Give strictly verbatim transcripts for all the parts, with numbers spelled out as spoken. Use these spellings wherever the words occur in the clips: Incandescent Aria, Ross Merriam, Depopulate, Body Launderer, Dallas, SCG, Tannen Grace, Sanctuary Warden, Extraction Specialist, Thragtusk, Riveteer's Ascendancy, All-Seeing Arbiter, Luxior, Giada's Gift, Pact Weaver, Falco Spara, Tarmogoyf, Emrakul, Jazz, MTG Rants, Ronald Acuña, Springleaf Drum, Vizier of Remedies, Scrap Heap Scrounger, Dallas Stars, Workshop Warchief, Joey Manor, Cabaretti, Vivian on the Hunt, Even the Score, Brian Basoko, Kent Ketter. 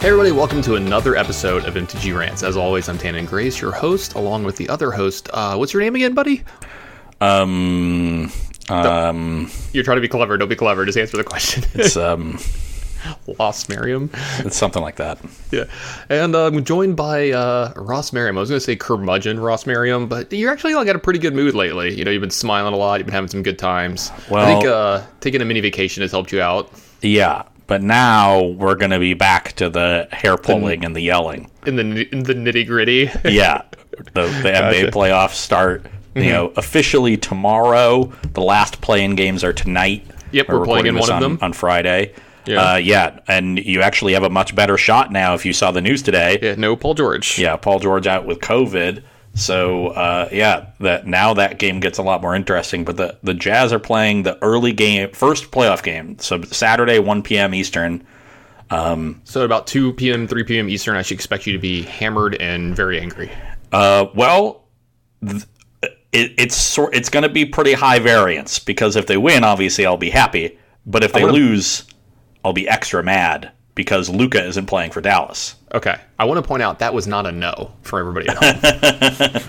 Hey everybody, welcome to another episode of M T G Rants. As always, I'm Tannen Grace, your host, along with the other host. Uh, what's your name again, buddy? Um, um, no. You're trying to be clever. Don't be clever. Just answer the question. It's um, Ross Merriam. It's something like that. Yeah, and uh, I'm joined by uh, Ross Merriam. I was going to say curmudgeon Ross Merriam, but you're actually like, got a pretty good mood lately. You know, you've been smiling a lot. You've been having some good times. Well, I think uh, taking a mini vacation has helped you out. Yeah. But now we're going to be back to the hair pulling the, and the yelling. In the in the nitty-gritty. Yeah. The, the gotcha. N B A playoffs start, mm-hmm. you know, officially tomorrow. The last play-in games are tonight. Yep, we're, we're playing in one on, of them. On Friday. Yeah. Uh, yeah, and you actually have a much better shot now if you saw the news today. Yeah, no Paul George. Yeah, Paul George out with COVID. So, uh, yeah, that now that game gets a lot more interesting. But the, the Jazz are playing the early game, first playoff game. So Saturday, one p.m. Eastern. Um, so about two p.m., three p.m. Eastern, I should expect you to be hammered and very angry. Uh, well, th- it, it's sort it's going to be pretty high variance because if they win, obviously I'll be happy. But if they wanna... lose, I'll be extra mad. Because Luka isn't playing for Dallas. Okay. I want to point out that was not a no for everybody else.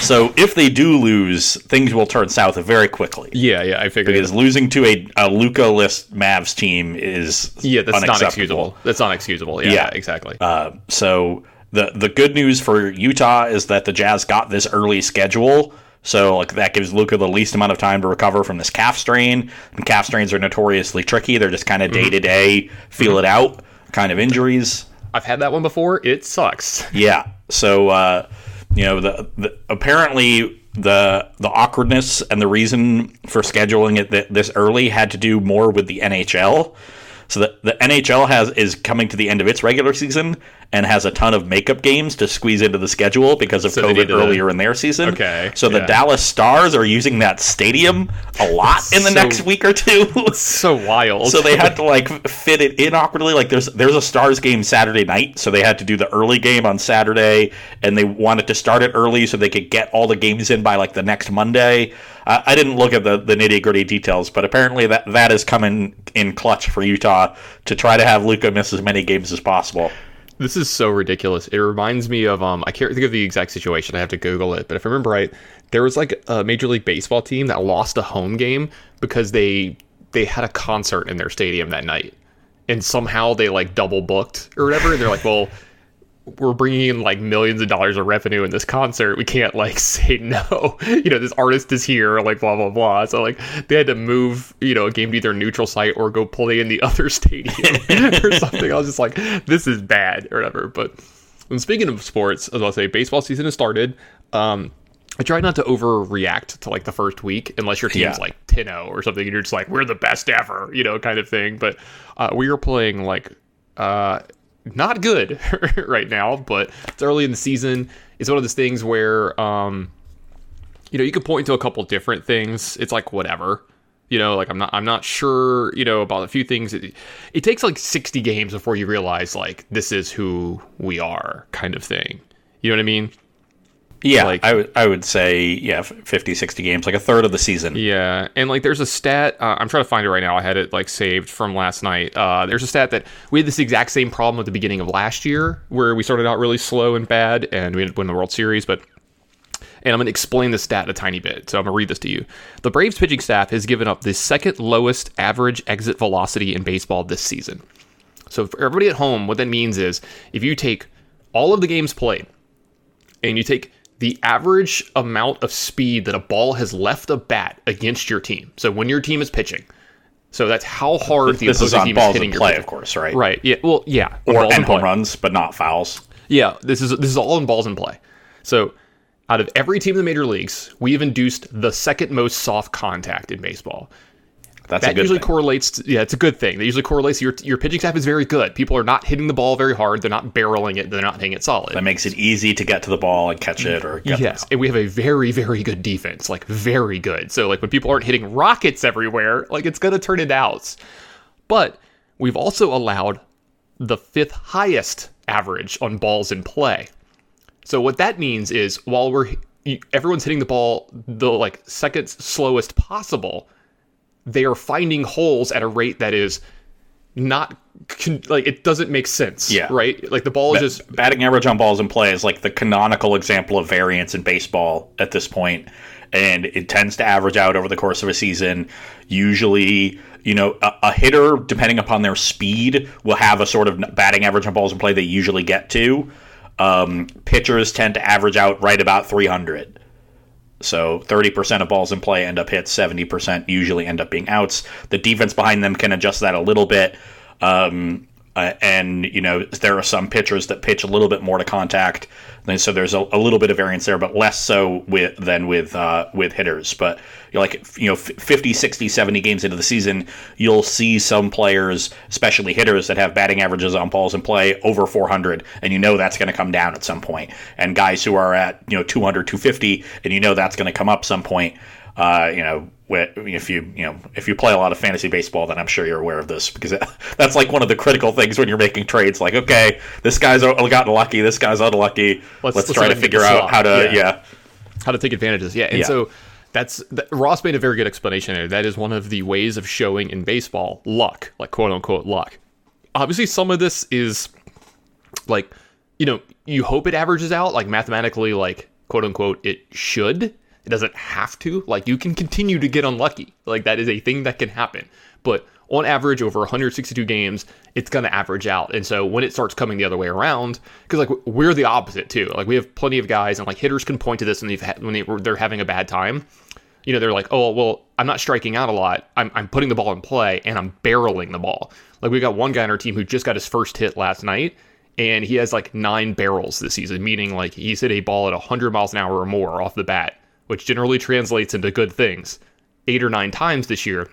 So if they do lose, things will turn south very quickly. Yeah, yeah, I figured. Because that. Losing to a, a Luka-less Mavs team is yeah, that's not excusable. That's not excusable. Yeah, yeah. exactly. Uh, so the the good news for Utah is that the Jazz got this early schedule. So like that gives Luka the least amount of time to recover from this calf strain. And calf strains are notoriously tricky. They're just kind of day-to-day, feel mm-hmm. it out kind of injuries. I've had that one before. It sucks. Yeah. So, uh, you know, the, the apparently the the awkwardness and the reason for scheduling it th- this early had to do more with the N H L. So the, the N H L has is coming to the end of its regular season and has a ton of makeup games to squeeze into the schedule because of so COVID earlier to... in their season. Okay, so yeah. the Dallas Stars are using that stadium a lot it's in the so, next week or two. It's so wild. So they had to like fit it in awkwardly. Like there's there's a Stars game Saturday night, so they had to do the early game on Saturday, and they wanted to start it early so they could get all the games in by like the next Monday. Uh, I didn't look at the, the nitty-gritty details, but apparently that, that is coming in clutch for Utah to try to have Luka miss as many games as possible. This is so ridiculous. It reminds me of, um, I can't think of the exact situation. I have to Google it. But if I remember right, there was like a Major League Baseball team that lost a home game because they they had a concert in their stadium that night. And somehow they like double booked or whatever. And they're like, well, we're bringing in like millions of dollars of revenue in this concert. We can't like say no. You know, this artist is here, like blah, blah, blah. So like they had to move, you know, a game to either neutral site or go play in the other stadium or something. I was just like, this is bad or whatever. But and speaking of sports, as I say, baseball season has started. Um, I try not to overreact to like the first week unless your team's yeah. like ten oh or something. And you're just like, we're the best ever, you know, kind of thing. But uh, we were playing like... uh not good right now, but it's early in the season. It's one of those things where, um, you know, you could point to a couple different things. It's like, whatever, you know, like I'm not, I'm not sure, you know, about a few things. It, it takes like sixty games before you realize like, this is who we are kind of thing. You know what I mean? Yeah, like, I, w- I would say, yeah, fifty, sixty games, like a third of the season. Yeah, and like there's a stat, uh, I'm trying to find it right now, I had it like saved from last night. Uh, there's a stat that we had this exact same problem at the beginning of last year, where we started out really slow and bad, and we ended up winning the World Series, but... And I'm going to explain the stat a tiny bit, so I'm going to read this to you. The Braves pitching staff has given up the second lowest average exit velocity in baseball this season. So for everybody at home, what that means is, if you take all of the games played, and you take... the average amount of speed that a ball has left a bat against your team. So when your team is pitching, so that's how hard the this opposing is team balls is hitting your play, pitcher. Of course, right? Right. Yeah. Well, yeah. Or and home runs, but not fouls. Yeah. This is this is all in balls in play. So out of every team in the major leagues, we have induced the second most soft contact in baseball. That's that a good usually thing. correlates. To, yeah, it's a good thing. That usually correlates. To your your pitching staff is very good. People are not hitting the ball very hard. They're not barreling it. They're not hitting it solid. That makes it easy to get to the ball and catch it or get yes. And we have a very very good defense, like very good. So like when people aren't hitting rockets everywhere, like it's gonna turn into outs. But we've also allowed the fifth highest average on balls in play. So what that means is while we're everyone's hitting the ball the like second slowest possible. They are finding holes at a rate that is not con- like it doesn't make sense. Yeah, right. Like the ball is just batting average on balls in play is like the canonical example of variance in baseball at this point, and it tends to average out over the course of a season. Usually, you know, a, a hitter, depending upon their speed, will have a sort of batting average on balls in play they usually get to. Um, pitchers tend to average out right about three hundred. So thirty percent of balls in play end up hits, seventy percent usually end up being outs. The defense behind them can adjust that a little bit. Um, uh, and, you know, there are some pitchers that pitch a little bit more to contact. And so there's a, a little bit of variance there, but less so with than with uh, with hitters. But you're like, you know, fifty, sixty, seventy games into the season, you'll see some players, especially hitters, that have batting averages on balls in play over four hundred, and you know that's going to come down at some point. And guys who are at, you know, two hundred, two fifty, and you know that's going to come up some point. Uh, you know, if you you know if you play a lot of fantasy baseball, then I'm sure you're aware of this, because that's like one of the critical things when you're making trades. Like, okay, this guy's gotten lucky, this guy's unlucky. Let's, let's, let's try to figure out how to yeah. yeah how to take advantages. Yeah, and yeah. so that's that, Ross made a very good explanation there. That is one of the ways of showing in baseball luck, like quote unquote luck. Obviously, some of this is like, you know, you hope it averages out, like mathematically, like quote unquote it should. It doesn't have to. Like, you can continue to get unlucky. Like, that is a thing that can happen. But on average, over one hundred sixty-two games, it's going to average out. And so when it starts coming the other way around, because, like, we're the opposite, too. Like, we have plenty of guys, and, like, hitters can point to this when, they've ha- when they, they're having a bad time. You know, they're like, oh, well, I'm not striking out a lot. I'm, I'm putting the ball in play, and I'm barreling the ball. Like, we got one guy on our team who just got his first hit last night, and he has, like, nine barrels this season, meaning, like, he's hit a ball at one hundred miles an hour or more off the bat, which generally translates into good things, eight or nine times this year.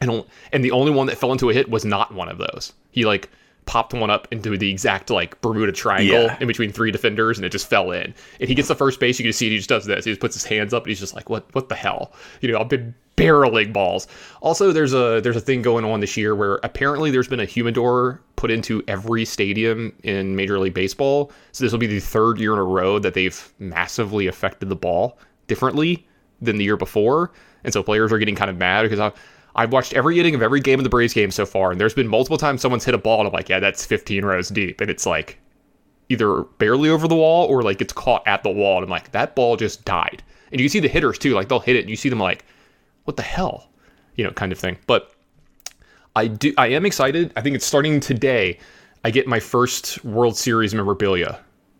And and the only one that fell into a hit was not one of those. He, like, popped one up into the exact, like, Bermuda Triangle yeah. in between three defenders, and it just fell in. And he gets to first base, you can see he just does this. He just puts his hands up, and he's just like, what what the hell? You know, I've been barreling balls. Also, there's a there's a thing going on this year where apparently there's been a humidor put into every stadium in Major League Baseball. So this will be the third year in a row that they've massively affected the ball differently than the year before, and so players are getting kind of mad, because I've, I've watched every inning of every game of the Braves game so far, and there's been multiple times someone's hit a ball, and I'm like, yeah, that's fifteen rows deep, and it's like either barely over the wall or like it's caught at the wall, and I'm like, that ball just died. And you can see the hitters too, like they'll hit it and you see them like, what the hell, you know, kind of thing. But I do I am excited. I think it's starting today. I get my first World Series memorabilia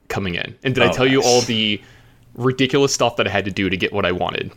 coming in, and did oh, I tell nice. you all the ridiculous stuff that I had to do to get what I wanted?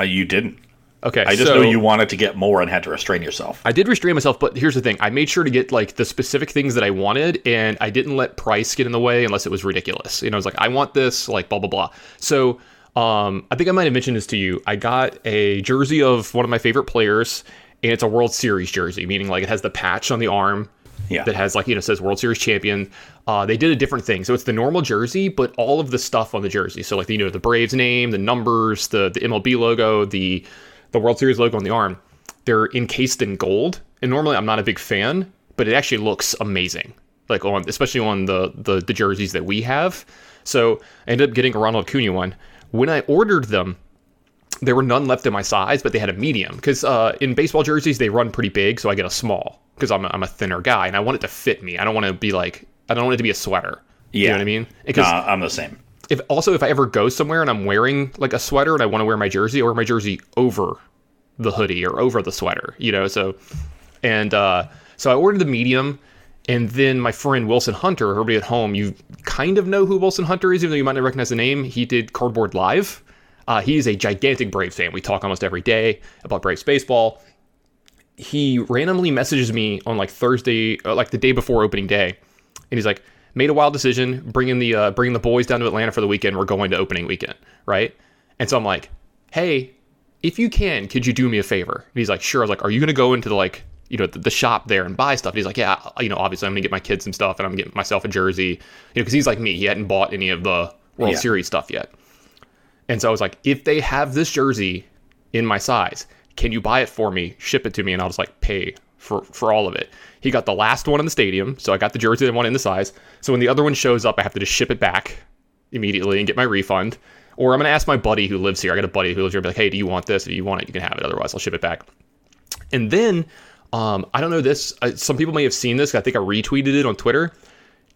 Uh, you didn't. Okay. I just so, know you wanted to get more and had to restrain yourself. I did restrain myself, but here's the thing. I made sure to get like the specific things that I wanted, and I didn't let price get in the way unless it was ridiculous. You know, I was like, I want this, like blah, blah, blah. So um, I think I might have mentioned this to you. I got a jersey of one of my favorite players, and it's a World Series jersey, meaning like it has the patch on the arm. Yeah. That has, like, you know, says World Series champion. Uh, they did a different thing. So it's the normal jersey, but all of the stuff on the jersey. So, like, you know, the Braves name, the numbers, the, the M L B logo, the the World Series logo on the arm. They're encased in gold. And normally I'm not a big fan, but it actually looks amazing. Like, on especially on the, the, the jerseys that we have. So I ended up getting a Ronald Acuña one. When I ordered them, there were none left in my size, but they had a medium. Because uh, in baseball jerseys, they run pretty big, so I get a small. Because I'm, I'm a thinner guy, and I want it to fit me. I don't want to be like, I don't want it to be a sweater. Yeah. You know what I mean? Because nah, I'm the same. If Also, if I ever go somewhere and I'm wearing like a sweater and I want to wear my jersey, or my jersey over the hoodie or over the sweater, you know? So, and uh, so I ordered the medium. And then my friend Wilson Hunter, everybody at home, you kind of know who Wilson Hunter is, even though you might not recognize the name. He did Cardboard Live. Uh, he is a gigantic Braves fan. We talk almost every day about Braves baseball. He randomly messages me on like Thursday, like the day before opening day, and he's like, "Made a wild decision, bringing the uh, bringing the boys down to Atlanta for the weekend. We're going to opening weekend, right?" And so I'm like, "Hey, if you can, could you do me a favor?" And he's like, "Sure." I was like, "Are you gonna go into the like, you know, the, the shop there and buy stuff?" And he's like, "Yeah, you know, obviously I'm gonna get my kids some stuff, and I'm getting myself a jersey, you know, because he's like me, he hadn't bought any of the World yeah. Series stuff yet." And so I was like, if they have this jersey in my size, can you buy it for me, ship it to me, and I'll just like pay for, for all of it. He got the last one in the stadium, so I got the jersey that I wanted in the size. So when the other one shows up, I have to just ship it back immediately and get my refund. Or I'm going to ask my buddy who lives here. I got a buddy who lives here. I'll be like, hey, do you want this? If you want it, you can have it. Otherwise, I'll ship it back. And then Um, I don't know this. Uh, some people may have seen this. I think I retweeted it on Twitter.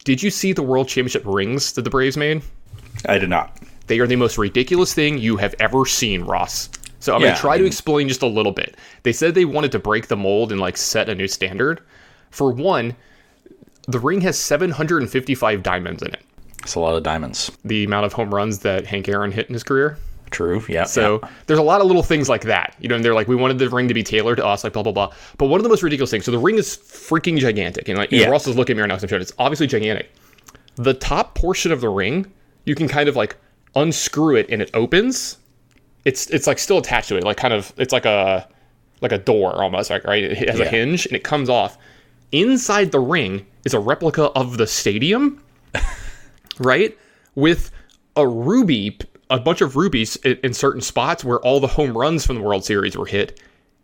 Did you see the World Championship rings that the Braves made? I did not. They are the most ridiculous thing you have ever seen, Ross. So I'm yeah, going to try to explain just a little bit. They said they wanted to break the mold and like set a new standard. For one, the ring has seven hundred fifty-five diamonds in it. It's a lot of diamonds. The amount of home runs that Hank Aaron hit in his career. True, yeah. So yeah. There's a lot of little things like that. You know, and they're like, we wanted the ring to be tailored to us, like blah, blah, blah. But one of the most ridiculous things, so the ring is freaking gigantic. And like yeah. Ross is looking at me right now because I'm showing it. It's obviously gigantic. The top portion of the ring, you can kind of like unscrew it and it opens. It's it's like still attached to it, like kind of, it's like a like a door almost, like, right? It has yeah. a hinge and it comes off. Inside the ring is a replica of the stadium, right? With a ruby, a bunch of rubies in, in certain spots where all the home runs from the World Series were hit.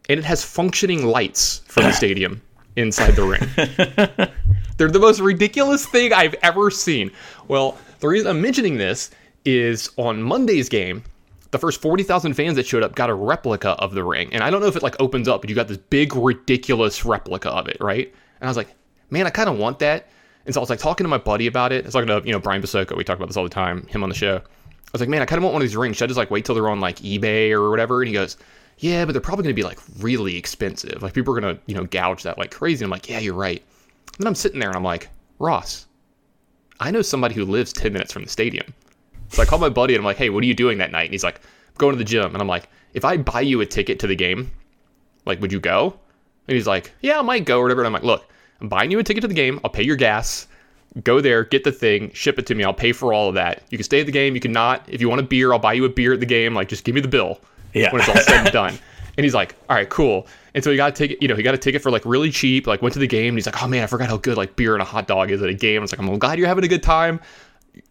And it has functioning lights from the stadium inside the ring. They're the most ridiculous thing I've ever seen. Well, the reason I'm mentioning this is on Monday's game, the first forty thousand fans that showed up got a replica of the ring. And I don't know if it like opens up, but you got this big, ridiculous replica of it, right? And I was like, man, I kind of want that. And so I was like talking to my buddy about it. I was talking to, you know, Brian Basoko. We talk about this all the time, him on the show. I was like, man, I kind of want one of these rings. Should I just like wait till they're on like eBay or whatever? And he goes, yeah, but they're probably going to be like really expensive. Like people are going to, you know, gouge that like crazy. And I'm like, yeah, you're right. And then I'm sitting there and I'm like, Ross, I know somebody who lives ten minutes from the stadium. So I called my buddy and I'm like, hey, what are you doing that night? And he's like, I'm going to the gym. And I'm like, if I buy you a ticket to the game, like, would you go? And he's like, yeah, I might go or whatever. And I'm like, look, I'm buying you a ticket to the game. I'll pay your gas. Go there, get the thing, ship it to me. I'll pay for all of that. You can stay at the game. You can not. If you want a beer, I'll buy you a beer at the game. Like, just give me the bill yeah. when it's all said and done. And he's like, all right, cool. And so he got a ticket, you know, he got a ticket for like really cheap, like went to the game. And he's like, oh man, I forgot how good like beer and a hot dog is at a game. I was like, I'm glad you're having a good time.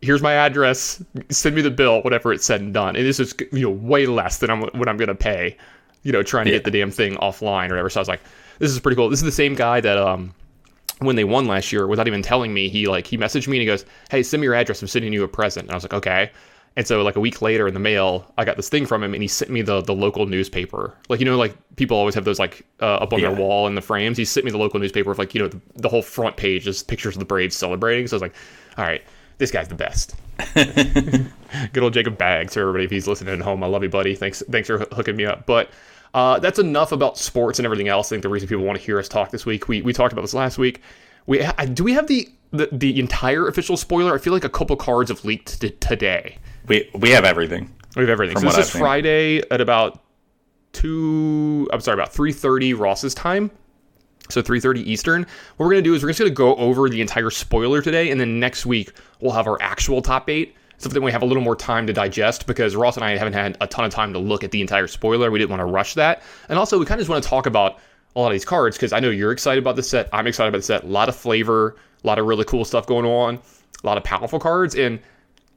Here's my address. Send me the bill, whatever it's said and done. And this is, you know, way less than I'm, what I'm going to pay, you know, trying to yeah. get the damn thing offline or whatever. So I was like, this is pretty cool. This is the same guy that, um, when they won last year, without even telling me, he like, he messaged me and he goes, hey, send me your address. I'm sending you a present. And I was like, okay. And so like a week later in the mail, I got this thing from him and he sent me the, the local newspaper. Like, you know, like people always have those like uh, up on yeah. their wall in the frames. He sent me the local newspaper of like, you know, the, the whole front page is pictures of the Braves celebrating. So I was like, all right. This guy's the best. Good old Jacob Baggs for everybody. If he's listening at home, I love you, buddy. Thanks thanks for hooking me up. But uh, that's enough about sports and everything else. I think the reason people want to hear us talk this week, we we talked about this last week. We I, Do we have the, the, the entire official spoiler? I feel like a couple cards have leaked t- today. We we have everything. We have everything. So this I've is seen. Friday at about two. I'm sorry, about three thirty Ross's time. So three thirty Eastern. What we're going to do is we're just going to go over the entire spoiler today. And then next week, we'll have our actual top eight. So then we have a little more time to digest because Ross and I haven't had a ton of time to look at the entire spoiler. We didn't want to rush that. And also, we kind of just want to talk about a lot of these cards because I know you're excited about this set. I'm excited about the set. A lot of flavor, a lot of really cool stuff going on, a lot of powerful cards. And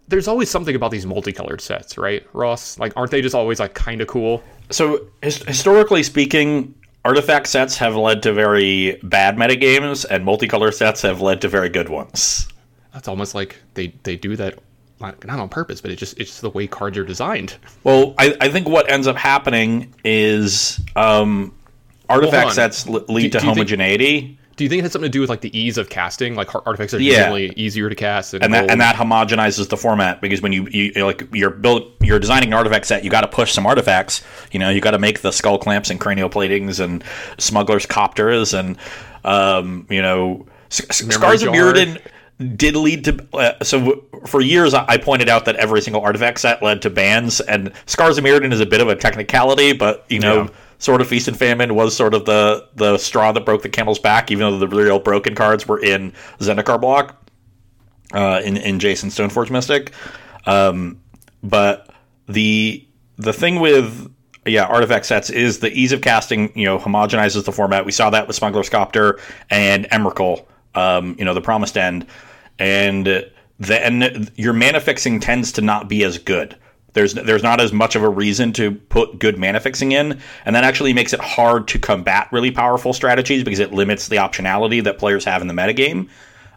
there's always something about these multicolored sets, right, Ross? Like, aren't they just always, like, kind of cool? So his- historically speaking... Artifact sets have led to very bad metagames, and multicolor sets have led to very good ones. That's almost like they, they do that, not on purpose, but it just it's just the way cards are designed. Well, I, I think what ends up happening is um, artifact well, sets lead do, to do homogeneity. Think, do you think it has something to do with like the ease of casting? Like artifacts are yeah. usually easier to cast, and, and that and that homogenizes the format because when you, you like you're build. You're designing an artifact set, you got to push some artifacts. You know, you got to make the skull clamps and cranial platings and smugglers' copters and, um, you know, Scars of Mirrodin did lead to. Uh, so for years, I pointed out that every single artifact set led to bans, and Scars of Mirrodin is a bit of a technicality, but, you know, yeah. sort of Feast and Famine was sort of the, the straw that broke the camel's back, even though the real broken cards were in Zendikar block, uh, in, in Jason Stoneforge Mystic. Um, but. The the thing with, yeah, artifact sets is the ease of casting, you know, homogenizes the format. We saw that with Smuggler's Copter and Emrakul, um, you know, the Promised End. And then your mana fixing tends to not be as good. There's there's not as much of a reason to put good mana fixing in, and that actually makes it hard to combat really powerful strategies because it limits the optionality that players have in the metagame.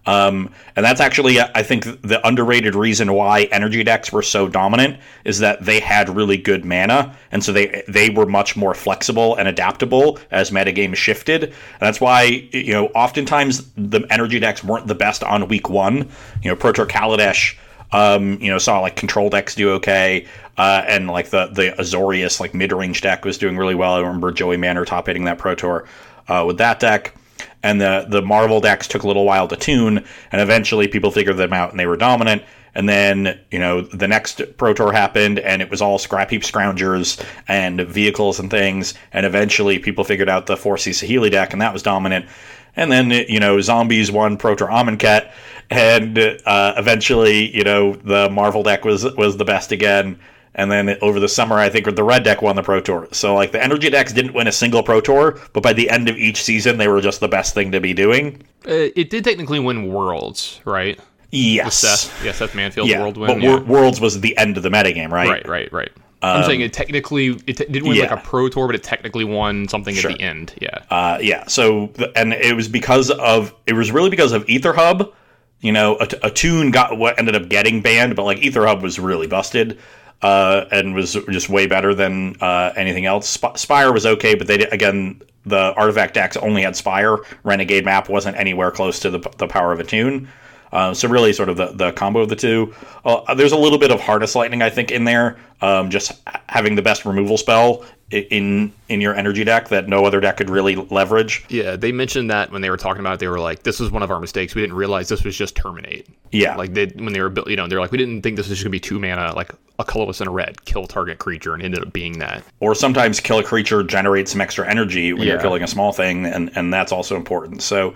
Um, and that's actually, I think, the underrated reason why energy decks were so dominant is that they had really good mana, and so they they were much more flexible and adaptable as metagame shifted. And that's why, you know, oftentimes the energy decks weren't the best on week one. You know, Protor Kaladesh, um, you know, saw like control decks do okay, uh, and like the the Azorius like mid range deck was doing really well. I remember Joey Manor top hitting that Protor uh, with that deck. And the, the Marvel decks took a little while to tune, and eventually people figured them out and they were dominant. And then, you know, the next Pro Tour happened, and it was all scrap heap scroungers and vehicles and things. And eventually people figured out the four C Sahili deck, and that was dominant. And then, you know, Zombies won Pro Tour Amonkhet, and uh, eventually, you know, the Marvel deck was, was the best again. And then over the summer, I think the red deck won the Pro Tour. So, like, the energy decks didn't win a single Pro Tour, but by the end of each season, they were just the best thing to be doing. Uh, it did technically win Worlds, right? Yes. Seth, yeah, Seth Manfield's yeah, World win. But yeah. Worlds was the end of the metagame, right? Right, right, right. Um, I'm saying it technically, it te- didn't win, yeah. like, a Pro Tour, but it technically won something sure. at the end, yeah. Uh, yeah, so, and it was because of, it was really because of EtherHub. You know, a, a tune got what ended up getting banned, but, like, EtherHub was really busted. Uh, and was just way better than uh, anything else. Sp- Spire was okay, but they did, again, the artifact decks only had Spire. Renegade map wasn't anywhere close to the, the power of Attune. Uh, so really sort of the, the combo of the two. Uh, there's a little bit of Harness Lightning, I think, in there. Um, just having the best removal spell in in your energy deck that no other deck could really leverage. Yeah, they mentioned that when they were talking about it. They were like, this was one of our mistakes. We didn't realize this was just Terminate. Yeah. Like, they when they were, you know, they're like, we didn't think this was just going to be two mana, like a colorless and a red, kill target creature, and ended up being that. Or sometimes kill a creature, generate some extra energy when yeah. you're killing a small thing, and, and that's also important. So...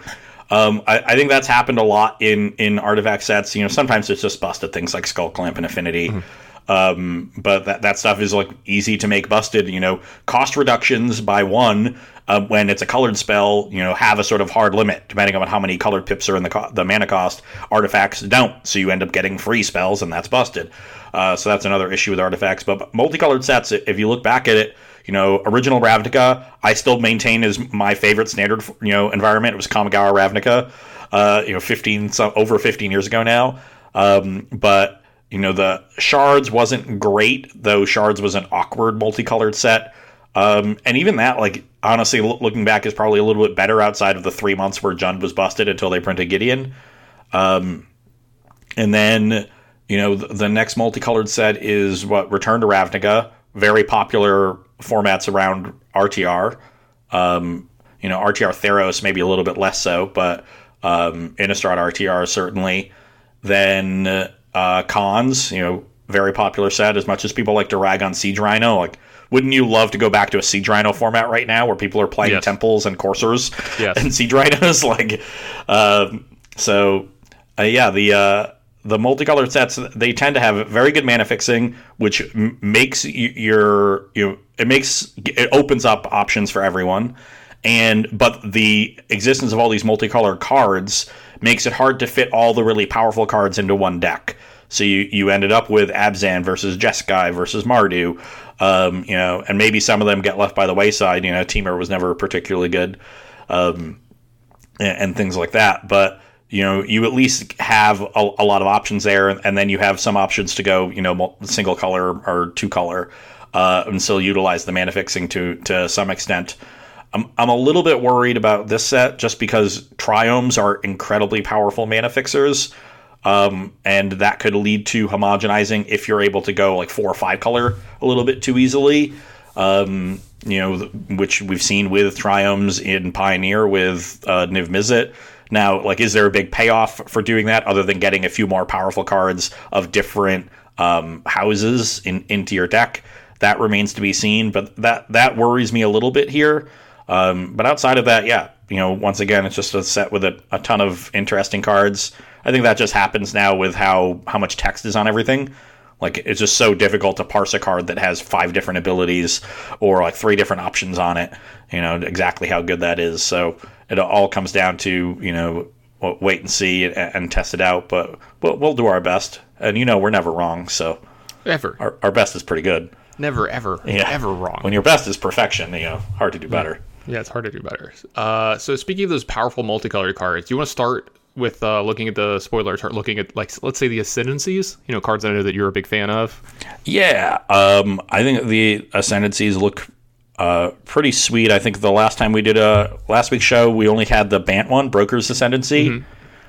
Um, I, I think that's happened a lot in, in artifact sets. You know, sometimes it's just busted things like Skullclamp and Affinity, mm-hmm. um, but that that stuff is like easy to make busted. You know, cost reductions by one uh, when it's a colored spell. You know, have a sort of hard limit depending on how many colored pips are in the co- the mana cost. Artifacts don't, so you end up getting free spells, and that's busted. Uh, so that's another issue with artifacts. But, but multicolored sets, if you look back at it. You know, original Ravnica, I still maintain is my favorite standard, you know, environment. It was Kamigawa Ravnica, uh, you know, fifteen so over fifteen years ago now. Um, but, you know, the Shards wasn't great, though Shards was an awkward multicolored set. Um, and even that, like, honestly, lo- looking back is probably a little bit better outside of the three months where Jund was busted until they printed Gideon. Um, and then, you know, the, the next multicolored set is what Return to Ravnica, very popular formats around R T R, um, you know, R T R Theros maybe a little bit less so, but um, Innistrad R T R certainly. Then uh, Cons, you know, very popular set. As much as people like to rag on Siege Rhino, like, wouldn't you love to go back to a Siege Rhino format right now where people are playing yes. Temples and Coursers yes. and Siege Rhinos? like, um, so uh, yeah, the. Uh, The multicolored sets, they tend to have very good mana fixing, which m- makes y- your you know, it makes it opens up options for everyone, and but the existence of all these multicolored cards makes it hard to fit all the really powerful cards into one deck. So you, you ended up with Abzan versus Jeskai versus Mardu, um, you know, and maybe some of them get left by the wayside. You know, Temur was never particularly good, um, and, and things like that, but. You know, you at least have a, a lot of options there, and then you have some options to go, you know, single color or two color, uh, and still utilize the mana fixing to to some extent. I'm I'm a little bit worried about this set just because triomes are incredibly powerful mana fixers, um, and that could lead to homogenizing if you're able to go like four or five color a little bit too easily. Um, you know, which we've seen with triomes in Pioneer with uh, Niv-Mizzet. Now, like, is there a big payoff for doing that other than getting a few more powerful cards of different um, houses in, into your deck? That remains to be seen, but that that worries me a little bit here. Um, but outside of that, yeah, you know, once again, it's just a set with a, a ton of interesting cards. I think that just happens now with how, how much text is on everything. Like, it's just so difficult to parse a card that has five different abilities or, like, three different options on it, you know, exactly how good that is. So it all comes down to, you know, wait and see and, and test it out. But we'll do our best. And, you know, we're never wrong, so. Ever. Our, our best is pretty good. Never, ever, yeah. ever wrong. When your best is perfection, you know, hard to do better. Yeah, yeah it's hard to do better. Uh, so speaking of those powerful multicolored cards, do you want to start with uh, looking at the spoiler chart, looking at, like, let's say the Ascendancies, you know, cards I know that you're a big fan of. Yeah, um, I think the Ascendancies look uh, pretty sweet. I think the last time we did a last week's show, we only had the Bant one, Broker's Ascendancy. Mm-hmm.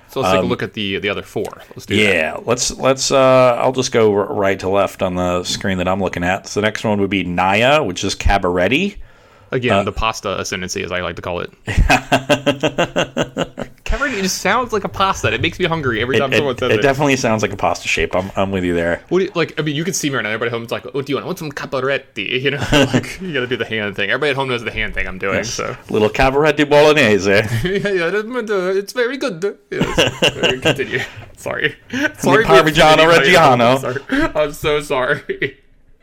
So let's um, take a look at the the other four. Let's do yeah, that. let's let's. Uh, I'll just go r- right to left on the screen that I'm looking at. So the next one would be Naya, which is Cabaretti. Again, uh, the pasta ascendancy, as I like to call it. Cabaretti just sounds like a pasta. It makes me hungry every time it, someone it, says it. It definitely sounds like a pasta shape. I'm I'm with you there. What do you, like? I mean, you can see me right now. Everybody at home is like, "Oh, do you want? I want some cabaretti?" You know, like you got to do the hand thing. Everybody at home knows the hand thing I'm doing. Yes. So little cabaretti bolognese. yeah, yeah, it's very good. Yes. Continue. Sorry, sorry. Parmigiano Reggiano. Sorry. I'm so sorry.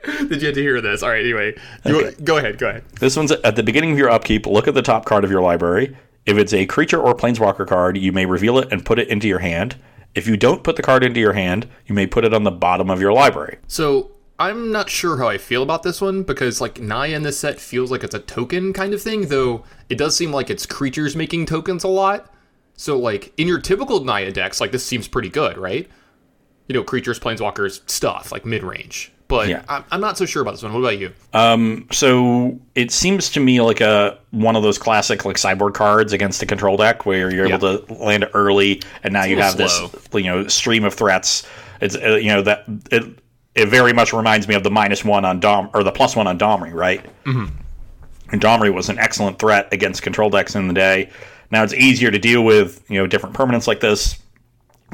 Did you have to hear this? All right, anyway. You, okay. Go ahead, go ahead. This one's at the beginning of your upkeep. Look at the top card of your library. If it's a creature or planeswalker card, you may reveal it and put it into your hand. If you don't put the card into your hand, you may put it on the bottom of your library. So I'm not sure how I feel about this one because, like, Naya in this set feels like it's a token kind of thing, though it does seem like it's creatures making tokens a lot. So, like, in your typical Naya decks, like, this seems pretty good, right? You know, creatures, planeswalkers, stuff, like mid-range. But yeah. I'm not so sure about this one. What about you? Um, so it seems to me like a one of those classic like sideboard cards against a control deck where you're yeah. able to land it early, and now you have slow. this you know stream of threats. It's uh, you know that it it very much reminds me of the minus one on Dom or the plus one on Domri, right? Mm-hmm. And Domri was an excellent threat against control decks in the day. Now it's easier to deal with you know different permanents like this.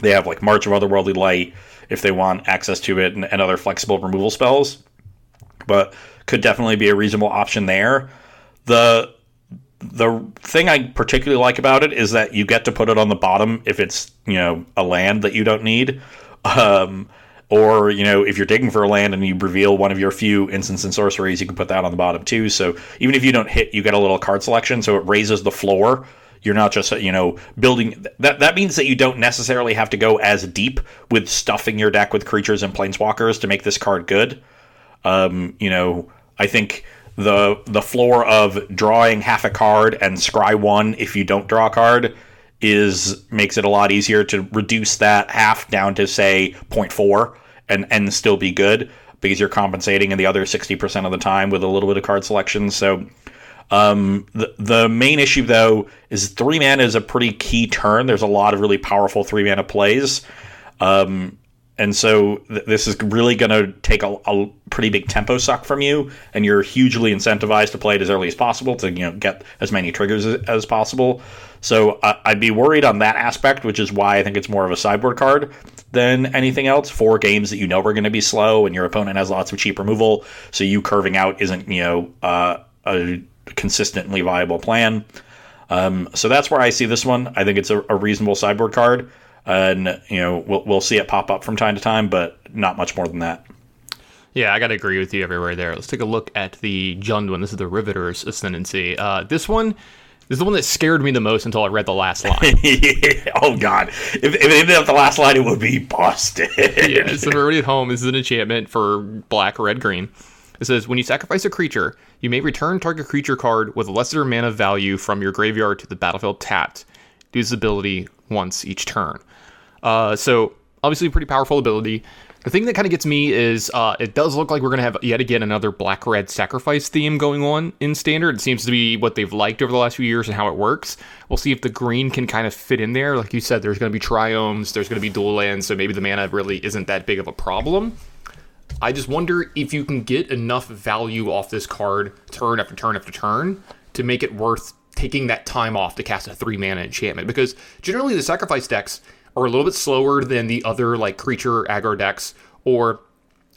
They have like March of Otherworldly Light. If they want access to it and, and other flexible removal spells, but could definitely be a reasonable option there. The the thing I particularly like about it is that you get to put it on the bottom if it's you know a land that you don't need, um, or you know if you're digging for a land and you reveal one of your few instants and sorceries, you can put that on the bottom too. So even if you don't hit, you get a little card selection, so it raises the floor. You're not just, you know, building... That that means that you don't necessarily have to go as deep with stuffing your deck with creatures and planeswalkers to make this card good. Um, you know, I think the the floor of drawing half a card and scry one if you don't draw a card is makes it a lot easier to reduce that half down to, say, zero point four and, and still be good because you're compensating in the other sixty percent of the time with a little bit of card selection, so... Um, the, the main issue, though, is three mana is a pretty key turn. There's a lot of really powerful three mana plays. Um, and so th- this is really going to take a, a pretty big tempo suck from you. And you're hugely incentivized to play it as early as possible to, you know, get as many triggers as, as possible. So uh, I'd be worried on that aspect, which is why I think it's more of a sideboard card than anything else. Four games that you know are going to be slow and your opponent has lots of cheap removal. So you curving out isn't, you know, uh, a... consistently viable plan. Um, so that's where I see this one. I think it's a, a reasonable sideboard card, uh, and you know we'll we'll see it pop up from time to time, but not much more than that. Yeah, I gotta agree with you everywhere there. Let's take a look at the Jund one. This is the Riveteer's Ascendancy. Uh, this one is the one that scared me the most until I read the last line. Oh God! If, if it ended up the last line, it would be busted. Yeah. So for everybody at home, this is an enchantment for black, red, green. It says, when you sacrifice a creature, you may return target creature card with a lesser mana value from your graveyard to the battlefield tapped. Do this ability once each turn. Uh, so, obviously, a pretty powerful ability. The thing that kind of gets me is uh, it does look like we're going to have yet again another black-red sacrifice theme going on in Standard. It seems to be what they've liked over the last few years and how it works. We'll see if the green can kind of fit in there. Like you said, there's going to be triomes, there's going to be dual lands, so maybe the mana really isn't that big of a problem. I just wonder if you can get enough value off this card turn after turn after turn to make it worth taking that time off to cast a three-mana enchantment. Because generally the sacrifice decks are a little bit slower than the other like creature aggro decks, or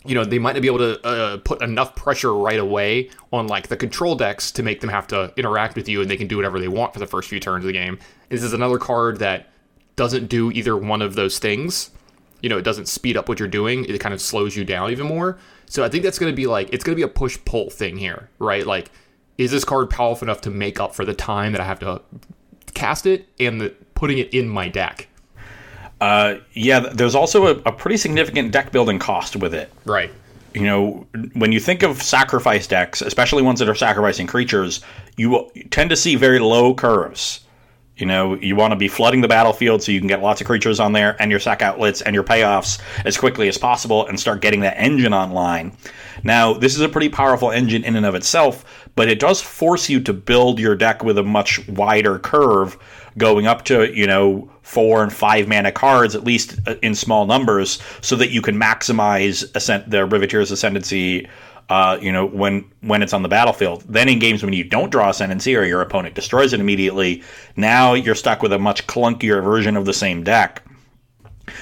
you know they might not be able to uh, put enough pressure right away on like the control decks to make them have to interact with you, and they can do whatever they want for the first few turns of the game. This is another card that doesn't do either one of those things. You know, it doesn't speed up what you're doing. It kind of slows you down even more. So I think that's going to be like, it's going to be a push-pull thing here, right? Like, is this card powerful enough to make up for the time that I have to cast it and the, putting it in my deck? Uh, yeah, there's also a, a pretty significant deck-building cost with it. Right. You know, when you think of sacrifice decks, especially ones that are sacrificing creatures, you tend to see very low curves. You know, you want to be flooding the battlefield so you can get lots of creatures on there and your sack outlets and your payoffs as quickly as possible and start getting that engine online. Now, this is a pretty powerful engine in and of itself, but it does force you to build your deck with a much wider curve going up to, you know, four and five mana cards, at least in small numbers, so that you can maximize ascent- the Riveteer's Ascendancy Uh, you know, when when it's on the battlefield. Then in games when you don't draw Ascendancy or your opponent destroys it immediately, now you're stuck with a much clunkier version of the same deck.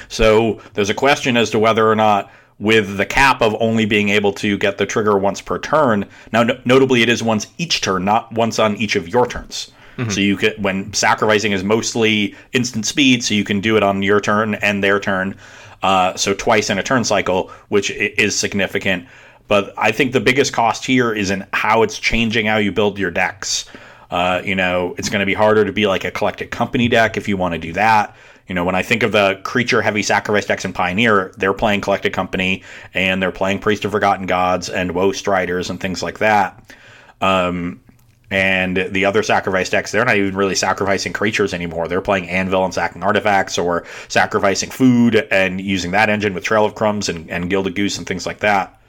So there's a question as to whether or not, with the cap of only being able to get the trigger once per turn, now no- notably it is once each turn, not once on each of your turns. Mm-hmm. So you can, when sacrificing is mostly instant speed, so you can do it on your turn and their turn, uh, so twice in a turn cycle, which is significant. But I think the biggest cost here is in how it's changing how you build your decks. Uh, you know, it's going to be harder to be like a Collected Company deck if you want to do that. You know, when I think of the creature-heavy sacrifice decks in Pioneer, they're playing Collected Company, and they're playing Priest of Forgotten Gods and Woe Striders and things like that. Um, and the other sacrifice decks, they're not even really sacrificing creatures anymore. They're playing Anvil and sacking artifacts, or sacrificing food and using that engine with Trail of Crumbs and, and Gilded Goose and things like that.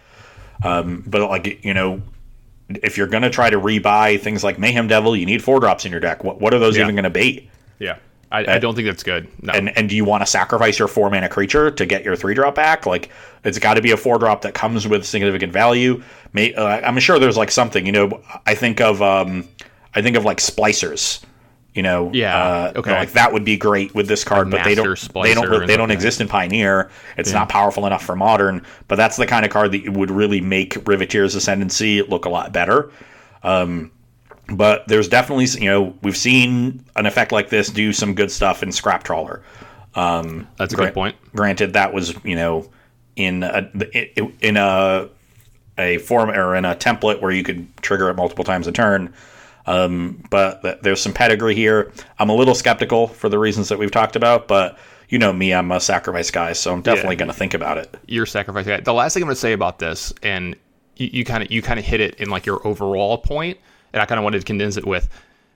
Um, but like, you know, if you're going to try to rebuy things like Mayhem Devil, you need four drops in your deck. What, what are those yeah. even going to be? Yeah. I, and, I don't think that's good. No. And, and do you want to sacrifice your four mana creature to get your three drop back? Like, it's got to be a four drop that comes with significant value. May, uh, I'm sure there's like something, you know, I think of, um, I think of like splicers, you know, yeah, uh, okay. You know, like that would be great with this card, but they don't, they don't, they don't exist in Pioneer. It's yeah. not powerful enough for Modern, but that's the kind of card that would really make Riveteer's Ascendancy look a lot better. Um, but there's definitely, you know, we've seen an effect like this do some good stuff in Scrap Trawler. Um, that's a gra- good point. Granted, that was, you know, in a, in a, a form or in a template where you could trigger it multiple times a turn. Um, but th- there's some pedigree here. I'm a little skeptical for the reasons that we've talked about, but you know me, I'm a sacrifice guy, so I'm definitely yeah. going to think about it. You're a sacrifice guy. The last thing I'm going to say about this, and you kind of you kind of hit it in like your overall point, and I kind of wanted to condense it with,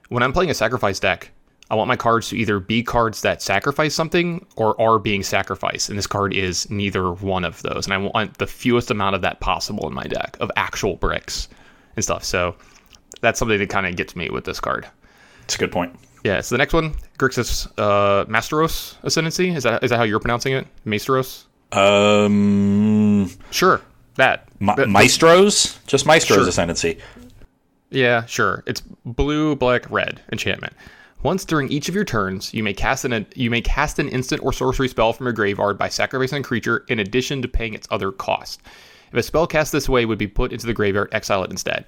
when I'm playing a sacrifice deck, I want my cards to either be cards that sacrifice something or are being sacrificed, and this card is neither one of those, and I want the fewest amount of that possible in my deck of actual bricks and stuff, so... That's something that kind of gets me with this card. It's a good point. Yeah, so the next one, Grixis uh, Masteros Ascendancy. Is that is that how you're pronouncing it? Maesteros? Um, Sure, that. Ma- Maestros? Just Maestros sure. Ascendancy. Yeah, sure. It's blue, black, red enchantment. Once during each of your turns, you may cast an you may cast an instant or sorcery spell from your graveyard by sacrificing a creature in addition to paying its other cost. If a spell cast this way would be put into the graveyard, exile it instead.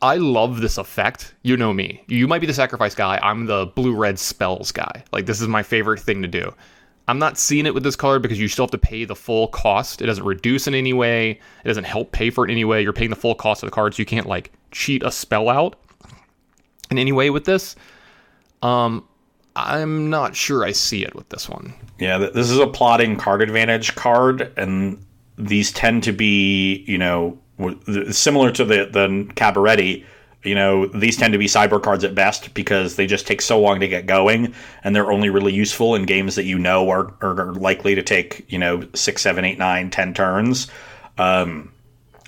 I love this effect. You know me. You might be the sacrifice guy. I'm the blue-red spells guy. Like, this is my favorite thing to do. I'm not seeing it with this card because you still have to pay the full cost. It doesn't reduce in any way. It doesn't help pay for it in any way. You're paying the full cost of the card, so you can't, like, cheat a spell out in any way with this. Um, I'm not sure I see it with this one. Yeah, this is a plotting card advantage card, and these tend to be, you know... similar to the, the Cabaretti, you know, these tend to be cyber cards at best because they just take so long to get going, and they're only really useful in games that you know are, are likely to take, you know, six, seven, eight, nine, ten turns, um,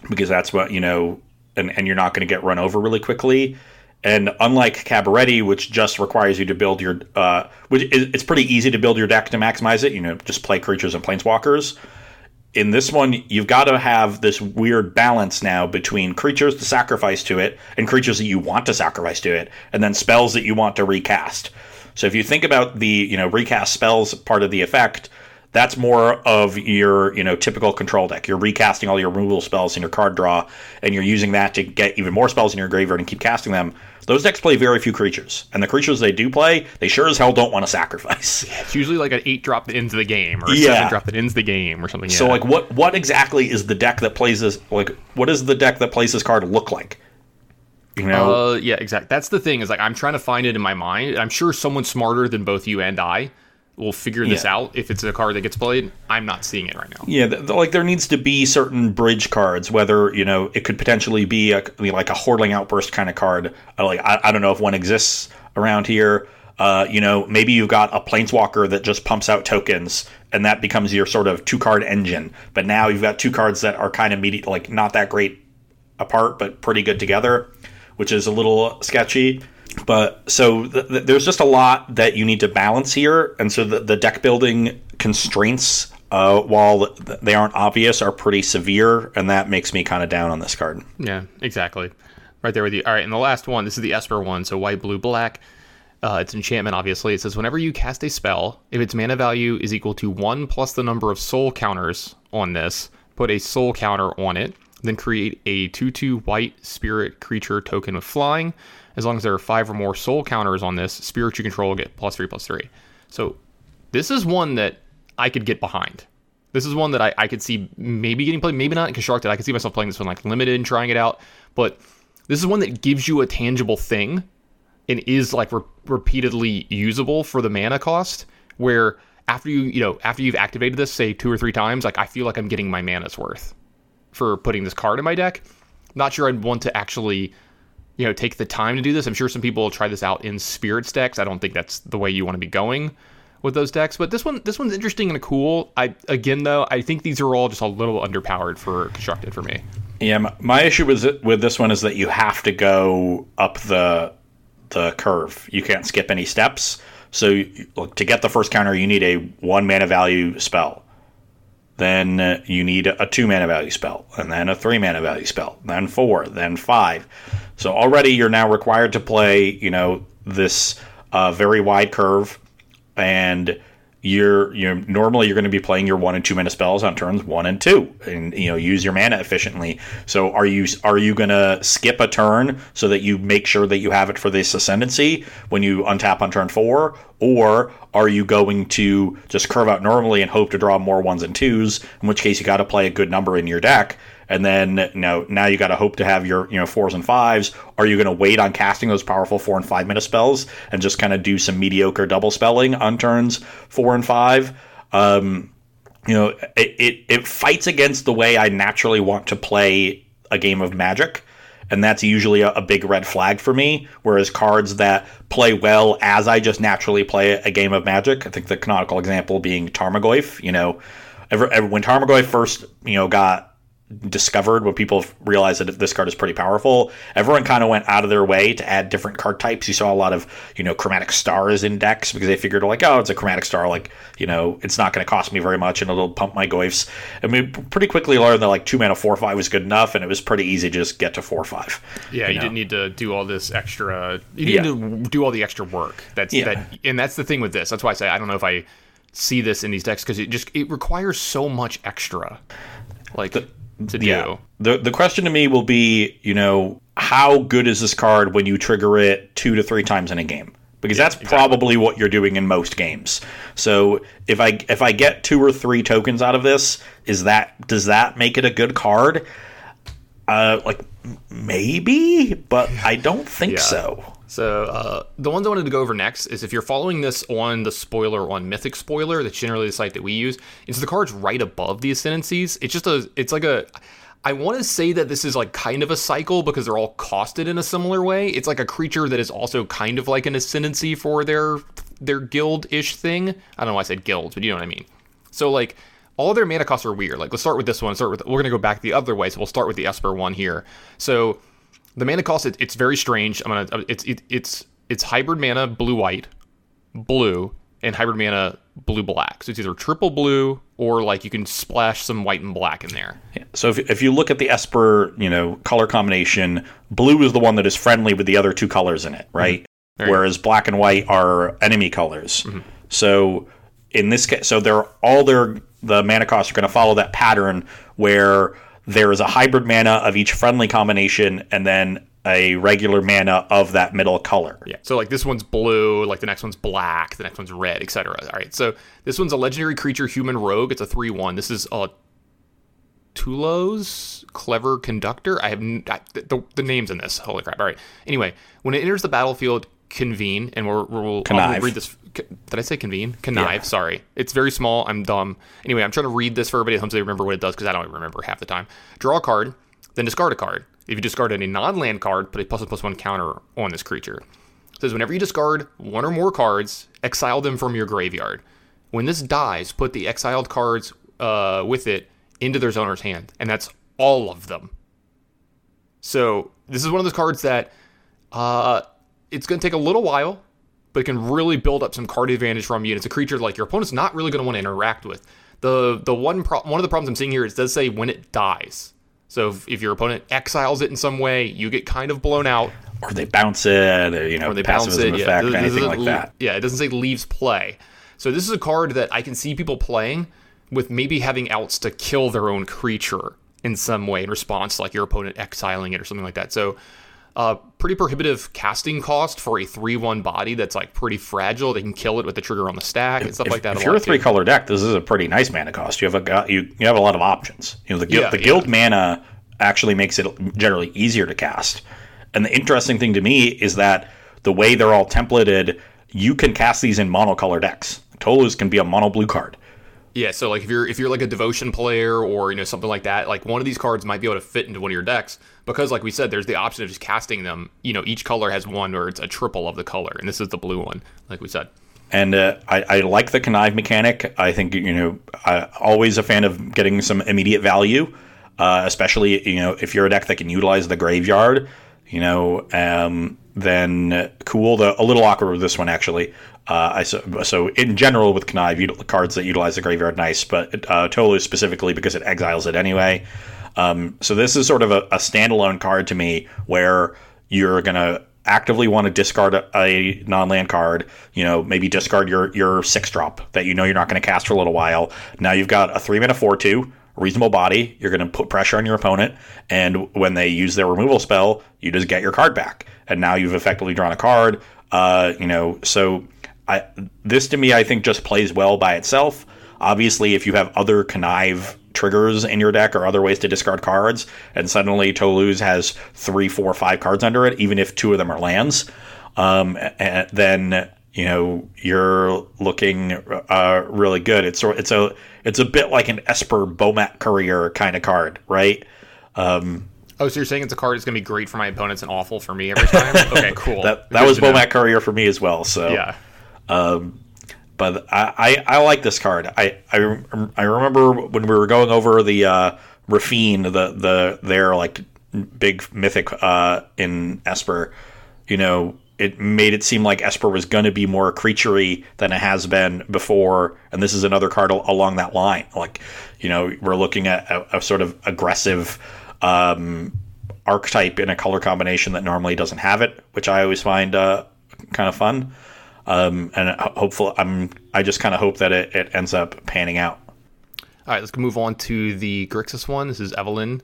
because that's what, you know, and, and you're not going to get run over really quickly. And unlike Cabaretti, which just requires you to build your, uh, which is, it's pretty easy to build your deck to maximize it, you know, just play creatures and planeswalkers. In this one, you've got to have this weird balance now between creatures to sacrifice to it and creatures that you want to sacrifice to it, and then spells that you want to recast. So if you think about the, you know, recast spells part of the effect, that's more of your, you know, typical control deck. You're recasting all your removal spells in your card draw, and you're using that to get even more spells in your graveyard and keep casting them. Those decks play very few creatures, and the creatures they do play, they sure as hell don't want to sacrifice. Yeah, it's usually like an eight drop that ends the game, or a yeah. seven drop that ends the game, or something. Yeah. So, like, what what exactly is the deck that plays this? Like, what does the deck that plays this card look like? You know, uh, yeah, exactly. That's the thing. Is like I'm trying to find it in my mind. I'm sure someone smarter than both you and I will figure this yeah. out if it's a card that gets played. I'm not seeing it right now. Yeah, th- like there needs to be certain bridge cards, whether, you know, it could potentially be a, like a Hordling Outburst kind of card. Like I, I don't know if one exists around here. Uh, you know, maybe you got a Planeswalker that just pumps out tokens, and that becomes your sort of two-card engine. But now you've got two cards that are kind of medi- like not that great apart, but pretty good together, which is a little sketchy. But so th- th- there's just a lot that you need to balance here, and so the, the deck building constraints, uh, while th- they aren't obvious, are pretty severe, and that makes me kind of down on this card. Yeah, exactly. Right there with you. All right, and the last one. This is the Esper one. So white, blue, black. Uh, it's enchantment, obviously. It says, whenever you cast a spell, if its mana value is equal to one plus the number of soul counters on this, put a soul counter on it, then create a two two white spirit creature token with flying. As long as there are five or more soul counters on this, spirits you control get plus three, plus three. So this is one that I could get behind. This is one that I, I could see maybe getting played, maybe not in Constructed. I could see myself playing this one like Limited and trying it out. But this is one that gives you a tangible thing and is like re- repeatedly usable for the mana cost, where after you, you know, after you've activated this, say two or three times, like I feel like I'm getting my mana's worth for putting this card in my deck. Not sure I'd want to actually, you know, take the time to do this. I'm sure some people will try this out in Spirits decks. I don't think that's the way you want to be going with those decks, but this one, this one's interesting and cool. I, again, though, I think these are all just a little underpowered for Constructed for me. Yeah. My, my issue with, with this one is that you have to go up the, the curve. You can't skip any steps. So look, to get the first counter, you need a one mana value spell. Then uh, you need a two mana value spell, and then a three mana value spell, then four, then five. So already you're now required to play, you know, this uh, very wide curve, and you're, you know, normally you're going to be playing your one and two mana spells on turns one and two, and, you know, use your mana efficiently. So are you are you going to skip a turn so that you make sure that you have it for this Ascendancy when you untap on turn four, or are you going to just curve out normally and hope to draw more ones and twos, in which case you got to play a good number in your deck, and then, you know, now you got to hope to have your, you know, fours and fives. Are you going to wait on casting those powerful four and five mana spells and just kind of do some mediocre double spelling on turns four and five? Um, you know, it, it it fights against the way I naturally want to play a game of Magic, and that's usually a, a big red flag for me. Whereas cards that play well as I just naturally play a game of Magic, I think the canonical example being Tarmogoyf. You know, ever, ever, when Tarmogoyf first, you know, got discovered, when people realized that this card is pretty powerful, everyone kind of went out of their way to add different card types. You saw a lot of, you know, Chromatic Stars in decks because they figured, like, oh, it's a Chromatic Star, like, you know, it's not going to cost me very much and it'll pump my Goyfs. And we pretty quickly learned that like two mana four five was good enough, and it was pretty easy to just get to four five. Yeah, you, you know? didn't need to do all this extra. You didn't yeah. need to do all the extra work. That's yeah. that, and that's the thing with this. That's why I say I don't know if I see this in these decks, because it just it requires so much extra, like. The, To do. Yeah. The the question to me will be, you know, how good is this card when you trigger it two to three times in a game? Because yeah, that's exactly. probably what you're doing in most games. So if I if I get two or three tokens out of this, is that does that make it a good card? Uh, like maybe, but I don't think yeah. so. So uh, the ones I wanted to go over next is, if you're following this on the spoiler, on Mythic Spoiler, that's generally the site that we use, it's the cards right above the Ascendancies. It's just a, it's like a, I want to say that this is like kind of a cycle because they're all costed in a similar way. It's like a creature that is also kind of like an Ascendancy for their, their guild-ish thing. I don't know why I said guilds, but you know what I mean. So like all their mana costs are weird. Like let's start with this one. Start with, we're going to go back the other way. So we'll start with the Esper one here. So the mana cost, it, it's very strange. I'm gonna, it's it, it's it's hybrid mana blue white, blue, and hybrid mana blue black. So it's either triple blue or like you can splash some white and black in there. Yeah. So if if you look at the Esper, you know, color combination, blue is the one that is friendly with the other two colors in it, right? Mm-hmm. Whereas you. black and white are enemy colors. Mm-hmm. So in this case, so they're all their the mana costs are going to follow that pattern where there is a hybrid mana of each friendly combination and then a regular mana of that middle color. Yeah. So like this one's blue, like the next one's black, the next one's red, et cetera. All right. So this one's a legendary creature, human rogue. It's a three one. This is uh, Tulo's Clever Conductor. I have n- I, the, the names in this. Holy crap. All right. Anyway, when it enters the battlefield, convene, and we're, we're, we'll Connive. read this. Did I say convene? Connive, yeah. Sorry. It's very small. I'm dumb. Anyway, I'm trying to read this for everybody at home so they remember what it does, because I don't even remember half the time. Draw a card, then discard a card. If you discard any non-land card, put a plus one plus one counter on this creature. says whenever you discard one or more cards, exile them from your graveyard. When this dies, put the exiled cards uh, with it into their owner's hand, and that's all of them. So this is one of those cards that uh, it's going to take a little while, but it can really build up some card advantage from you. And it's a creature like your opponent's not really going to want to interact with. The the one pro- one of the problems I'm seeing here is it does say when it dies. So if, if your opponent exiles it in some way, you get kind of blown out. Or they bounce it, or, you know, or they bounce it, yeah. effect, or anything like that. Yeah, it doesn't say leaves play. So this is a card that I can see people playing with maybe having outs to kill their own creature in some way in response, like your opponent exiling it or something like that. So uh, pretty prohibitive casting cost for a three one body that's like pretty fragile. They can kill it with the trigger on the stack if, and stuff if, like that. If a you're a three-color deck, this is a pretty nice mana cost. You have a you, you have a lot of options. You know, the, yeah, the yeah. guild mana actually makes it generally easier to cast. And the interesting thing to me is that the way they're all templated, you can cast these in monocolor decks. Tolus can be a mono blue card. Yeah, so like if you're if you're like a devotion player or you know something like that, like one of these cards might be able to fit into one of your decks because, like we said, there's the option of just casting them. You know, each color has one, or it's a triple of the color, and this is the blue one, like we said. And uh, I, I like the connive mechanic. I think you know, I, always a fan of getting some immediate value, uh, especially you know if you're a deck that can utilize the graveyard. You know, um, then cool. The, a little awkward with this one actually. Uh, I so, so in general with Connive, you, the cards that utilize the graveyard, nice, but uh, Tolu specifically because it exiles it anyway. Um, so this is sort of a, a standalone card to me where you're gonna actively want to discard a, a non-land card. You know, maybe discard your your six drop that you know you're not gonna cast for a little while. Now you've got a three mana four two. Reasonable body, you're going to put pressure on your opponent, and when they use their removal spell, you just get your card back, and now you've effectively drawn a card. Uh, you know, so I, this to me, I think just plays well by itself. Obviously, if you have other connive triggers in your deck or other ways to discard cards, and suddenly Toluz has three, four, five cards under it, even if two of them are lands, um, and then. You know, you're looking uh, really good. It's it's a it's a bit like an Esper Bomat Courier kind of card, right? Um, oh, so you're saying it's a card that's going to be great for my opponents and awful for me every time? Okay, cool. that that was Bomat know. Courier for me as well. So yeah, um, but I, I I like this card. I I I remember when we were going over the uh, Rafine, the the their like big mythic uh, in Esper, you know. It made it seem like Esper was going to be more creaturey than it has been before, and this is another card along that line. Like, you know, we're looking at a, a sort of aggressive um, archetype in a color combination that normally doesn't have it, which I always find uh, kind of fun. Um, and hopefully, I'm I just kind of hope that it, it ends up panning out. All right, let's move on to the Grixis one. This is Evelyn.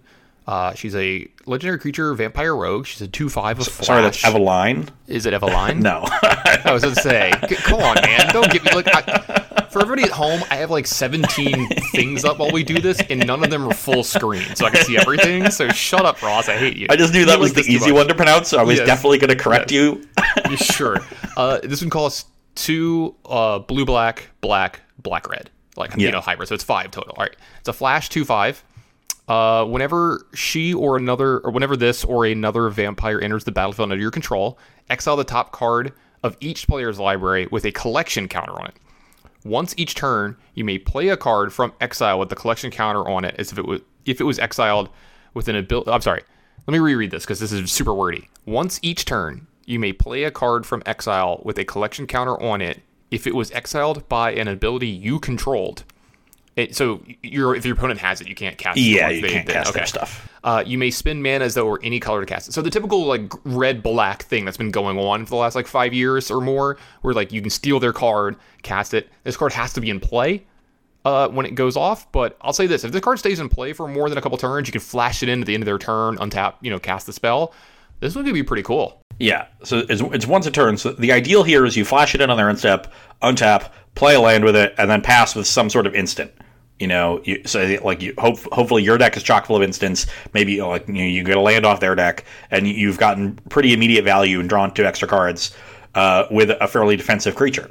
Uh, she's a legendary creature, vampire rogue. She's a two five with Flash. Sorry, that's Eveline? Is it Eveline? No. I was going to say, come on, man. Don't get me. Like, I, for everybody at home, I have like seventeen things up while we do this, and none of them are full screen, so I can see everything. So shut up, Ross. I hate you. I just knew that you was the easy one to pronounce, so I was yes. definitely going to correct yes. you. You're sure. Uh, this one costs two uh, blue, black, black, black, red. Like, yeah. you know, hybrid. So it's five total. All right. It's a Flash two five. Uh, whenever she or another, or whenever this or another vampire enters the battlefield under your control, exile the top card of each player's library with a collection counter on it. Once each turn, you may play a card from exile with the collection counter on it, as if it was if it was exiled with an ability. I'm sorry, let me reread this because this is super wordy. Once each turn, you may play a card from exile with a collection counter on it, if it was exiled by an ability you controlled. It, so your if your opponent has it, you can't cast it. Yeah, you can't cast okay. their stuff. Uh, you may spend mana as though it were any color to cast it. So the typical like red-black thing that's been going on for the last like five years or more, where like you can steal their card, cast it. This card has to be in play uh, when it goes off. But I'll say this: if this card stays in play for more than a couple turns, you can flash it in at the end of their turn, untap, you know, cast the spell. This one could be pretty cool. Yeah, so it's, it's once a turn. So the ideal here is you flash it in on their end step, untap, play a land with it, and then pass with some sort of instant. You know, you, so like you hope. Hopefully, your deck is chock full of instants. Maybe you know, like you, know, you get a land off their deck, and you've gotten pretty immediate value and drawn two extra cards uh, with a fairly defensive creature.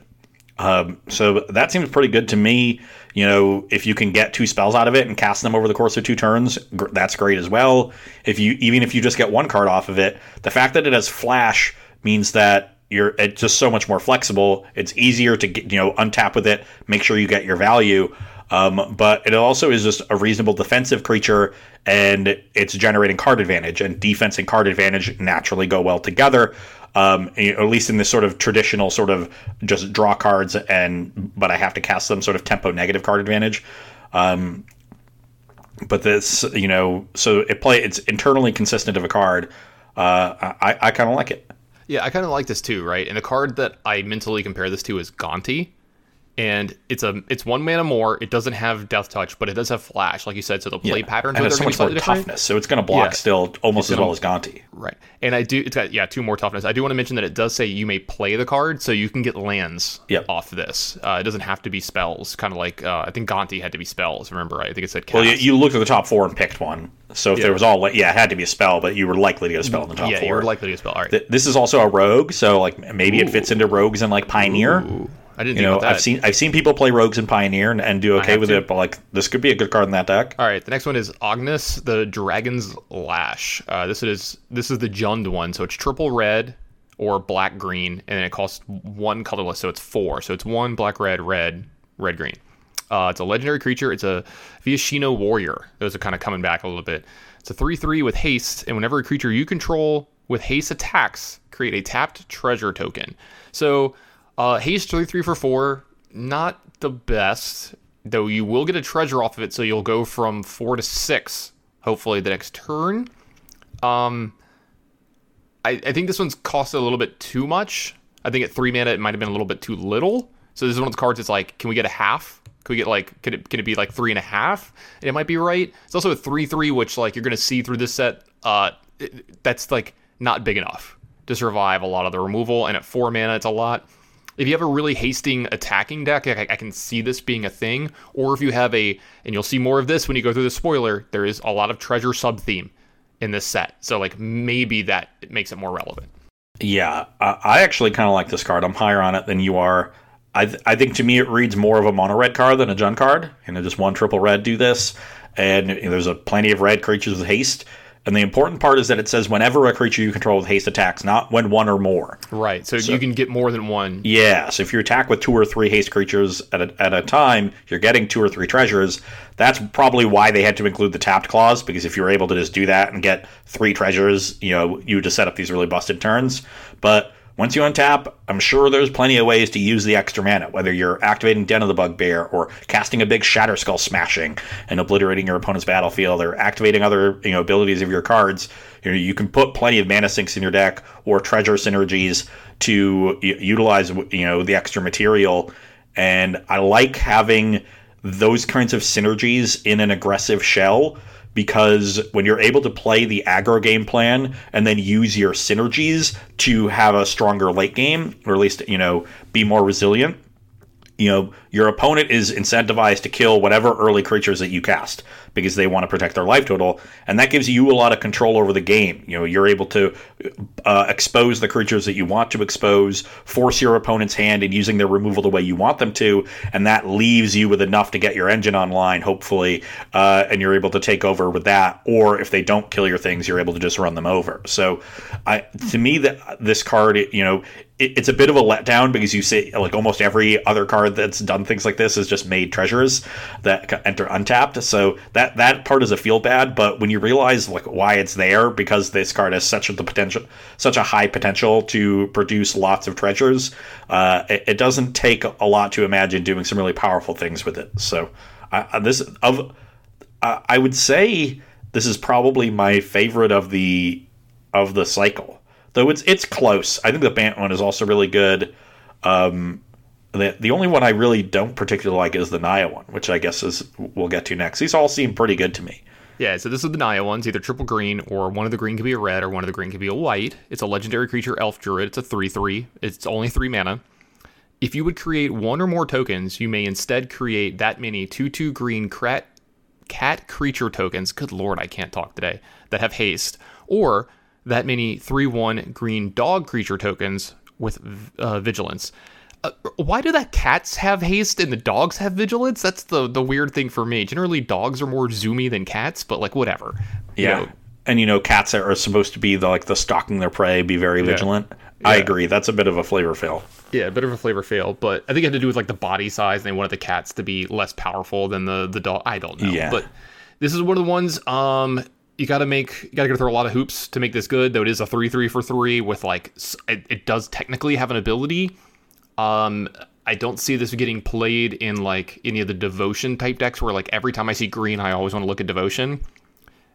Um, so that seems pretty good to me. You know, if you can get two spells out of it and cast them over the course of two turns, gr- that's great as well. If you even if you just get one card off of it, the fact that it has Flash means that You're it's just so much more flexible. It's easier to get, you know, untap with it, make sure you get your value. Um, but it also is just a reasonable defensive creature, and it's generating card advantage, and defense and card advantage naturally go well together. Um, at least in this sort of traditional sort of just draw cards and but I have to cast them sort of tempo negative card advantage. Um, but this, you know, so it play it's internally consistent of a card. Uh, I, I kind of like it. Yeah, I kind of like this too, right? And the card that I mentally compare this to is Gonti, and it's a it's one mana more. It doesn't have Death Touch, but it does have Flash, like you said. So the play yeah. patterns and it's so much more toughness, different. So it's going to block yeah. still almost it's as gonna, well as Gonti, right? And I do it's got yeah two more toughness. I do want to mention that it does say you may play the card, so you can get lands yep. off this. Uh, it doesn't have to be spells, kind of like uh, I think Gonti had to be spells. Remember, I think it said cast. Well, you, you looked at the top four and picked one. So if yeah. there was all, yeah, it had to be a spell, but you were likely to get a spell in the top yeah, four. Yeah, you were likely to get a spell. All right. Th- this is also a rogue, so like maybe Ooh. it fits into rogues and like Pioneer. Ooh. I didn't you know, think about that. I've seen I've seen people play rogues and Pioneer and, and do okay with to. it, but like this could be a good card in that deck. All right, the next one is Ognis, the Dragon's Lash. Uh, this is this is the Jund one, so it's triple red or black green, and it costs one colorless, so it's four. So it's one black red red red green. Uh, it's a legendary creature. It's a Viashino Warrior. Those are kind of coming back a little bit. It's a three three with haste, and whenever a creature you control with haste attacks, create a tapped treasure token. So uh, haste three three for four, not the best, though you will get a treasure off of it, so you'll go from four to six, hopefully, the next turn. Um, I, I think this one's costed a little bit too much. I think at three mana, it might have been a little bit too little. So this is one of the cards that's like, can we get a half? Could we get like, could it, could it be like three and a half? And it might be right. It's also a three, three, which like you're going to see through this set. Uh, it, that's like not big enough to survive a lot of the removal. And at four mana, it's a lot. If you have a really hasting attacking deck, I, I can see this being a thing. Or if you have a, and you'll see more of this when you go through the spoiler, there is a lot of treasure sub theme in this set. So like maybe that makes it more relevant. Yeah. Uh, I actually kind of like this card. I'm higher on it than you are. I, th- I think to me it reads more of a mono red card than a Jund card. You know, just one triple red do this, and you know, there's a plenty of red creatures with haste. And the important part is that it says whenever a creature you control with haste attacks, not when one or more. Right, so, so you can get more than one. Yeah, so if you attack with two or three haste creatures at a, at a time, you're getting two or three treasures. That's probably why they had to include the tapped clause, because if you were able to just do that and get three treasures, you know, you would just set up these really busted turns. But once you untap, I'm sure there's plenty of ways to use the extra mana, whether you're activating Den of the Bugbear or casting a big Shatterskull Smashing and obliterating your opponent's battlefield or activating other you know abilities of your cards. You know, you can put plenty of mana sinks in your deck or treasure synergies to y- utilize you know the extra material. And I like having those kinds of synergies in an aggressive shell, because when you're able to play the aggro game plan and then use your synergies to have a stronger late game, or at least, you know, be more resilient, you know, your opponent is incentivized to kill whatever early creatures that you cast because they want to protect their life total. And that gives you a lot of control over the game. You know, you're able to uh, expose the creatures that you want to expose, force your opponent's hand in using their removal the way you want them to. And that leaves you with enough to get your engine online, hopefully. Uh, and you're able to take over with that. Or if they don't kill your things, you're able to just run them over. So I, to me, that this card, you know, it's a bit of a letdown because you see like almost every other card that's done things like this is just made treasures that enter untapped. So that, that part is a feel bad, but when you realize like why it's there, because this card has such a, the potential, such a high potential to produce lots of treasures, uh, it, it doesn't take a lot to imagine doing some really powerful things with it. So uh, this of uh, I would say this is probably my favorite of the of the cycle. Though it's it's close. I think the Bant one is also really good. Um, the the only one I really don't particularly like is the Naya one, which I guess is we'll get to next. These all seem pretty good to me. Yeah, so this is the Naya ones, either triple green, or one of the green could be a red, or one of the green could be a white. It's a legendary creature, Elf Druid. It's a three three. It's only three mana. If you would create one or more tokens, you may instead create that many two two green cat, cat creature tokens. Good lord, I can't talk today. That have haste. Or that many three one green dog creature tokens with uh, vigilance. Uh, why do the cats have haste and the dogs have vigilance? That's the the weird thing for me. Generally, dogs are more zoomy than cats, but like whatever. Yeah, you know, and you know, cats are supposed to be the, like the stalking their prey, be very yeah. vigilant. Yeah. I agree. That's a bit of a flavor fail. Yeah, a bit of a flavor fail, but I think it had to do with like the body size, and they wanted the cats to be less powerful than the the dog. I don't know. Yeah. But this is one of the ones um you got to make you got to go through a lot of hoops to make this good, though it is a three three for three with like it, it does technically have an ability. Um I don't see this getting played in like any of the devotion type decks where like every time I see green I always want to look at devotion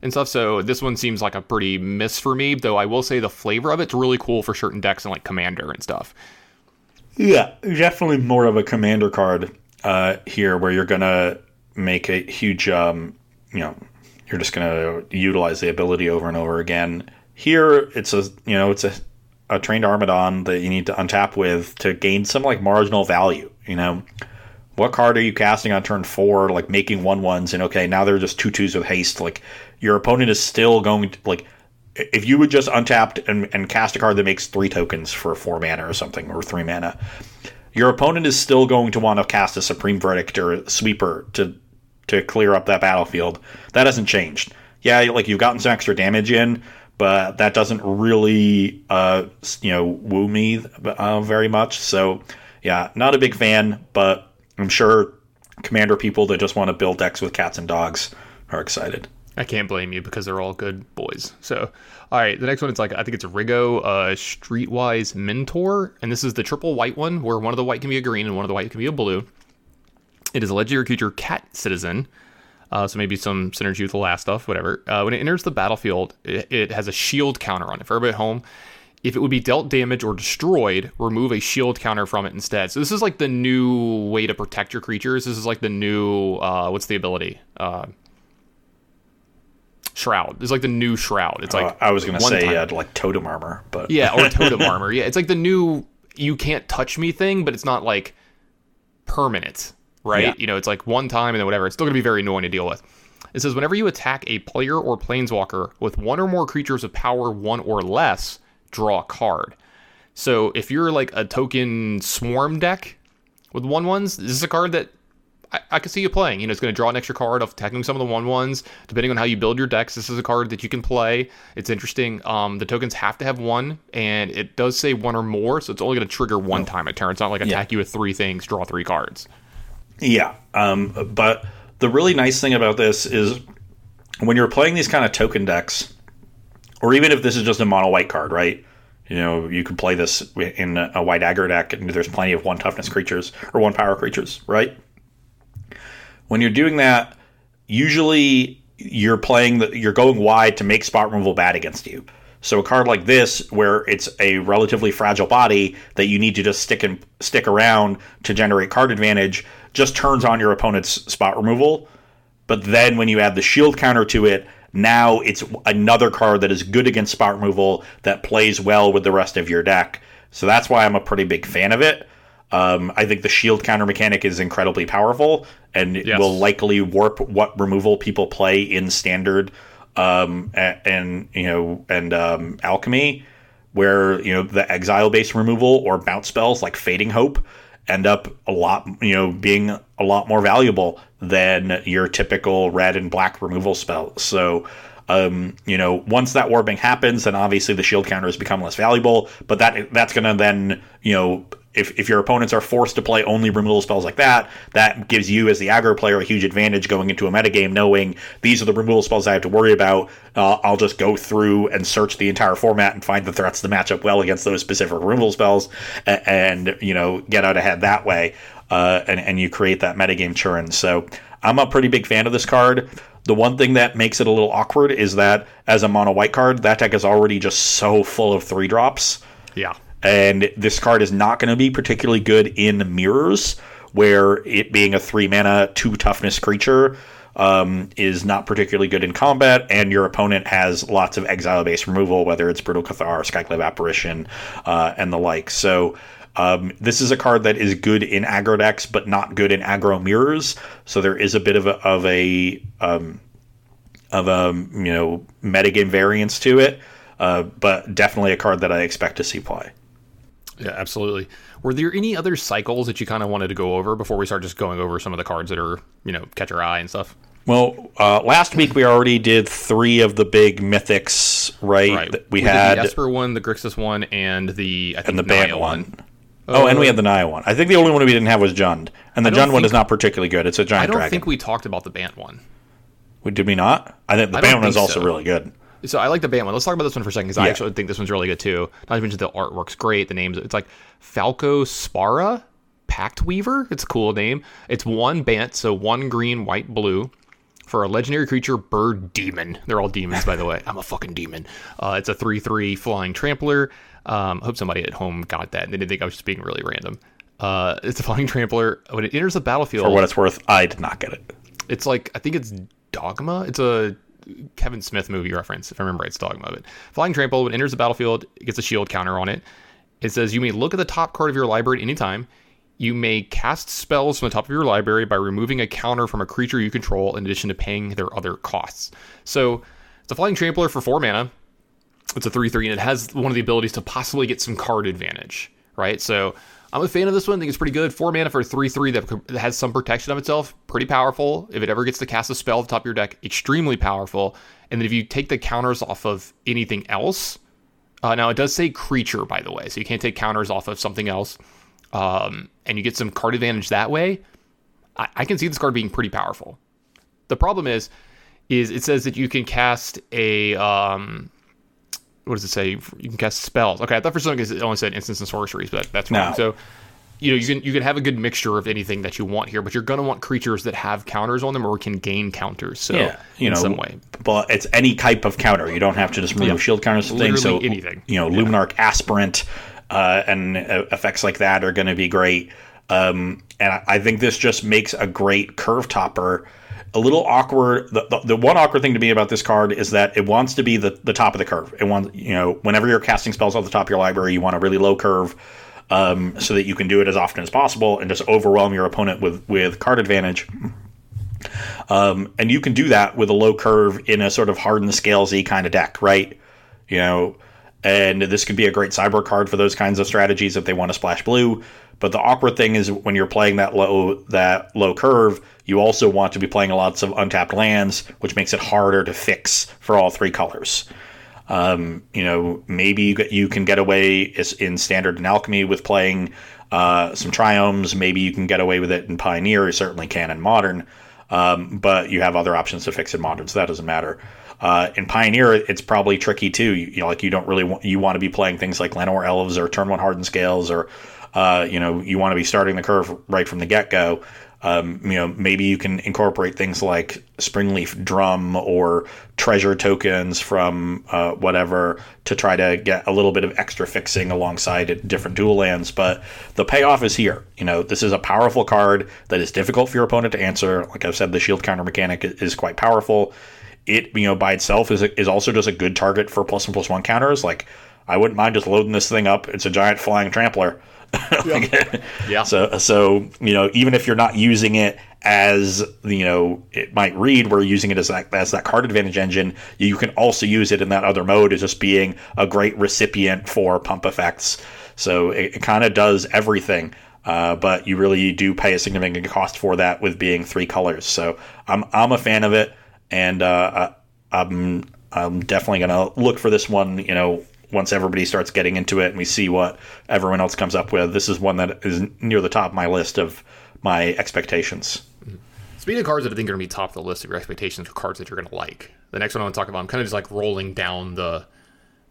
and stuff, so this one seems like a pretty miss for me, though I will say the flavor of it's really cool for certain decks and like Commander and stuff. Yeah, definitely more of a Commander card uh, here where you're going to make a huge, um, you know, you're just going to utilize the ability over and over again. Here, it's a, you know, it's a, a trained Armadon that you need to untap with to gain some like marginal value, you know. What card are you casting on turn four, like making one ones, and okay, now they're just two twos with haste. Like your opponent is still going to, like, if you would just untap and, and cast a card that makes three tokens for four mana or something, or three mana, your opponent is still going to want to cast a Supreme Verdict or Sweeper to to clear up that battlefield. That hasn't changed. Yeah, like you've gotten some extra damage in, but that doesn't really, uh, you know, woo me uh, very much. So yeah, not a big fan, but I'm sure Commander people that just want to build decks with cats and dogs are excited. I can't blame you because they're all good boys. So, all right, the next one, it's like, I think it's Rigo, uh, Streetwise Mentor. And this is the triple white one where one of the white can be a green and one of the white can be a blue. It is a legendary creature, cat citizen. Uh, so maybe some synergy with the last stuff, whatever. Uh, when it enters the battlefield, it, it has a shield counter on it. For everybody at home, if it would be dealt damage or destroyed, remove a shield counter from it instead. So this is like the new way to protect your creatures. This is like the new, uh, what's the ability? Uh, shroud. It's like the new Shroud. It's like uh, I was going to say uh, like Totem Armor. But yeah, or Totem Armor. Yeah, it's like the new you can't touch me thing, but it's not like permanent, right? Yeah. You know, it's like one time and then whatever. It's still going to be very annoying to deal with. It says whenever you attack a player or planeswalker with one or more creatures of power one or less, draw a card. So if you're like a token swarm deck with one ones, this is a card that I, I could see you playing. You know, it's going to draw an extra card off attacking some of the one ones. Depending on how you build your decks, this is a card that you can play. It's interesting. Um, the tokens have to have one, and it does say one or more, so it's only going to trigger one oh. time a turn. It's not like attack yeah. you with three things, draw three cards. Yeah, um, but the really nice thing about this is when you're playing these kind of token decks, or even if this is just a mono white card, right? You know, you could play this in a white aggro deck, and there's plenty of one toughness creatures or one power creatures, right? When you're doing that, usually you're playing the, you're going wide to make spot removal bad against you. So a card like this, where it's a relatively fragile body that you need to just stick and stick around to generate card advantage, just turns on your opponent's spot removal. But then when you add the shield counter to it, now it's another card that is good against spot removal that plays well with the rest of your deck. So that's why I'm a pretty big fan of it. Um, I think the shield counter mechanic is incredibly powerful, and it yes. will likely warp what removal people play in Standard um, and, and you know and um, Alchemy, where you know the exile-based removal or bounce spells like Fading Hope end up a lot, you know, being a lot more valuable than your typical red and black removal spell. So, um, you know, once that warping happens, then obviously the shield counter has become less valuable. But that that's going to then, you know, if if your opponents are forced to play only removal spells like that, that gives you as the aggro player a huge advantage going into a metagame, knowing these are the removal spells I have to worry about. Uh, I'll just go through and search the entire format and find the threats that match up well against those specific removal spells, and, and you know, get out ahead that way. Uh, and, and you create that metagame churn. So I'm a pretty big fan of this card. The one thing that makes it a little awkward is that as a mono white card, that deck is already just so full of three drops. Yeah. And this card is not going to be particularly good in mirrors, where it being a three mana, two toughness creature um, is not particularly good in combat. And your opponent has lots of exile based removal, whether it's Brutal Cathar, Skyclave Apparition, uh, and the like. So Um, this is a card that is good in aggro decks, but not good in aggro mirrors. So there is a bit of a of a um, of a you know metagame variance to it, uh, but definitely a card that I expect to see play. Yeah, absolutely. Were there any other cycles that you kind of wanted to go over before we start just going over some of the cards that are, you know, catch your eye and stuff? Well, uh, last week we already did three of the big mythics, right? right. We, we had did the Esper one, the Grixis one, and the I think and the Naya one. one. Oh, oh, and we had the Naya one. I think the only one we didn't have was Jund, and the Jund one is not particularly good. It's a giant dragon. I don't dragon. think we talked about the Bant one. We, did we not? I think the I Bant think one is also so. really good. So I like the Bant one. Let's talk about this one for a second, because yeah. I actually think this one's really good too. Not to mention the artwork's great. The names, it's like Falco Spara, Pact Weaver. It's a cool name. It's one Bant, so one green, white, blue. For a legendary creature, bird demon. They're all demons, by the way. I'm a fucking demon. Uh, it's a three three flying trampler. Um, I hope somebody at home got that and they didn't think I was just being really random. Uh, it's a flying trampler. When it enters the battlefield... For what it's worth, I did not get it. It's like, I think it's Dogma. It's a Kevin Smith movie reference, if I remember right. It's Dogma of it. Flying Trample, when it enters the battlefield, it gets a shield counter on it. It says, you may look at the top card of your library at any time. You may cast spells from the top of your library by removing a counter from a creature you control in addition to paying their other costs. So it's a Flying Trampler for four mana. It's a three three, and it has one of the abilities to possibly get some card advantage, right? So I'm a fan of this one. I think it's pretty good. Four mana for a three three that has some protection of itself. Pretty powerful. If it ever gets to cast a spell at the top of your deck, extremely powerful. And then if you take the counters off of anything else... Uh, now, it does say creature, by the way, so you can't take counters off of something else. Um, and you get some card advantage that way. I, I can see this card being pretty powerful. The problem is, is it says that you can cast a, um, what does it say? You can cast spells. Okay. I thought for some reason it only said instants and sorceries, but that's wrong. No. So, you know, you can, you can have a good mixture of anything that you want here, but you're going to want creatures that have counters on them or can gain counters. So yeah, you in know, some way, but it's any type of counter. You don't have to just remove yeah. shield counters. Literally things. So anything, you know, yeah. Luminarch Aspirant, Uh, and uh, effects like that are going to be great. Um, and I, I think this just makes a great curve topper. A little awkward. The, the, the one awkward thing to me about this card is that it wants to be the, the top of the curve. It wants, you know, whenever you're casting spells off the top of your library, you want a really low curve um, so that you can do it as often as possible and just overwhelm your opponent with, with card advantage. Um, and you can do that with a low curve in a sort of hard-in-the-scales-y kind of deck, right? You know... And this could be a great cyber card for those kinds of strategies if they want to splash blue. But the awkward thing is when you're playing that low that low curve, you also want to be playing lots of untapped lands, which makes it harder to fix for all three colors. Um, you know, maybe you, you can get away in Standard and Alchemy with playing uh, some Triomes. Maybe you can get away with it in Pioneer. You certainly can in Modern. Um, but you have other options to fix in Modern, so that doesn't matter. Uh, in Pioneer, it's probably tricky too. You, you know, like you don't really want, you want to be playing things like Llanowar Elves or Turn One Hardened Scales, or uh, you know, you want to be starting the curve right from the get go. Um, you know, maybe you can incorporate things like Springleaf Drum or treasure tokens from uh, whatever to try to get a little bit of extra fixing alongside different dual lands. But the payoff is here. You know, this is a powerful card that is difficult for your opponent to answer. Like I've said, the shield counter mechanic is quite powerful. It, you know, by itself is is also just a good target for plus and plus one counters. Like, I wouldn't mind just loading this thing up. It's a giant flying trampler. Yeah. yeah. So, so you know, even if you're not using it as, you know, it might read, we're using it as that as that card advantage engine. You can also use it in that other mode as just being a great recipient for pump effects. So it, it kind of does everything. Uh, but you really do pay a significant cost for that with being three colors. So I'm I'm a fan of it. And uh, I'm I'm definitely gonna look for this one. You know, once everybody starts getting into it and we see what everyone else comes up with, this is one that is near the top of my list of my expectations. Speaking of cards that I think are gonna be top of the list of your expectations for cards that you're gonna like, the next one I want to talk about, I'm kind of just like rolling down the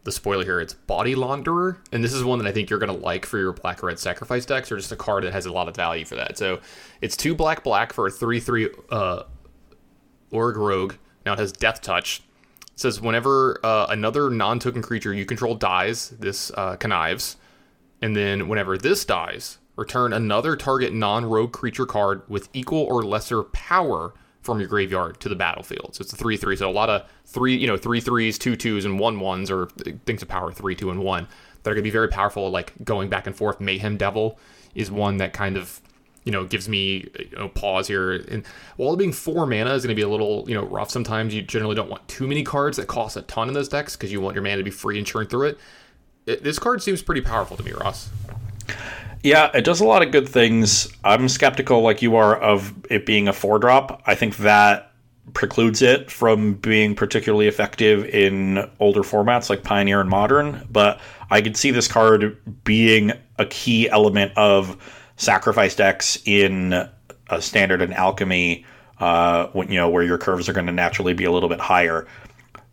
the spoiler here. It's Body Launderer, and this is one that I think you're gonna like for your black red sacrifice decks, or just a card that has a lot of value for that. So it's two black black for a three three. Uh, Org Rogue. Now it has Death Touch. It says whenever uh, another non-token creature you control dies, this uh, connives. And then whenever this dies, return another target non-rogue creature card with equal or lesser power from your graveyard to the battlefield. So it's a three three. So a lot of three, you know, three threes, two twos, and one ones, or things of power three, two, and one that are going to be very powerful. Like going back and forth. Mayhem Devil is one that kind of, you know, gives me, you know, pause here. And while it being four mana is going to be a little, you know, rough sometimes, you generally don't want too many cards that cost a ton in those decks because you want your mana to be free and churn through it. it. This card seems pretty powerful to me, Ross. Yeah, it does a lot of good things. I'm skeptical, like you are, of it being a four drop. I think that precludes it from being particularly effective in older formats like Pioneer and Modern, but I could see this card being a key element of sacrifice decks in a Standard and Alchemy, uh, when, you know, where your curves are going to naturally be a little bit higher.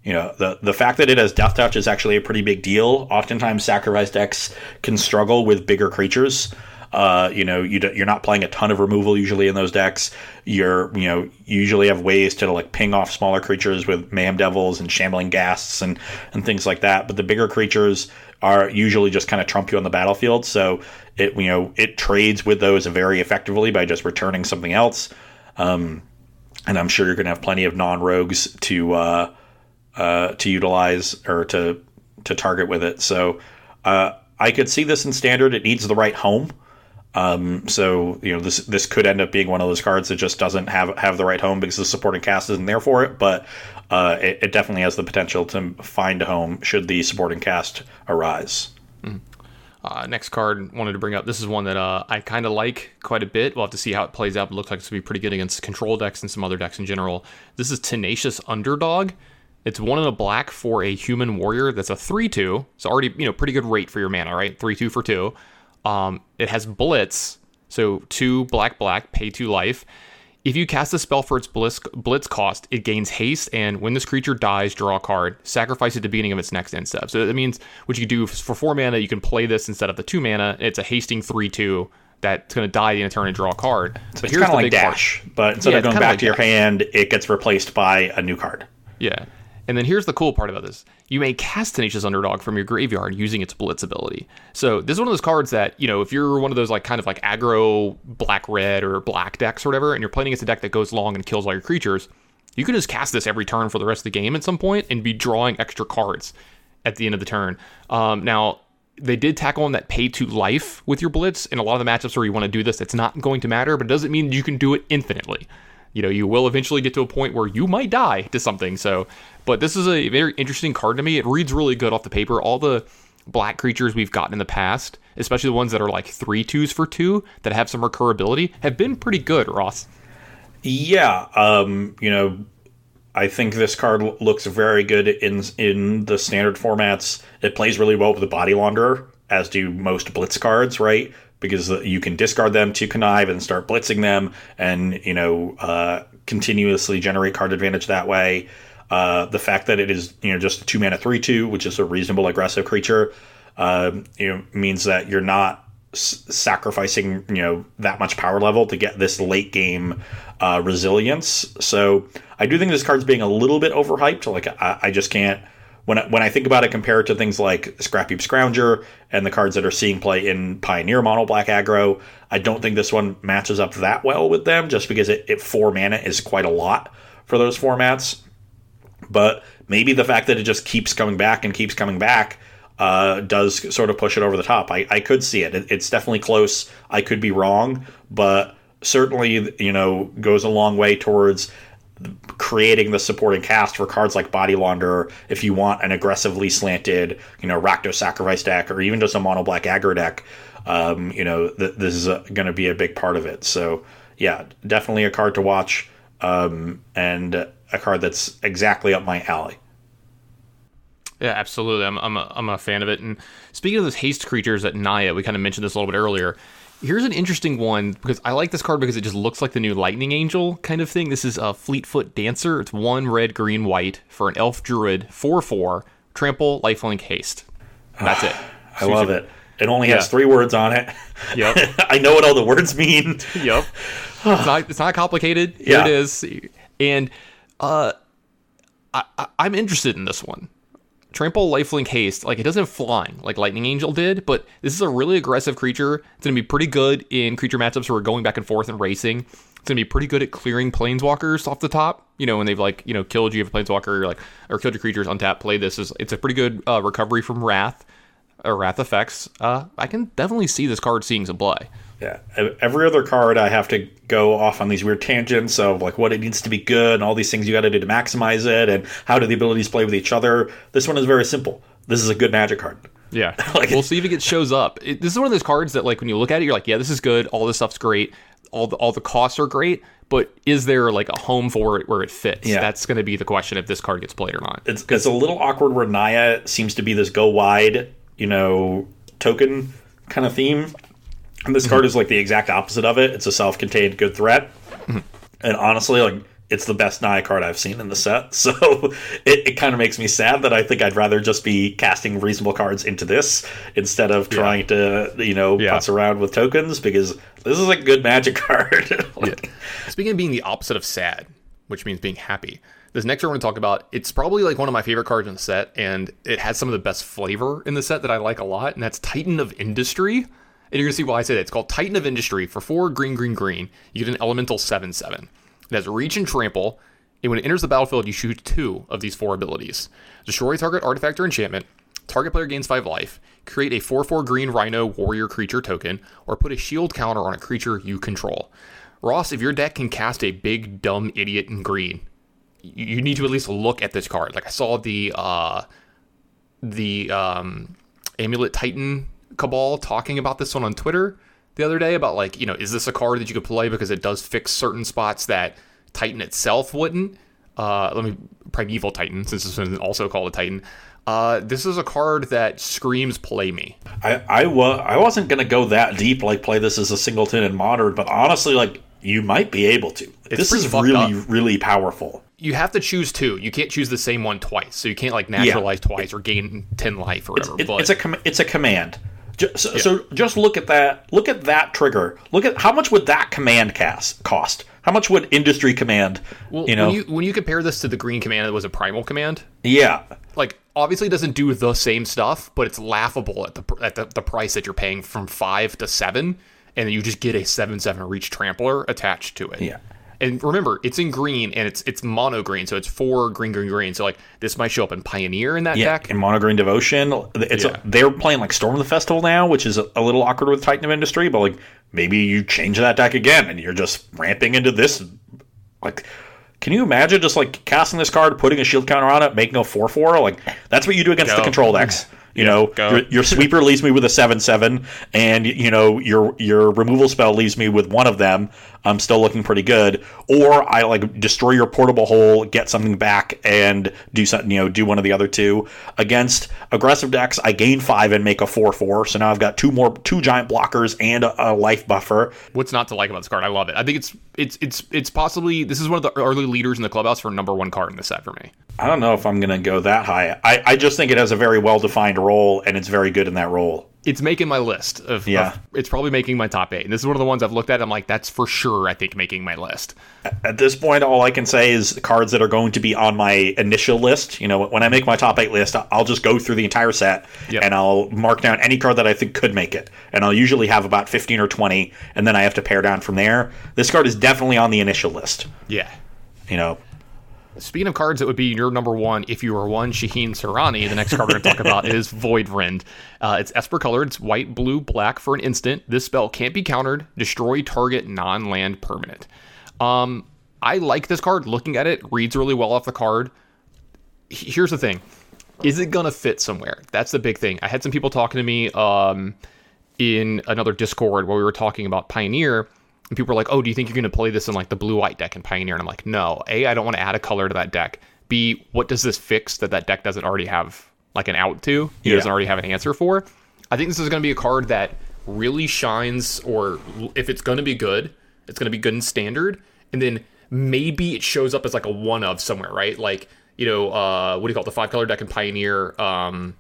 You know, the the fact that it has Death Touch is actually a pretty big deal. Oftentimes, sacrifice decks can struggle with bigger creatures. Uh, you know, you do, you're not playing a ton of removal usually in those decks. You're, you know, you usually have ways to like ping off smaller creatures with Mayhem Devils and Shambling Ghasts and, and things like that. But the bigger creatures are usually just kind of trump you on the battlefield. So it, you know, it trades with those very effectively by just returning something else. Um, and I'm sure you're going to have plenty of non-rogues to uh, uh, to utilize or to to target with it. So uh, I could see this in Standard. It needs the right home. Um, so, you know, this this could end up being one of those cards that just doesn't have, have the right home because the supporting cast isn't there for it, but uh, it, it definitely has the potential to find a home should the supporting cast arise. Mm-hmm. Uh, next card wanted to bring up. This is one that uh, I kind of like quite a bit. We'll have to see how it plays out, but it looks like it's going to be pretty good against control decks and some other decks in general. This is Tenacious Underdog. It's one in a black for a human warrior. That's a three two. It's already, you know, pretty good rate for your mana, right? three two for two. Um, it has Blitz, so two black black, pay two life. If you cast a spell for its blitz, blitz cost, it gains haste, and when this creature dies, draw a card. Sacrifice it at the beginning of its next end step. So that means what you do for four mana, you can play this instead of the two mana. It's a hasting three two that's going to die in a turn and draw a card. So it's kind of like Dash, part. but instead yeah, of going back like to your Dash. hand, it gets replaced by a new card. Yeah. And then here's the cool part about this. You may cast Tenacious Underdog from your graveyard using its Blitz ability. So this is one of those cards that, you know, if you're one of those like kind of like aggro black-red or black decks or whatever, and you're playing against a deck that goes long and kills all your creatures, you can just cast this every turn for the rest of the game at some point and be drawing extra cards at the end of the turn. Um, now, they did tackle on that pay to life with your Blitz. In a lot of the matchups where you want to do this, it's not going to matter, but it doesn't mean you can do it infinitely. You know, you will eventually get to a point where you might die to something. So, but this is a very interesting card to me. It reads really good off the paper. All the black creatures we've gotten in the past, especially the ones that are like three twos for two that have some recurability, have been pretty good, Ross. Yeah, um, you know, I think this card looks very good in in the standard formats. It plays really well with the Body Launderer, as do most Blitz cards, right? Because you can discard them to connive and start blitzing them and, you know, uh, continuously generate card advantage that way. Uh, the fact that it is, you know, just a two mana three two, which is a reasonable aggressive creature, uh, you know, means that you're not s- sacrificing, you know, that much power level to get this late game uh, resilience. So I do think this card's being a little bit overhyped. Like, I, I just can't. When I, when I think about it, compared to things like Scrap Heap Scrounger and the cards that are seeing play in Pioneer Mono Black Aggro, I don't think this one matches up that well with them, just because it, it four mana is quite a lot for those formats. But maybe the fact that it just keeps coming back and keeps coming back uh, does sort of push it over the top. I, I could see it. it. It's definitely close. I could be wrong, but certainly, you know, goes a long way towards creating the supporting cast for cards like Body Launderer if you want an aggressively slanted, you know, Rakdos Sacrifice deck or even just a mono black aggro deck. Um, you know, th- this is going to be a big part of it. So, yeah, definitely a card to watch, um, and a card that's exactly up my alley. Yeah, absolutely. I'm I'm a, I'm a fan of it. And speaking of those haste creatures at Naya, we kind of mentioned this a little bit earlier. Here's an interesting one, because I like this card because it just looks like the new Lightning Angel kind of thing. This is a Fleetfoot Dancer. It's one red, green, white for an elf druid, four four, trample, lifelink, haste. That's it. I Susan. love it. It only yeah. has three words on it. Yep. I know what all the words mean. Yep. It's not, it's not complicated. Here yeah. it is. And uh, I, I, I'm interested in this one. Trample, lifelink, haste. Like, it doesn't have flying like Lightning Angel did, but this is a really aggressive creature. It's going to be pretty good in creature matchups where we're going back and forth and racing. It's going to be pretty good at clearing planeswalkers off the top. You know, when they've, like, you know, killed you, have a planeswalker, or, like, or killed your creatures, untap, play this. It's a pretty good uh, recovery from Wrath or Wrath effects. Uh, I can definitely see this card seeing some play. Yeah, every other card I have to go off on these weird tangents of like what it needs to be good and all these things you got to do to maximize it and how do the abilities play with each other. This one is very simple. This is a good Magic card. Yeah, like, we'll see if it shows up. It, this is one of those cards that, like, when you look at it, you're like, yeah, this is good. All this stuff's great. All the all the costs are great, but is there like a home for it where it fits? Yeah. That's going to be the question if this card gets played or not. It's, it's a little awkward where Naya seems to be this go wide, you know, token kind of theme. And this mm-hmm. card is like the exact opposite of it. It's a self-contained good threat. Mm-hmm. And honestly, like, it's the best Naya card I've seen in the set. So it, it kind of makes me sad that I think I'd rather just be casting reasonable cards into this instead of trying yeah. to, you know, yeah. putz around with tokens, because this is a good Magic card. Like, yeah. Speaking of being the opposite of sad, which means being happy, this next one we're going to talk about, it's probably like one of my favorite cards in the set, and it has some of the best flavor in the set that I like a lot, and that's Titan of Industry. And you're going to see why I say that. It's called Titan of Industry. For four green, green, green, you get an elemental seven seven. It has reach and trample, and when it enters the battlefield, you shoot two of these four abilities. Destroy target artifact or enchantment, target player gains five life, create a four four green rhino warrior creature token, or put a shield counter on a creature you control. Ross, if your deck can cast a big, dumb idiot in green, you need to at least look at this card. Like, I saw the, uh, the um, Amulet Titan Cabal talking about this one on Twitter the other day about, like, you know, is this a card that you could play because it does fix certain spots that Titan itself wouldn't? Uh, let me, Primeval Titan, since this is also called a Titan. Uh, this is a card that screams, play me. I, I, wa- I wasn't going to go that deep, like, play this as a singleton in Modern, but honestly, like, you might be able to. It's this is really, up. really powerful. You have to choose two. You can't choose the same one twice, so you can't, like, naturalize yeah. twice or gain ten life or whatever. It's, it, but... it's, a, com- it's a command. Just, so, yeah. so just look at that. Look at that trigger. Look at how much would that command cast cost? How much would Industry command? Well, you know, when you, when you compare this to the green command that was a primal command, yeah, like obviously it doesn't do the same stuff, but it's laughable at the at the, the price that you're paying from five to seven, and then you just get a seven seven reach trampler attached to it. Yeah, and remember it's in green and it's it's mono green, so it's four green green green. So like this might show up in Pioneer in that yeah, deck. And mono green Devotion. It's yeah. a, they're playing like Storm of the Festival now, which is a, a little awkward with Titan of Industry, but like maybe you change that deck again and you're just ramping into this. Like, can you imagine just like casting this card, putting a shield counter on it, making a four four? Like that's what you do against Go. the control decks. You know, your, your sweeper leaves me with a seven seven, and, you know, your your removal spell leaves me with one of them. I'm still looking pretty good. Or I, like, destroy your portable hole, get something back, and do something, you know, do one of the other two. Against aggressive decks, I gain five and make a four four, so now I've got two more, two giant blockers and a, a life buffer. What's not to like about this card? I love it. I think it's, it's, it's, it's possibly, this is one of the early leaders in the clubhouse for number one card in the set for me. I don't know if I'm going to go that high. I, I just think it has a very well-defined role, and it's very good in that role. It's making my list. Of, yeah. of It's probably making my top eight. And this is one of the ones I've looked at, and I'm like, that's for sure, I think, making my list. At this point, all I can say is cards that are going to be on my initial list. You know, when I make my top eight list, I'll just go through the entire set, yep. and I'll mark down any card that I think could make it. And I'll usually have about fifteen or twenty, and then I have to pare down from there. This card is definitely on the initial list. Yeah. You know. Speaking of cards that would be your number one if you were one, Shaheen Sarani, the next card we're going to talk about is Voidrend. Uh, it's Esper colored. It's white, blue, black for an instant. This spell can't be countered. Destroy target non-land permanent. Um, I like this card. Looking at it, reads really well off the card. Here's the thing. Is it going to fit somewhere? That's the big thing. I had some people talking to me um, in another Discord where we were talking about Pioneer. And people are like, oh, do you think you're going to play this in, like, the blue-white deck in Pioneer? And I'm like, no. A, I don't want to add a color to that deck. B, what does this fix that that deck doesn't already have, like, an out to? He yeah. doesn't already have an answer for? I think this is going to be a card that really shines, or if it's going to be good, it's going to be good in Standard. And then maybe it shows up as, like, a one-of somewhere, right? Like, you know, uh, what do you call it? The five-color deck in Pioneer. Um,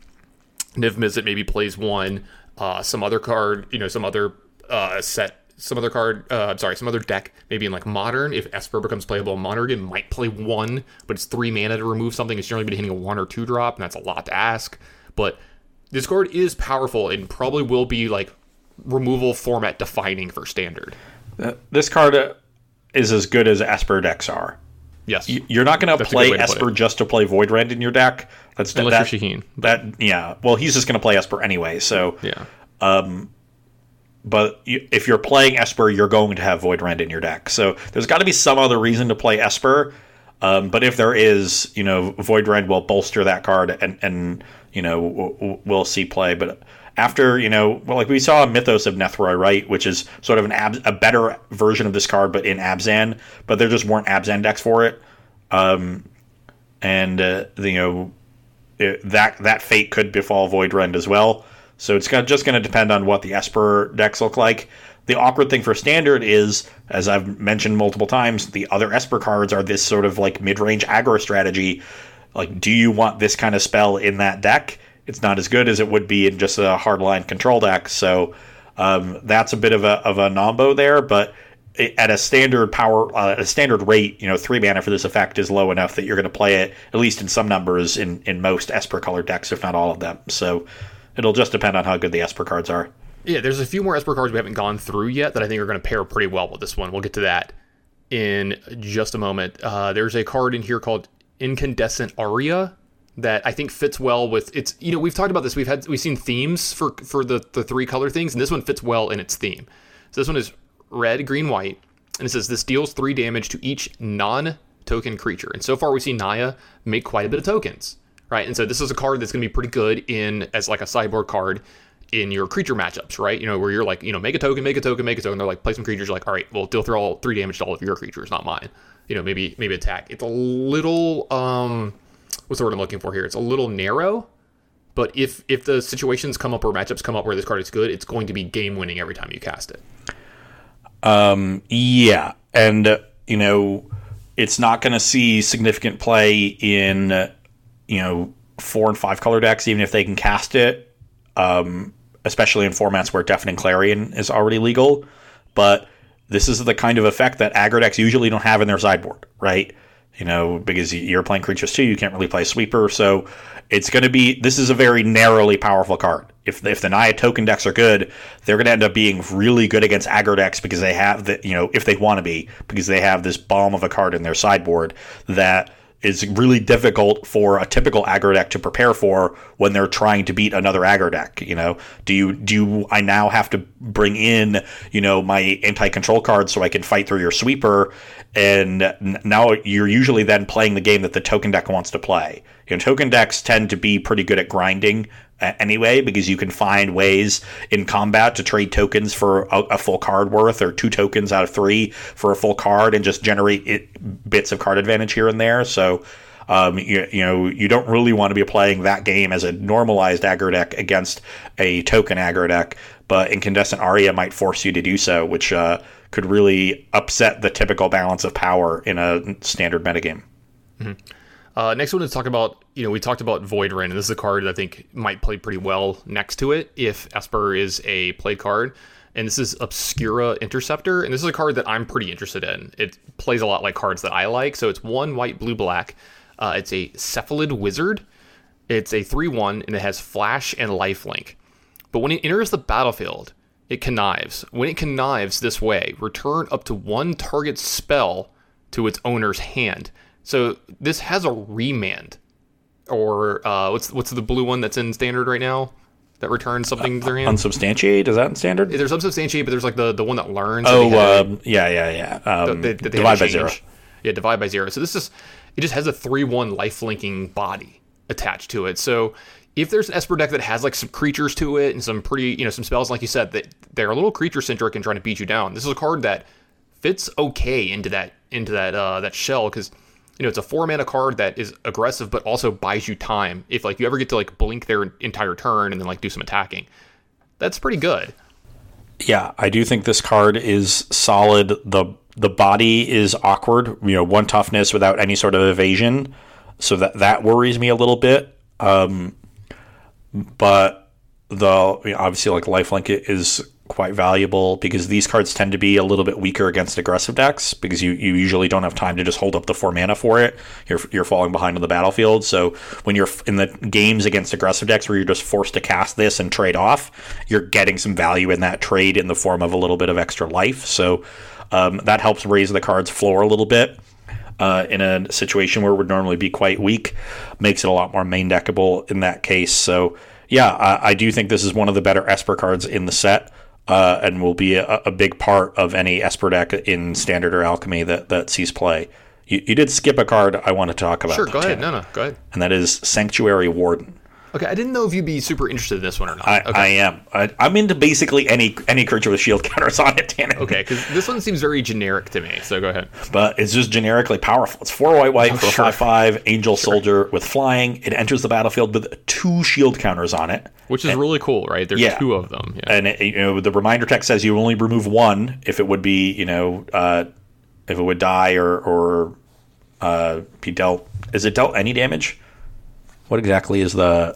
Niv-Mizzet maybe plays one. Uh, some other card, you know, some other uh, set. Some other card, uh, sorry, some other deck, maybe in like Modern, if Esper becomes playable in Modern, it might play one, but it's three mana to remove something. It's generally been hitting a one or two drop, and that's a lot to ask. But this card is powerful and probably will be like removal format defining for Standard. Uh, this card is as good as Esper decks are. Yes. You're not going to play Esper just to play Voidrend in your deck. That's Unless that, you're Shaheen. That, yeah. Well, he's just going to play Esper anyway, so. Yeah. Um, But if you're playing Esper, you're going to have Voidrend in your deck. So there's got to be some other reason to play Esper. Um, but if there is, you know, Voidrend will bolster that card and, and you know, we'll see play. But after, you know, well, like we saw Mythos of Nethroi, right, which is sort of an ab- a better version of this card, but in Abzan, but there just weren't Abzan decks for it. Um, and, uh, you know, it, that that fate could befall Voidrend as well. So it's got, just going to depend on what the Esper decks look like. The awkward thing for Standard is, as I've mentioned multiple times, the other Esper cards are this sort of like mid-range aggro strategy. Like, do you want this kind of spell in that deck? It's not as good as it would be in just a hardline control deck. So um, that's a bit of a of a nombo there, but at a standard power, uh, a standard rate, you know, three mana for this effect is low enough that you're going to play it, at least in some numbers, in, in most Esper colored decks, if not all of them. So it'll just depend on how good the Esper cards are. Yeah, there's a few more Esper cards we haven't gone through yet that I think are going to pair pretty well with this one. We'll get to that in just a moment. Uh, there's a card in here called Incandescent Aria that I think fits well with it's, you know, we've talked about this. We've had, we've seen themes for, for the, the three color things, and this one fits well in its theme. So this one is red, green, white, and it says this deals three damage to each non-token creature. And so far we've seen Naya make quite a bit of tokens, right? And so this is a card that's going to be pretty good in as like a sideboard card in your creature matchups, right? You know, where you're like, you know, make a token, make a token, make a token. They're like, play some creatures. You're like, all right, well, deal through all three damage to all of your creatures, not mine. You know, maybe, maybe attack. It's a little, um, what's the word I'm looking for here? It's a little narrow, but if if the situations come up or matchups come up where this card is good, it's going to be game-winning every time you cast it. Um, yeah, and, uh, you know, it's not going to see significant play in, uh, you know, four and five color decks, even if they can cast it, um, especially in formats where Deafening Clarion is already legal, but this is the kind of effect that aggro decks usually don't have in their sideboard, right? You know, because you're playing creatures too, you can't really play Sweeper, so it's going to be, this is a very narrowly powerful card. If if the Naya token decks are good, they're going to end up being really good against aggro decks because they have, the, you know, if they want to be, because they have this bomb of a card in their sideboard that is really difficult for a typical aggro deck to prepare for when they're trying to beat another aggro deck. You know, do you do you, I now have to bring in, you know, my anti-control card so I can fight through your Sweeper? And now you're usually then playing the game that the token deck wants to play. You know, token decks tend to be pretty good at grinding anyway, because you can find ways in combat to trade tokens for a, a full card worth, or two tokens out of three for a full card, and just generate it, bits of card advantage here and there. So um, you, you know, you don't really want to be playing that game as a normalized aggro deck against a token aggro deck, but Incandescent Aria might force you to do so, which uh, could really upset the typical balance of power in a standard metagame. Mm-hmm. Uh, next one is talk about, you know, we talked about Voidrend, and this is a card that I think might play pretty well next to it if Esper is a play card. And this is Obscura Interceptor, and this is a card that I'm pretty interested in. It plays a lot like cards that I like. So it's one white, blue, black. Uh, it's a Cephalid Wizard. It's a three one, and it has Flash and Lifelink. But when it enters the battlefield, it connives. When it connives this way, return up to one target spell to its owner's hand. So this has a remand, or uh, what's what's the blue one that's in standard right now that returns something uh, to their hand? Unsubstantiate, is that in standard? There's Unsubstantiate, but there's like the, the one that learns. Oh, that um, yeah, yeah, yeah. Um, that, that divide by zero. Yeah, divide by zero. So this is, it just has a three one lifelinking body attached to it. So if there's an Esper deck that has like some creatures to it and some pretty, you know, some spells, like you said, that they're a little creature centric and trying to beat you down, this is a card that fits okay into that into that uh, that shell, because, you know, it's a four mana card that is aggressive, but also buys you time. If like you ever get to like blink their entire turn and then like do some attacking, that's pretty good. Yeah, I do think this card is solid. the The body is awkward. You know, one toughness without any sort of evasion, so that that worries me a little bit. Um, but the you know, obviously like lifelink is quite valuable, because these cards tend to be a little bit weaker against aggressive decks, because you, you usually don't have time to just hold up the four mana for it. You're you're falling behind on the battlefield. So when you're in the games against aggressive decks where you're just forced to cast this and trade off, you're getting some value in that trade in the form of a little bit of extra life. So um, that helps raise the card's floor a little bit uh, in a situation where it would normally be quite weak. Makes it a lot more main deckable in that case. So yeah, I, I do think this is one of the better Esper cards in the set. Uh, and will be a, a big part of any Esper deck in Standard or Alchemy that, that sees play. You, you did skip a card I want to talk about. Sure, go ahead. No, no, go ahead. And that is Sanctuary Warden. Okay, I didn't know if you'd be super interested in this one or not. I, okay. I am. I, I'm into basically any any creature with shield counters on it, Tannen. Okay, because this one seems very generic to me, so go ahead. But it's just generically powerful. It's four white white oh, for sure. a five five angel sure. soldier with flying. It enters the battlefield with two shield counters on it. Which is and, really cool, right? There's yeah. two of them. Yeah. And it, you know, the reminder text says you only remove one if it would be, you know, uh, if it would die or, or uh, be dealt. Is it dealt any damage? What exactly is the?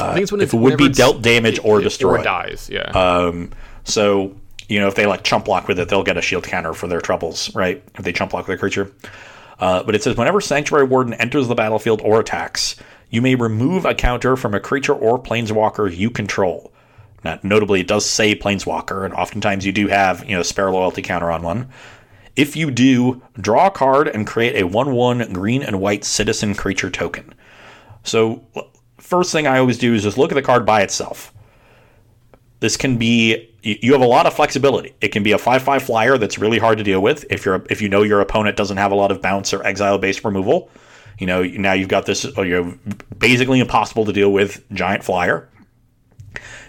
Uh, I think it's when if it's it would be dealt damage it, or destroyed. Or dies, yeah. Um, so you know, if they like chump block with it, they'll get a shield counter for their troubles, right? If they chump block with a creature. Uh, but it says whenever Sanctuary Warden enters the battlefield or attacks, you may remove a counter from a creature or planeswalker you control. Now, notably, it does say planeswalker, and oftentimes you do have you know spare loyalty counter on one. If you do, draw a card and create a one one green and white citizen creature token. So first thing I always do is just look at the card by itself. This can be, you have a lot of flexibility. It can be a five five flyer that's really hard to deal with if you're if you know your opponent doesn't have a lot of bounce or exile-based removal. You know, now you've got this, you know, basically impossible to deal with giant flyer.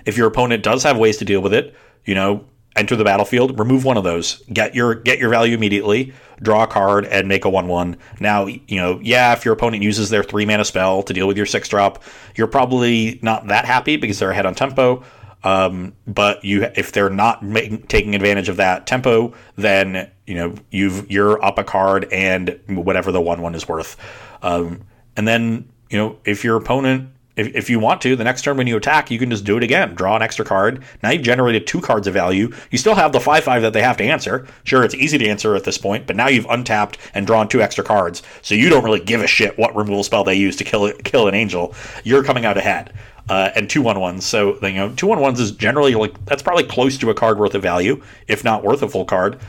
If your opponent does have ways to deal with it, you know, enter the battlefield, remove one of those, get your get your value immediately, draw a card, and make a one one. Now, you know, yeah, if your opponent uses their three-mana spell to deal with your six-drop, you're probably not that happy because they're ahead on tempo. Um, but you, if they're not make, taking advantage of that tempo, then, you know, you've, you're up a card and whatever the one one is worth. Um, and then, you know, if your opponent... If, if you want to, the next turn when you attack, you can just do it again. Draw an extra card. Now you've generated two cards of value. You still have the five five that they have to answer. Sure, it's easy to answer at this point, but now you've untapped and drawn two extra cards. So you don't really give a shit what removal spell they use to kill kill an angel. You're coming out ahead. Uh, and two one ones. So you know, two one ones is generally like that's probably close to a card worth of value, if not worth a full card.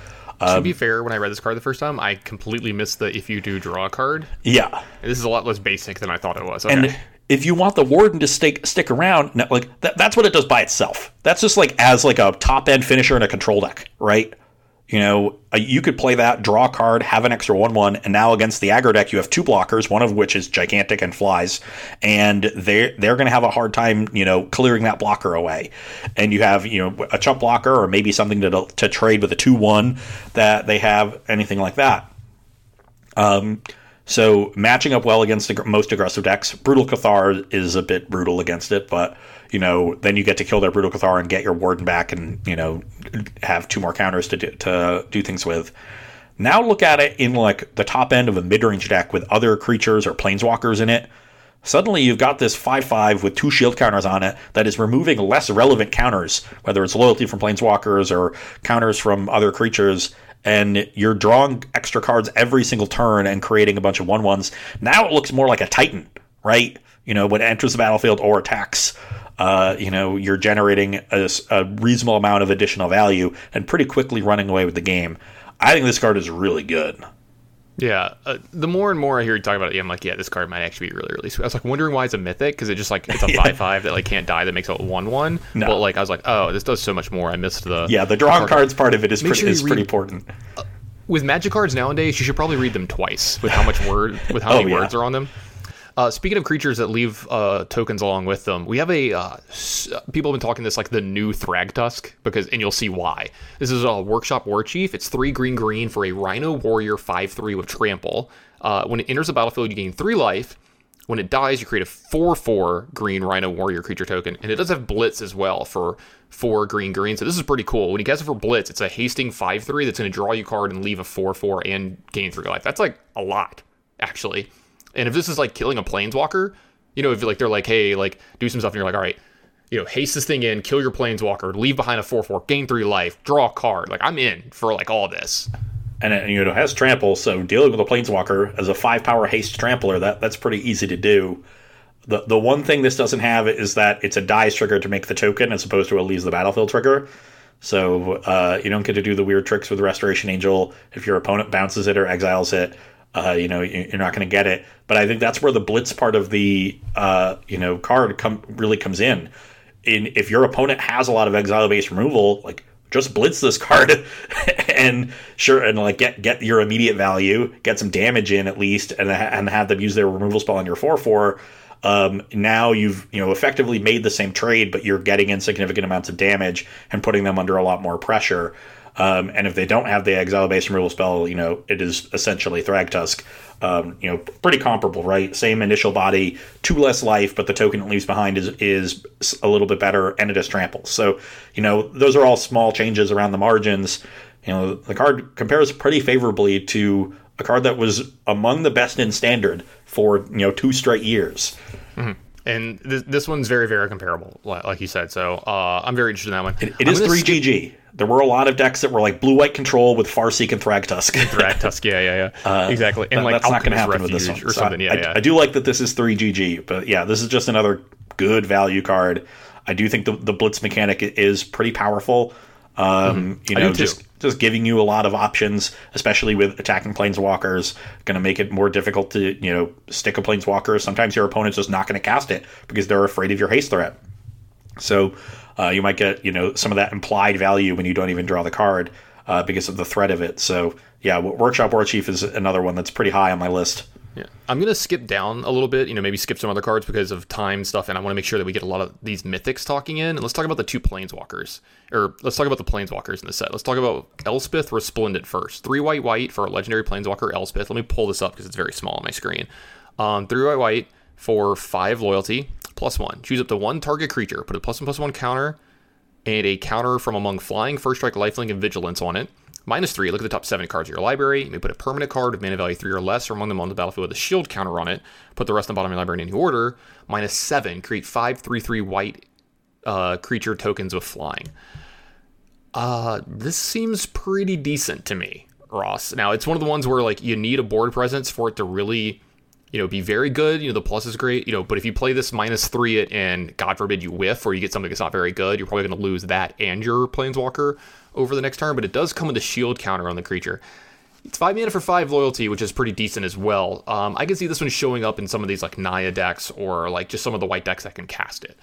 Um, to be fair, when I read this card the first time, I completely missed the if you do draw a card. Yeah. And this is a lot less basic than I thought it was. Okay. And if you want the warden to stick stick around, like that, that's what it does by itself. That's just like as like a top end finisher in a control deck, right? You know, you could play that, draw a card, have an extra one one, and now against the aggro deck, you have two blockers, one of which is gigantic and flies, and they're, they're going to have a hard time, you know, clearing that blocker away. And you have, you know, a chump blocker or maybe something to to trade with a two one that they have, anything like that. Um, so matching up well against the most aggressive decks. Brutal Cathar is a bit brutal against it, but... You know, then you get to kill their Brutal Cathar and get your Warden back and, you know, have two more counters to do, to do things with. Now look at it in, like, the top end of a mid-range deck with other creatures or planeswalkers in it. Suddenly you've got this five five with two shield counters on it that is removing less relevant counters, whether it's loyalty from planeswalkers or counters from other creatures, and you're drawing extra cards every single turn and creating a bunch of one ones. Now it looks more like a Titan, right? You know, when it enters the battlefield or attacks. Uh, you know, you're generating a, a reasonable amount of additional value and pretty quickly running away with the game. I think this card is really good. Yeah, uh, the more and more I hear you talk about it, yeah, I'm like, yeah, this card might actually be really, really sweet. I was like wondering why it's a mythic because it just like it's a yeah. five five that like can't die that makes it one one. No. But like I was like, oh, this does so much more. I missed the yeah the drawing cards part of it is Make pretty sure is read- pretty important. Uh, with Magic cards nowadays, you should probably read them twice with how much word with how oh, many yeah. words are on them. Uh, speaking of creatures that leave uh, tokens along with them, we have a uh, s- people have been talking this like the new Thragtusk because, and you'll see why. This is a Workshop War Chief. It's three green green for a Rhino Warrior five three with trample. Uh, when it enters the battlefield, you gain three life. When it dies, you create a four four green Rhino Warrior creature token, and it does have Blitz as well for four green green. So this is pretty cool. When you cast it for Blitz, it's a hasting five three that's going to draw you card and leave a four four and gain three life. That's like a lot, actually. And if this is like killing a planeswalker, you know, if like they're like, hey, like do some stuff, and you're like, all right, you know, haste this thing in, kill your planeswalker, leave behind a four four, gain three life, draw a card. Like I'm in for like all this. And it, you know, it has trample, so dealing with a planeswalker as a five power haste trampler, that that's pretty easy to do. The the one thing this doesn't have is that it's a dice trigger to make the token as opposed to a leaves the battlefield trigger. So uh, you don't get to do the weird tricks with Restoration Angel if your opponent bounces it or exiles it. Uh, you know, you're not going to get it. But I think that's where the blitz part of the, uh, you know, card come really comes in. In if your opponent has a lot of exile-based removal, like just blitz this card and sure, and like get get your immediate value, get some damage in at least, and and have them use their removal spell on your four four. Um, now you've, you know, effectively made the same trade, but you're getting insignificant amounts of damage and putting them under a lot more pressure. Um, and if they don't have the exile base and removal spell, you know, it is essentially Thragtusk. Um, you know, pretty comparable, right? Same initial body, two less life, but the token it leaves behind is is a little bit better, and it has trample. So, you know, those are all small changes around the margins. You know, the card compares pretty favorably to a card that was among the best in Standard for, you know, two straight years. Mm-hmm. And th- this one's very, very comparable, like you said. So uh, I'm very interested in that one. It, it is three G G. Skip- there were a lot of decks that were like blue-white control with Farseek and Thragtusk. Thragtusk, yeah, yeah, yeah. Uh, exactly. And that, like, that's not going to happen with this one. Or so something. I, yeah, I, yeah. I do like that this is three G G, but yeah, this is just another good value card. I do think the, the Blitz mechanic is pretty powerful. Um, mm-hmm. You know, just just giving you a lot of options, especially with attacking planeswalkers, going to make it more difficult to, you know, stick a planeswalker. Sometimes your opponent's just not going to cast it because they're afraid of your haste threat. So uh, you might get, you know, some of that implied value when you don't even draw the card uh, because of the threat of it. So yeah, Workshop War Chief is another one that's pretty high on my list. Yeah. I'm going to skip down a little bit, you know, maybe skip some other cards because of time stuff, and I want to make sure that we get a lot of these mythics talking in. And let's talk about the two planeswalkers, or let's talk about the planeswalkers in the set. Let's talk about Elspeth Resplendent first. Three white white for a legendary planeswalker Elspeth. Let me pull this up because it's very small on my screen. Um, three white white for five loyalty, plus one. Choose up to one target creature. Put a plus one plus one counter and a counter from among flying, first strike, lifelink, and vigilance on it. Minus three, look at the top seven cards of your library. You may put a permanent card with mana value three or less or among them on the battlefield with a shield counter on it. Put the rest on the bottom of your library in any order. Minus seven, create five, three, three white uh, creature tokens with flying. Uh, this seems pretty decent to me, Ross. Now, it's one of the ones where, like, you need a board presence for it to really, you know, be very good. You know, the plus is great, you know, but if you play this minus three it and, God forbid, you whiff or you get something that's not very good, you're probably going to lose that and your planeswalker over the next turn. But it does come with a shield counter on the creature. It's five mana for five loyalty, which is pretty decent as well. Um, I can see this one showing up in some of these like Naya decks or like just some of the white decks that can cast it.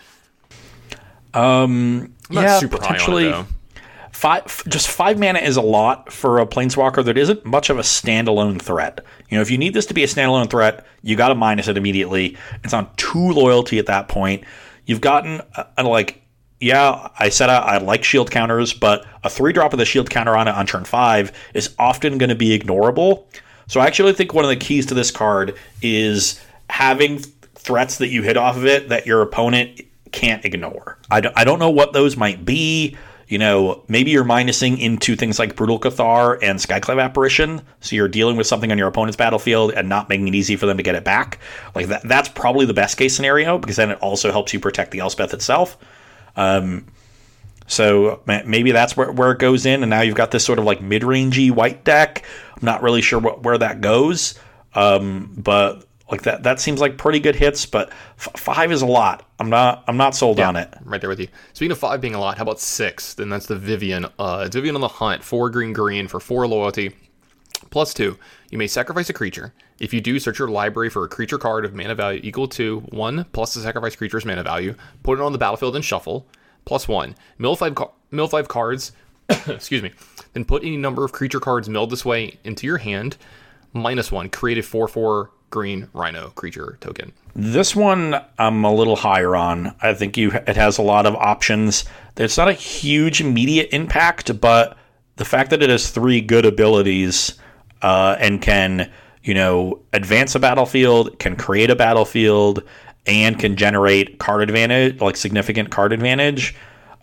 Um, I'm not yeah, super potentially. High on it, though. Five, just five mana is a lot for a planeswalker that isn't much of a standalone threat. You know, if you need this to be a standalone threat, you got to minus it immediately. It's on two loyalty at that point. You've gotten a, a, like. Yeah, I said I, I like shield counters, but a three drop of the shield counter on it on turn five is often going to be ignorable. So I actually think one of the keys to this card is having threats that you hit off of it that your opponent can't ignore. I don't, I don't know what those might be. You know, maybe you're minusing into things like Brutal Cathar and Skyclave Apparition, so you're dealing with something on your opponent's battlefield and not making it easy for them to get it back. Like that, that's probably the best case scenario, because then it also helps you protect the Elspeth itself. Um, so maybe that's where, where it goes in, and now you've got this sort of like mid-rangey white deck. I'm not really sure what, where that goes, um, but like that that seems like pretty good hits. But f- five is a lot. I'm not I'm not sold yeah, on it. Right there with you. Speaking of five being a lot, how about six? Then that's the Vivian. Uh, it's Vivian on the Hunt. Four green green for four loyalty, plus two. You may sacrifice a creature. If you do, search your library for a creature card of mana value equal to one plus the sacrifice creature's mana value. Put it on the battlefield and shuffle. Plus one. Mill five, ca- mill five cards. Excuse me. Then put any number of creature cards milled this way into your hand. Minus one. Create a four four green rhino creature token. This one I'm a little higher on. I think you it has a lot of options. It's not a huge immediate impact, but the fact that it has three good abilities uh, and can... you know, advance a battlefield, can create a battlefield, and can generate card advantage, like significant card advantage,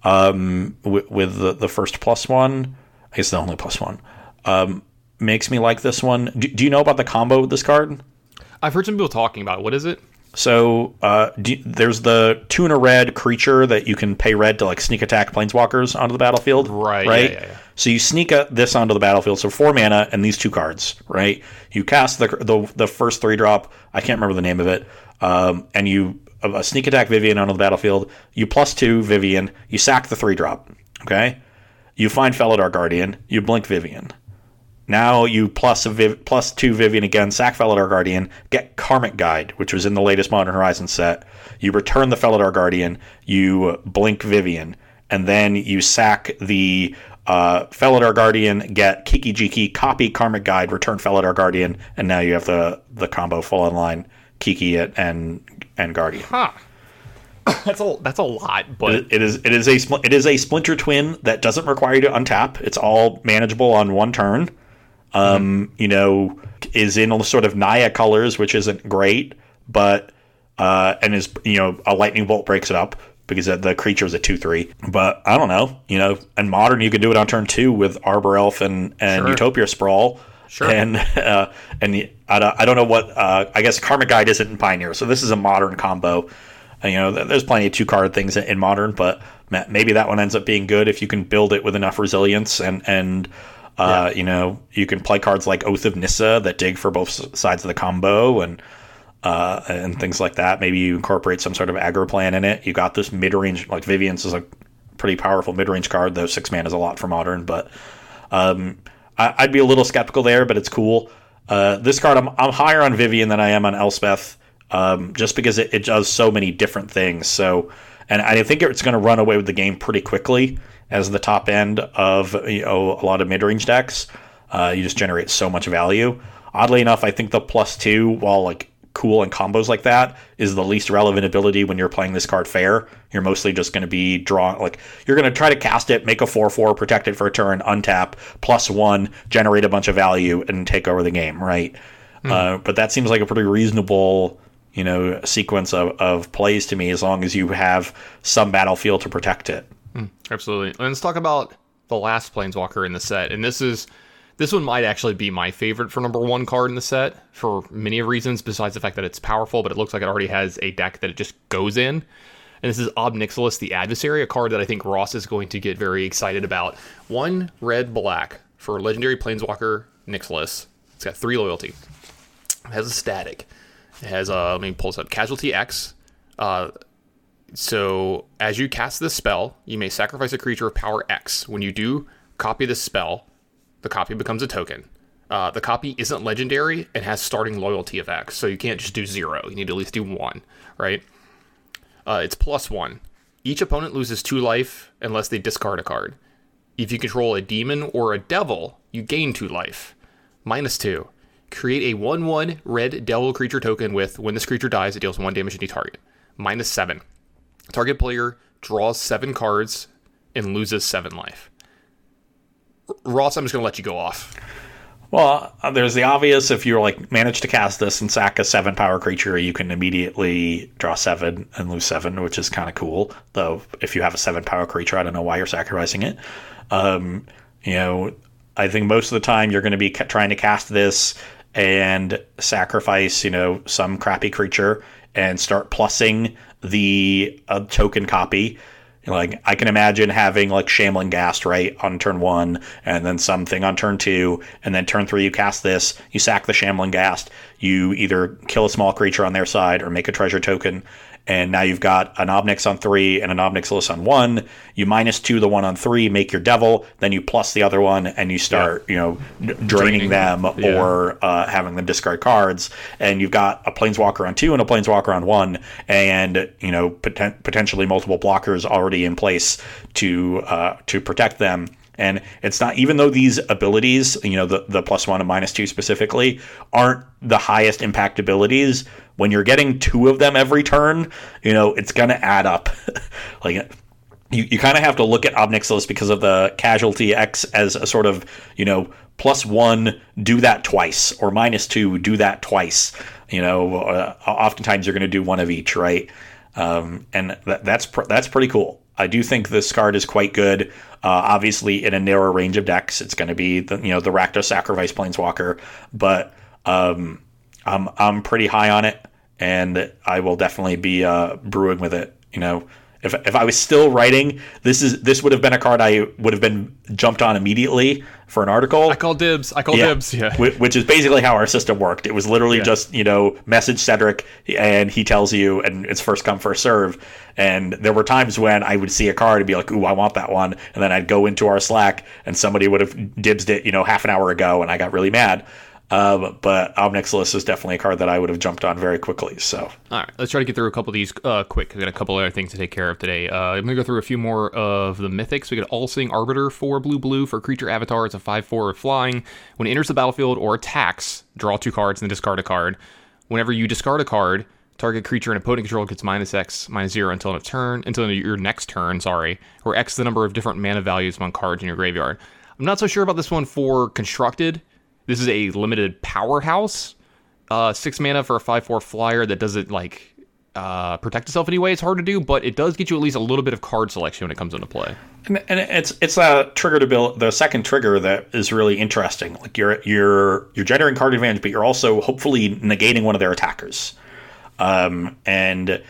um, w- with the, the first plus one. I guess the only plus one um, makes me like this one. Do, do you know about the combo with this card? I've heard some people talking about it. What is it? So uh, do, there's the two and a red creature that you can pay red to like sneak attack planeswalkers onto the battlefield. Right. Right. Yeah, yeah, yeah. So you sneak a, this onto the battlefield. So four mana and these two cards, right? You cast the the, the first three drop. I can't remember the name of it. Um, and you uh, sneak attack Vivian onto the battlefield. You plus two Vivian. You sack the three drop. Okay. You find Felidar Guardian. You blink Vivian. Now you plus a Viv- plus two Vivian again, sack Felidar Guardian, get Karmic Guide, which was in the latest Modern Horizons set. You return the Felidar Guardian, you blink Vivian, and then you sack the uh, Felidar Guardian, get Kiki Jiki, copy Karmic Guide, return Felidar Guardian, and now you have the, the combo full online, Kiki it and and Guardian. Huh. That's a that's a lot, but it, it is it is a it is a Splinter Twin that doesn't require you to untap. It's all manageable on one turn. Um, mm-hmm. You know, is in sort of Naya colors, which isn't great, but uh, and is you know a Lightning Bolt breaks it up because the creature is a two three. But I don't know, you know, in Modern you can do it on turn two with Arbor Elf and and sure. Utopia Sprawl. Sure. And uh, and I don't know what uh, I guess Karmic Guide isn't in Pioneer, so this is a Modern combo. You know, there's plenty of two card things in Modern, but maybe that one ends up being good if you can build it with enough resilience and and uh, yeah. you know you can play cards like Oath of Nissa that dig for both sides of the combo and uh, and things like that. Maybe you incorporate some sort of aggro plan in it. You got this mid range, like Vivian's is a pretty powerful mid range card, though six mana is a lot for Modern, but um, I, I'd be a little skeptical there. But it's cool. Uh, this card, I'm I'm higher on Vivian than I am on Elspeth. Um, just because it, it does so many different things. So, and I think it's going to run away with the game pretty quickly as the top end of you know a lot of mid-range decks. Uh, you just generate so much value. Oddly enough, I think the plus two, while like cool in combos like that, is the least relevant ability when you're playing this card fair. You're mostly just going to be drawing, like you're going to try to cast it, make a four four, protect it for a turn, untap, plus one, generate a bunch of value, and take over the game, right? Mm. Uh, but that seems like a pretty reasonable... you know, sequence of, of plays to me, as long as you have some battlefield to protect it. Mm, absolutely. Let's talk about the last Planeswalker in the set. And this is, this one might actually be my favorite for number one card in the set for many reasons, besides the fact that it's powerful, but it looks like it already has a deck that it just goes in. And this is Obnixilis, the Adversary, a card that I think Ross is going to get very excited about. One red black for legendary Planeswalker Nixilis. It's got three loyalty. It has a static. It has, uh, let me pull this up, Casualty X. Uh, so, as you cast this spell, you may sacrifice a creature of power X. When you do copy this spell, the copy becomes a token. Uh, the copy isn't legendary and has starting loyalty of X, so you can't just do zero. You need to at least do one, right? Uh, it's plus one. Each opponent loses two life unless they discard a card. If you control a demon or a devil, you gain two life. Minus two. Create a one one red devil creature token with, when this creature dies, it deals one damage to any target. Minus seven. Target player draws seven cards and loses seven life. Ross, I'm just going to let you go off. Well, there's the obvious. If you're like, manage to cast this and sack a seven power creature, you can immediately draw seven and lose seven, which is kind of cool. Though, if you have a seven power creature, I don't know why you're sacrificing it. Um, you know, I think most of the time you're going to be ca- trying to cast this and sacrifice, you know, some crappy creature and start plussing the uh, token copy. Like, I can imagine having like Shambling Ghast, right, on turn one, and then something on turn two, and then turn three you cast this, you sack the Shambling Ghast, you either kill a small creature on their side or make a treasure token, and now you've got an Obnix on three and an Obnixilis on one. You minus two the one on three, make your devil, then you plus the other one, and you start, yeah. you know, d- draining, draining them yeah. or uh, having them discard cards. And you've got a Planeswalker on two and a Planeswalker on one, and you know, poten- potentially multiple blockers already in place to uh, to protect them. And it's not, even though these abilities, you know, the, the plus one and minus two specifically, aren't the highest impact abilities, when you're getting two of them every turn, you know, it's going to add up. Like, you, you kind of have to look at Obnixilis because of the Casualty X as a sort of, you know, plus one, do that twice, or minus two, do that twice. You know, uh, oftentimes you're going to do one of each, right? Um, and th- that's pr- that's pretty cool. I do think this card is quite good. Uh, obviously, in a narrow range of decks, it's going to be the, you know the Rakdos Sacrifice Planeswalker, but um, I'm I'm pretty high on it, and I will definitely be uh, brewing with it. You know, if if I was still writing, this is this would have been a card I would have been jumped on immediately for an article. I call dibs. I call yeah. dibs. Yeah, which is basically how our system worked. It was literally yeah. just you know message Cedric, and he tells you, and it's first come first serve. And there were times when I would see a card and be like, ooh, I want that one. And then I'd go into our Slack and somebody would have dibsed it, you know, half an hour ago. And I got really mad. Um, but Obnixilis is definitely a card that I would have jumped on very quickly. So, all right, let's try to get through a couple of these uh, quick. I've got a couple other things to take care of today. Uh, I'm going to go through a few more of the mythics. We got All-Seeing Arbiter, four blue blue for creature avatar. It's a five four of flying. When it enters the battlefield or attacks, draw two cards and then discard a card. Whenever you discard a card, Target creature and opponent control gets minus X, minus zero until, a turn, until your next turn, sorry, or X the number of different mana values among cards in your graveyard. I'm not so sure about this one for Constructed. This is a limited powerhouse. Uh, six mana for a five four flyer that doesn't like uh, protect itself anyway. It's hard to do, but it does get you at least a little bit of card selection when it comes into play. And, and it's it's a trigger to build, the second trigger that is really interesting. Like you're you're you're generating card advantage, but you're also hopefully negating one of their attackers. Um, and, you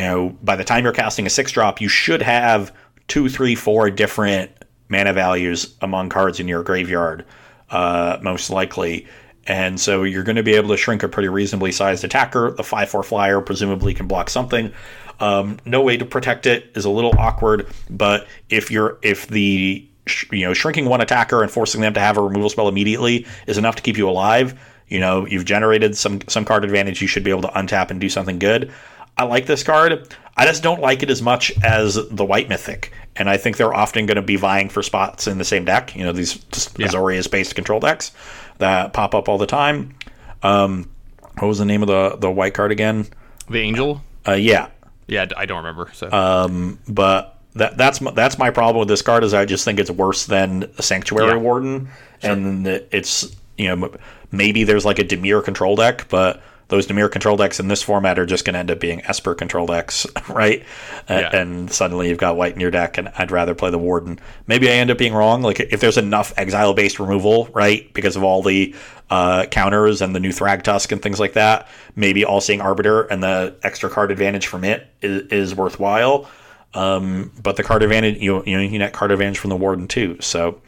know, by the time you're casting a six drop, you should have two, three, four different mana values among cards in your graveyard, uh, most likely. And so you're going to be able to shrink a pretty reasonably sized attacker. The five four flyer presumably can block something. Um, no way to protect it is a little awkward, but if you're, if the, you know, shrinking one attacker and forcing them to have a removal spell immediately is enough to keep you alive, you know, you've generated some some card advantage. You should be able to untap and do something good. I like this card. I just don't like it as much as the White Mythic. And I think they're often going to be vying for spots in the same deck. You know, these just yeah. Azorius-based control decks that pop up all the time. Um, what was the name of the, the white card again? The Angel? Uh, yeah. Yeah, I don't remember. So, um, But that that's my, that's my problem with this card is I just think it's worse than a Sanctuary yeah. Warden. Sure. And it's... You know, maybe there's like a Dimir control deck, but those Dimir control decks in this format are just going to end up being Esper control decks, right? Yeah. Uh, and suddenly you've got white in your deck, and I'd rather play the Warden. Maybe I end up being wrong. Like if there's enough exile-based removal, right, because of all the uh, counters and the new Thragtusk and things like that, maybe All-Seeing Arbiter and the extra card advantage from it is, is worthwhile. Um, but the card advantage, you you know, you net card advantage from the Warden too, so.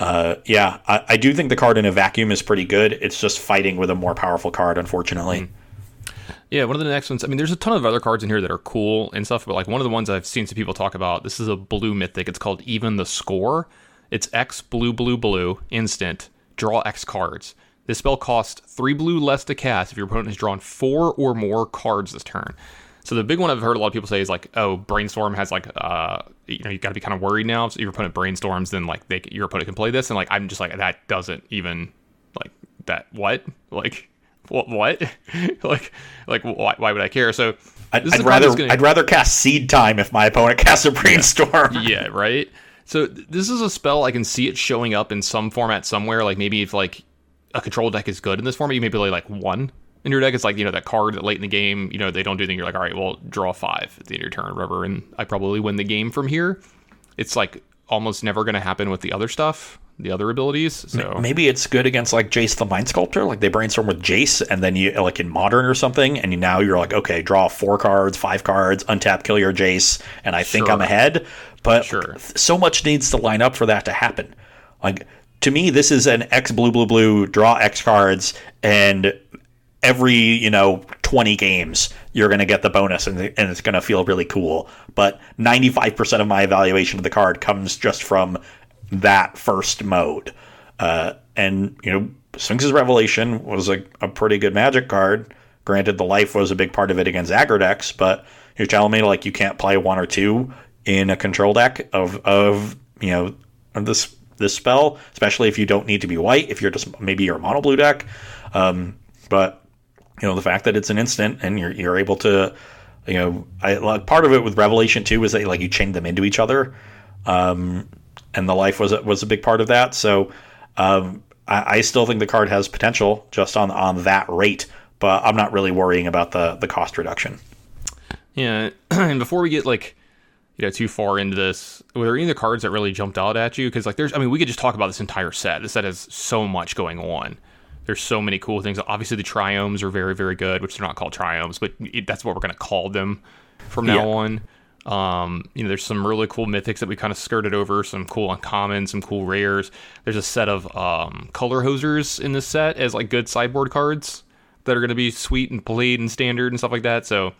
Uh, yeah, I, I do think the card in a vacuum is pretty good. It's just fighting with a more powerful card, unfortunately. Yeah, one of the next ones, I mean, there's a ton of other cards in here that are cool and stuff, but like one of the ones I've seen some people talk about, this is a blue mythic. It's called Even the Score. It's X blue, blue, blue, instant, draw X cards. This spell costs three blue less to cast if your opponent has drawn four or more cards this turn. So the big one I've heard a lot of people say is like, oh, Brainstorm has like, uh, you know, you got to be kind of worried now. If your opponent brainstorms, then like they, your opponent can play this. And like, I'm just like, that doesn't even like that. What? Like, what? What? like, like why, why would I care? So I'd, I'd rather gonna... I'd rather cast Seed Time if my opponent casts a Brainstorm. Yeah, yeah, right. So this is a spell I can see it showing up in some format somewhere. Like maybe if like a control deck is good in this format, you may play like one. In your deck, it's like, you know, that card that late in the game, you know, they don't do anything. You're like, all right, well, draw five at the end of your turn, whatever, and I probably win the game from here. It's like almost never going to happen with the other stuff, the other abilities. So maybe it's good against like Jace the Mind Sculptor, like they brainstorm with Jace, and then you like in Modern or something, and now you're like, okay, draw four cards, five cards, untap, kill your Jace, and I think sure. I'm ahead. But sure. so much needs to line up for that to happen. Like to me, this is an X blue blue blue draw X cards and. Every, you know, twenty games, you're going to get the bonus, and, and it's going to feel really cool. But ninety-five percent of my evaluation of the card comes just from that first mode. Uh, and, you know, Sphinx's Revelation was a, a pretty good Magic card. Granted, the life was a big part of it against aggro decks, but you're telling me, like, you can't play one or two in a control deck of, of you know, of this this spell, especially if you don't need to be white, if you're just maybe your mono blue deck. Um, but... You know, the fact that it's an instant and you're you're able to, you know, I, like, part of it with Revelation too is that like you chain them into each other, um, and the life was was a big part of that. So um, I, I still think the card has potential just on on that rate, but I'm not really worrying about the the cost reduction. Yeah, and before we get like you know too far into this, were there any of the cards that really jumped out at you? Because like there's, I mean, we could just talk about this entire set. This set has so much going on. There's so many cool things. Obviously, the triomes are very, very good, which they're not called triomes, but it, that's what we're going to call them from now yeah. on. Um, you know, there's some really cool mythics that we kind of skirted over, some cool uncommons, some cool rares. There's a set of um, color hosers in this set as like good sideboard cards that are going to be sweet and played and standard and stuff like that. So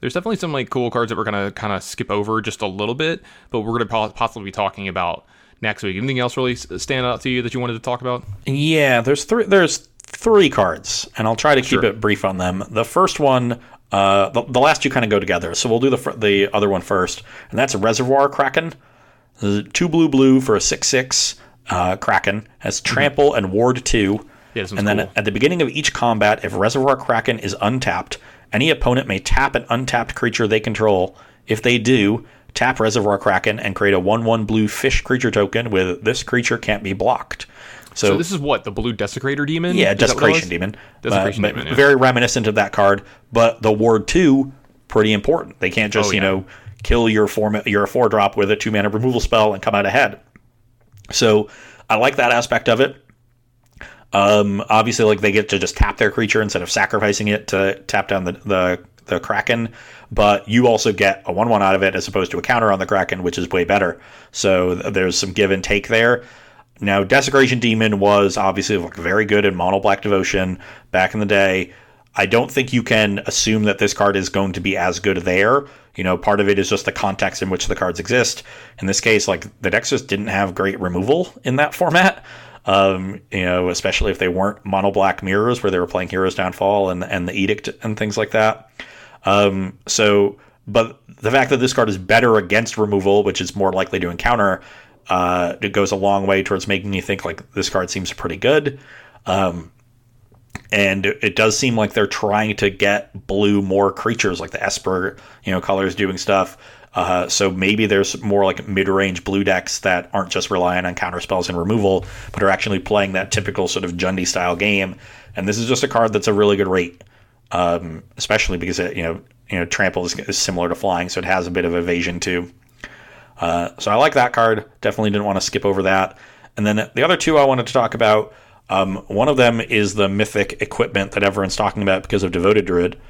there's definitely some like cool cards that we're going to kind of skip over just a little bit, but we're going to possibly be talking about next week. Anything else really stand out to you that you wanted to talk about? Yeah, there's three. There's Three cards, and I'll try to keep sure. it brief on them. The first one, uh, the, the last two kind of go together, so we'll do the fr- the other one first, and that's a Reservoir Kraken. Two blue blue for a six six uh, Kraken. Has trample mm-hmm. and ward two. Yeah, and then cool. At the beginning of each combat, if Reservoir Kraken is untapped, any opponent may tap an untapped creature they control. If they do, tap Reservoir Kraken and create a one one blue fish creature token with this creature can't be blocked. So, so this is what, the blue Desecrator Demon? Yeah, Desecration Demon. Desecration uh, Demon, yeah. Very reminiscent of that card, but the Ward two, pretty important. They can't just, oh, yeah. you know, kill your four, your four-drop with a two-mana removal spell and come out ahead. So I like that aspect of it. Um, obviously, like they get to just tap their creature instead of sacrificing it to tap down the, the the Kraken, but you also get a one one out of it as opposed to a counter on the Kraken, which is way better. So th- there's some give and take there. Now, Desecration Demon was obviously like, very good in Mono Black Devotion back in the day. I don't think you can assume that this card is going to be as good there. You know, part of it is just the context in which the cards exist. In this case, like the decks just didn't have great removal in that format. Um, you know, especially if they weren't mono black mirrors where they were playing Hero's Downfall and and the Edict and things like that. Um, so, but the fact that this card is better against removal, which is more likely to encounter, uh, it goes a long way towards making you think like this card seems pretty good. Um, And it does seem like they're trying to get blue more creatures, like the Esper, you know, colors doing stuff. Uh, so maybe there's more like mid-range blue decks that aren't just relying on counter spells and removal, but are actually playing that typical sort of Jundi style game. And this is just a card that's a really good rate, um, especially because it, you know, you know, trample is, is similar to flying, so it has a bit of evasion too. Uh, so I like that card. Definitely didn't want to skip over that. And then the other two I wanted to talk about. Um, one of them is the mythic equipment that everyone's talking about because of Devoted Druid.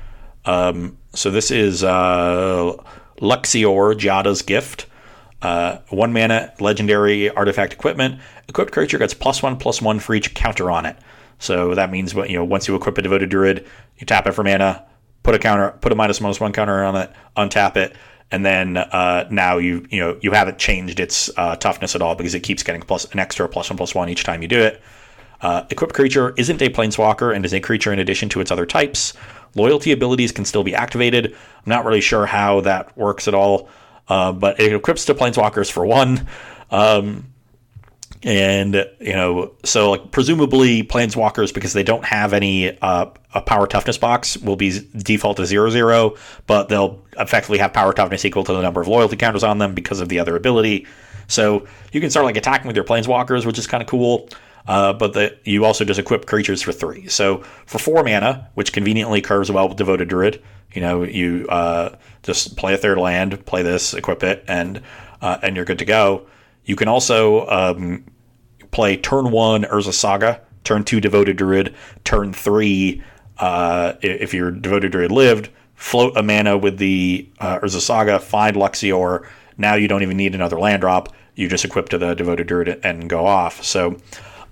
Um, so this is uh, Luxior, Giada's Gift. Uh, one mana, legendary artifact equipment. Equipped creature gets plus one, plus one for each counter on it. So that means you know once you equip a Devoted Druid, you tap it for mana, put a counter, put a minus minus one counter on it, untap it, and then uh, now you you know you haven't changed its uh, toughness at all because it keeps getting plus an extra plus one, plus one each time you do it. Uh, equipped creature isn't a planeswalker and is a creature in addition to its other types. Loyalty abilities can still be activated. I'm not really sure how that works at all, uh, but it equips to planeswalkers for one. Um, and, you know, so like presumably planeswalkers, because they don't have any uh, a power toughness box, will be default to zero zero, but they'll effectively have power toughness equal to the number of loyalty counters on them because of the other ability. So you can start like attacking with your planeswalkers, which is kind of cool. Uh, but the, you also just equip creatures for three. So for four mana, which conveniently curves well with Devoted Druid, you know, you uh, just play a third land, play this, equip it, and uh, and you're good to go. You can also um, play turn one Urza's Saga, turn two Devoted Druid, turn three uh, if your Devoted Druid lived, float a mana with the uh, Urza's Saga, find Luxior. Now you don't even need another land drop. You just equip to the Devoted Druid and go off. So...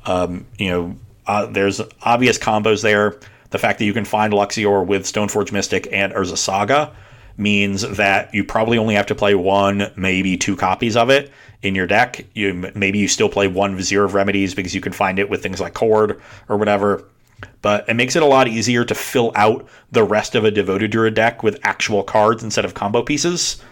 Um, you know, uh, there's obvious combos there. The fact that you can find Luxior with Stoneforge Mystic and Urza's Saga means that you probably only have to play one, maybe two copies of it in your deck. You maybe you still play one Vizier of Remedies because you can find it with things like Cord or whatever. But it makes it a lot easier to fill out the rest of a Devoted Druid deck with actual cards instead of combo pieces.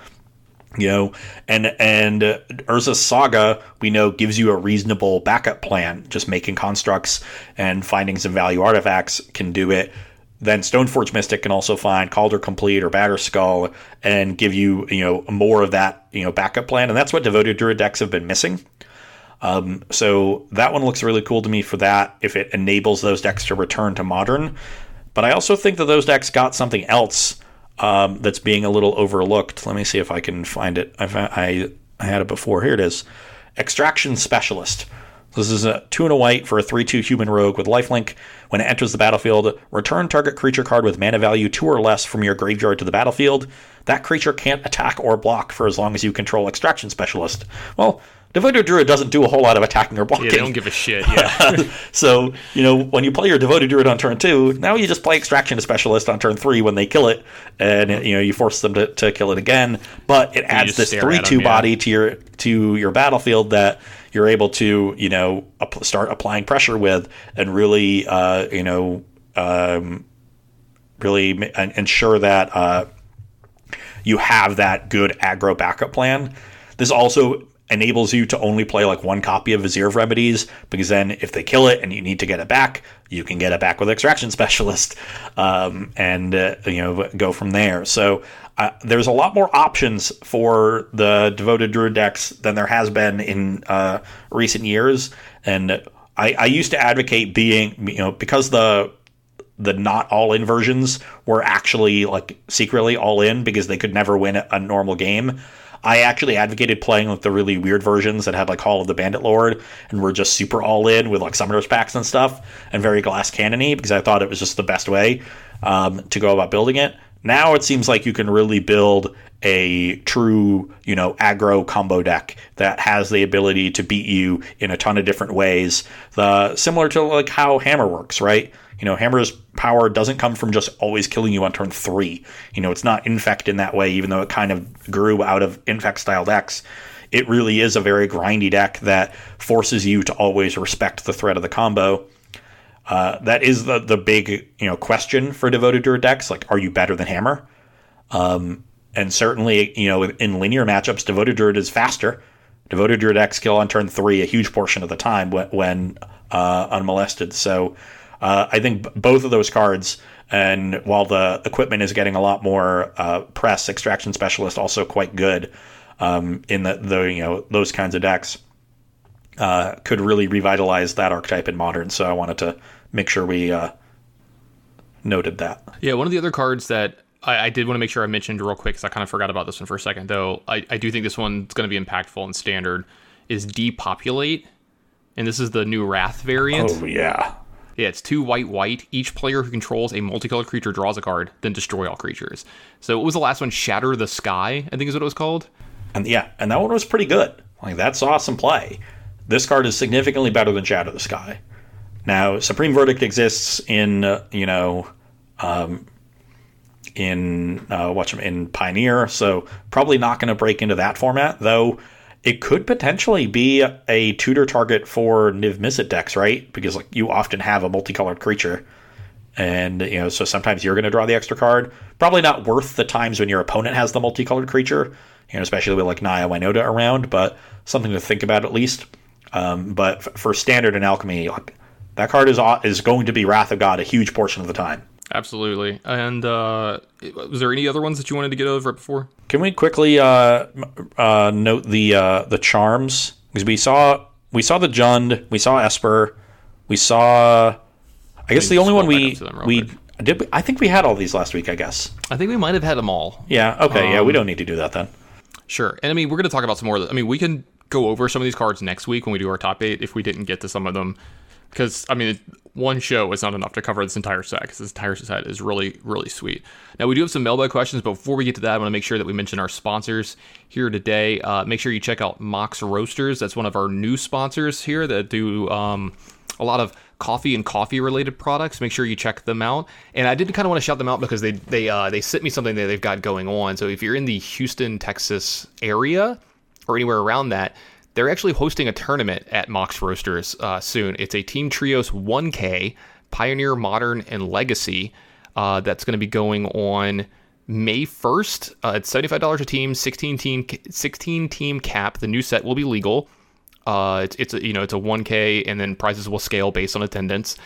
You know, and and uh, Urza's Saga, we know, gives you a reasonable backup plan. Just making constructs and finding some value artifacts can do it. Then Stoneforge Mystic can also find Calder Complete or Batterskull and give you, you know, more of that, you know, backup plan. And that's what Devoted Druid decks have been missing. Um, so that one looks really cool to me for that, if it enables those decks to return to Modern. But I also think that those decks got something else Um, that's being a little overlooked. Let me see if I can find it. I've, I I had it before. Here it is. Extraction Specialist. This is a two and a white for a three two human rogue with lifelink. When it enters the battlefield, return target creature card with mana value two or less from your graveyard to the battlefield. That creature can't attack or block for as long as you control Extraction Specialist. Well, Devoted Druid doesn't do a whole lot of attacking or blocking. Yeah, they don't give a shit, yeah. So, you know, when you play your Devoted Druid on turn two, now you just play Extraction Specialist on turn three when they kill it, and, you know, you force them to, to kill it again, but it so adds this three two them, yeah. body to your to your battlefield that you're able to, you know, up, start applying pressure with and really, uh, you know, um, really ma- ensure that uh, you have that good aggro backup plan. This also enables you to only play like one copy of Vizier of Remedies, because then if they kill it and you need to get it back, you can get it back with Extraction Specialist, um, and uh, you know, go from there. So uh, there's a lot more options for the Devoted Druid decks than there has been in uh, recent years. And I, I used to advocate being, you know, because the the not all in versions were actually like secretly all in because they could never win a normal game. I actually advocated playing like the really weird versions that had like Hall of the Bandit Lord and were just super all in with like summoners packs and stuff and very glass cannony, because I thought it was just the best way um, to go about building it. Now it seems like you can really build a true, you know, aggro combo deck that has the ability to beat you in a ton of different ways. The similar to like how Hammer works, right? You know, Hammer's power doesn't come from just always killing you on turn three. You know, it's not Infect in that way, even though it kind of grew out of Infect-style decks. It really is a very grindy deck that forces you to always respect the threat of the combo. Uh, that is the the big, you know, question for Devoted Druid decks. Like, are you better than Hammer? Um, and certainly, you know, in linear matchups, Devoted Druid is faster. Devoted Druid decks kill on turn three a huge portion of the time when, when uh, unmolested. So... Uh, I think b- both of those cards, and while the equipment is getting a lot more uh, press, Extraction Specialist also quite good um, in the, the you know those kinds of decks, uh, could really revitalize that archetype in Modern. So I wanted to make sure we uh, noted that. Yeah, one of the other cards that I, I did want to make sure I mentioned real quick, because I kind of forgot about this one for a second, though I, I do think this one's going to be impactful in Standard, is Depopulate, and this is the new Wrath variant. Oh yeah. Yeah, it's two white, white. Each player who controls a multicolored creature draws a card, then destroy all creatures. So what was the last one? Shatter the Sky, I think is what it was called. And yeah, and that one was pretty good. Like, that saw some play. This card is significantly better than Shatter the Sky. Now, Supreme Verdict exists in, uh, you know, um, in uh, what's in Pioneer, so probably not going to break into that format, though. It could potentially be a tutor target for Niv-Mizzet decks, right? Because like you often have a multicolored creature, and you know, so sometimes you're going to draw the extra card. Probably not worth the times when your opponent has the multicolored creature, you know, especially with like Naya Wynota around. But something to think about at least. Um, but f- for Standard and Alchemy, like, that card is is going to be Wrath of God a huge portion of the time. Absolutely. And uh, was there any other ones that you wanted to get over right before? Can we quickly uh, uh, note the uh, the charms? Because we saw we saw the Jund, we saw Esper, we saw. I guess the only one we we quick. did. We, I think we had all these last week. I guess. I think we might have had them all. Yeah. Okay. Um, yeah. We don't need to do that then. Sure. And I mean, we're going to talk about some more. I mean, we can go over some of these cards next week when we do our top eight if we didn't get to some of them. Because, I mean, one show is not enough to cover this entire set, because this entire set is really, really sweet. Now, we do have some mailbag questions, but before we get to that, I want to make sure that we mention our sponsors here today. Uh, make sure you check out Mox Roasters. That's one of our new sponsors here that do um, a lot of coffee and coffee-related products. Make sure you check them out. And I did kind of want to shout them out because they, they, uh, they sent me something that they've got going on. So if you're in the Houston, Texas area or anywhere around that, they're actually hosting a tournament at Mox Roasters uh, soon. It's a Team Trios one K, Pioneer, Modern, and Legacy uh, that's going to be going on May first. Uh, it's seventy-five dollars a team, sixteen team cap. The new set will be legal. Uh, it's it's a, you know it's a one K, and then prizes will scale based on attendance.